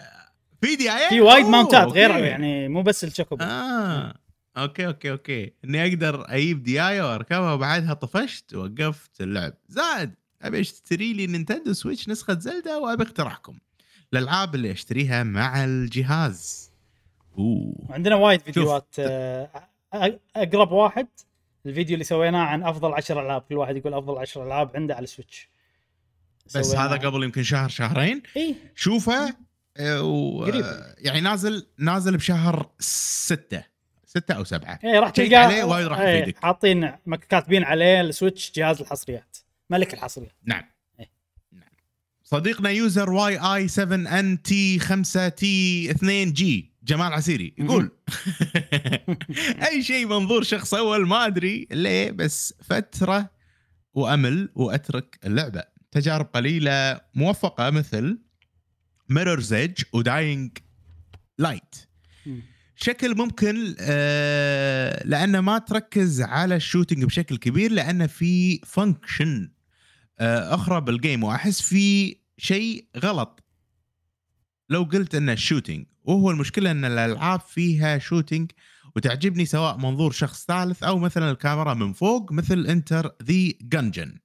في ديايه في وايد ماونتات غير يعني مو بس الشوكوبو. اه اوكي اوكي اوكي اني اقدر اجيب ديايه واركبها وبعدها طفشت ووقفت اللعب. زائد ابي اشتري لي نينتندو سويتش نسخه زلدة وابي اقترحكم الالعاب اللي اشتريها مع الجهاز. أوه. عندنا وايد فيديوهات. أقرب واحد الفيديو اللي سويناه عن أفضل عشر ألعاب، كل واحد يقول أفضل عشر ألعاب عنده على السويتش، بس هذا قبل يمكن شهر شهرين. إيه؟ شوفه و... يعني نازل نازل بشهر ستة ستة أو سبعة. إيه راح تلقى عليه وايد راح يفيدك. إيه حاطين كاتبين عليه السويتش جهاز الحصريات، ملك الحصريات. نعم. نعم. صديقنا يوزر واي آي سبعة إن تي خمسة تي اثنين جي جمال عسيري يقول أي شيء منظور شخص أول، ما أدري ليه بس فترة وأمل وأترك اللعبة. تجارب قليلة موفقة مثل Mirror's Edge وDying Light. شكل ممكن آه لأنه ما تركز على الشوتينج بشكل كبير لأنه في فانكشن آه أخرى بالجيم، وأحس في شيء غلط لو قلت أنه الشوتينج، وهو المشكلة أن الألعاب فيها شوتينج وتعجبني سواء منظور شخص ثالث أو مثلا الكاميرا من فوق مثل انتر ذي جنجن.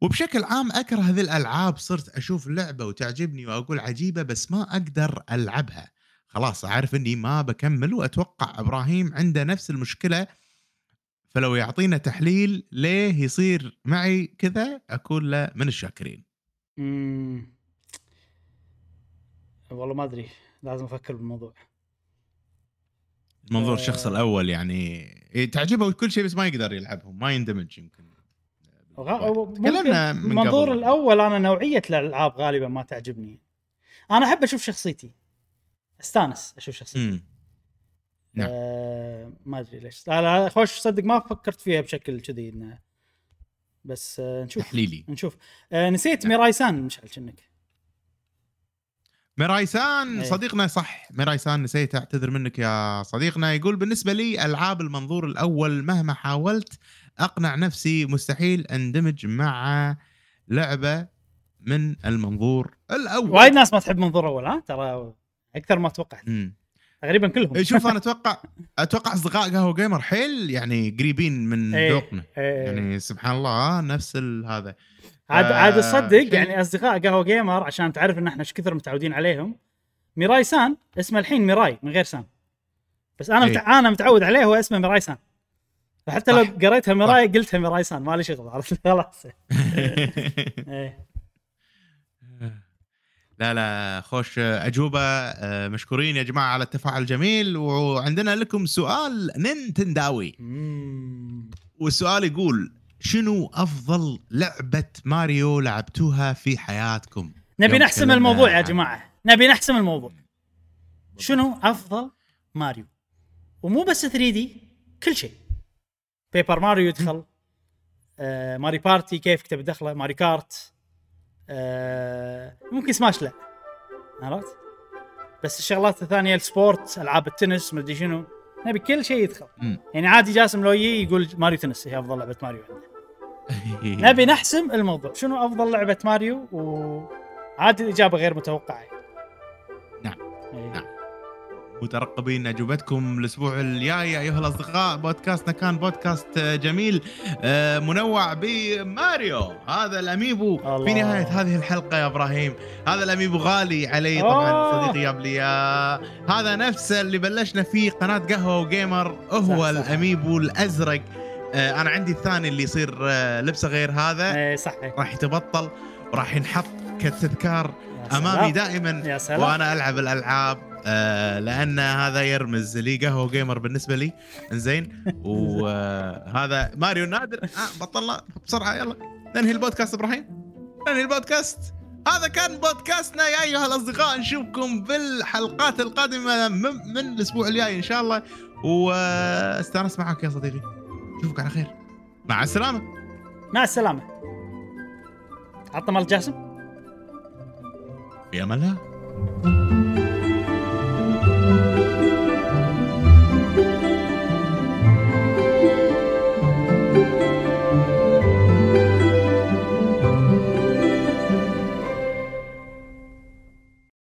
وبشكل عام أكره هذه الألعاب، صرت أشوف اللعبة وتعجبني وأقول عجيبة بس ما أقدر ألعبها، خلاص أعرف أني ما بكمل. وأتوقع إبراهيم عنده نفس المشكلة، فلو يعطينا تحليل ليه يصير معي كذا أقول له من الشاكرين. مم. والله ما أدري، لازم أفكر بالموضوع. منظور الشخص الأول يعني تعجبه كل شيء بس ما يقدر يلعبهم، ما يندمج يمكن. منظور الأول، أنا نوعية الألعاب غالبا ما تعجبني، أنا أحب أشوف شخصيتي، استانس أشوف شخصيتي. نعم. أه ما أدري ليش، لا خوش صدق ما فكرت فيها بشكل كذي، بس أه نشوف تحليلي. نشوف أه نسيت. نعم. ميرايسان مشعل شنك ميرايسان. أيه. صديقنا صح ميرايسان، نسيت أعتذر منك يا صديقنا. يقول بالنسبة لي ألعاب المنظور الأول مهما حاولت أقنع نفسي مستحيل أندمج مع لعبة من المنظور الأول. وايد ناس ما تحب منظور أول، ها ترى أكثر ما توقعت، غريبا كلهم. شوف أنا أتوقع أتوقع أصدقاء قهوة جيمر حيل يعني قريبين من أيه. ذوقنا. أيه. يعني سبحان الله نفس هذا عاد عاد تصدق يعني أصدقاء قهوة جيمر، عشان تعرف إن إحنا إيش كثر متعودين عليهم. ميراي سان اسمه الحين ميراي من غير سان، بس أنا متع... أنا متعود عليه هو اسمه ميراي سان، فحتى لو قريتها ميراي قلتها ميراي سان ما لي شغل، عرفت خلاص. لا لا خوش أجوبة، مشكورين يا جماعة على التفاعل الجميل. وعندنا لكم سؤال نينتنداوي، والسؤال يقول شنو أفضل لعبة ماريو لعبتوها في حياتكم؟ نبي نحسم الموضوع يا جماعة، نبي نحسم الموضوع. شنو أفضل ماريو؟ ومو بس ثري دي، كل شيء. بيبر ماريو يدخل، آه ماري بارتي كيف كتب دخله، ماري كارت، آه ممكن سماش لا، عرفت؟ بس الشغلات الثانية السبورت، ألعاب التنس، مدري شنو، نبي كل شيء يدخل. م. يعني عادي جاسم لو يجي يقول ماريو تنس هي أفضل لعبة ماريو عندنا. نبي نحسم الموضوع، شنو أفضل لعبة ماريو، وعاد الإجابة غير متوقعة. نعم. أيه. نعم. مترقبين أجوبتكم الأسبوع الجاي أيها الأصدقاء. بودكاستنا كان بودكاست جميل منوع بماريو، هذا الأميبو الله. في نهاية هذه الحلقة يا إبراهيم، هذا الأميبو غالي علي طبعا. أوه. صديقي يابليا، هذا نفسه اللي بلشنا فيه قناة قهوة وجيمر، هو الأميبو الأزرق. أنا عندي الثاني اللي يصير لبسه غير هذا، صحيح راح يتبطل وراح ينحط كتذكار أمامي دائما وأنا ألعب الألعاب، لأن هذا يرمز لي قهوة جيمر بالنسبة لي. إنزين، وهذا ماريو نادر. آه بطلنا بسرعة، يلا ننهي البودكاست إبراهيم، ننهي البودكاست. هذا كان بودكاستنا يا أيها الأصدقاء، نشوفكم بالحلقات القادمة من الأسبوع الجاي إن شاء الله، واستأنس معك يا صديقي. نشوفك على خير، مع السلامة. مع السلامة. عطنا مال جاسم يا ملا.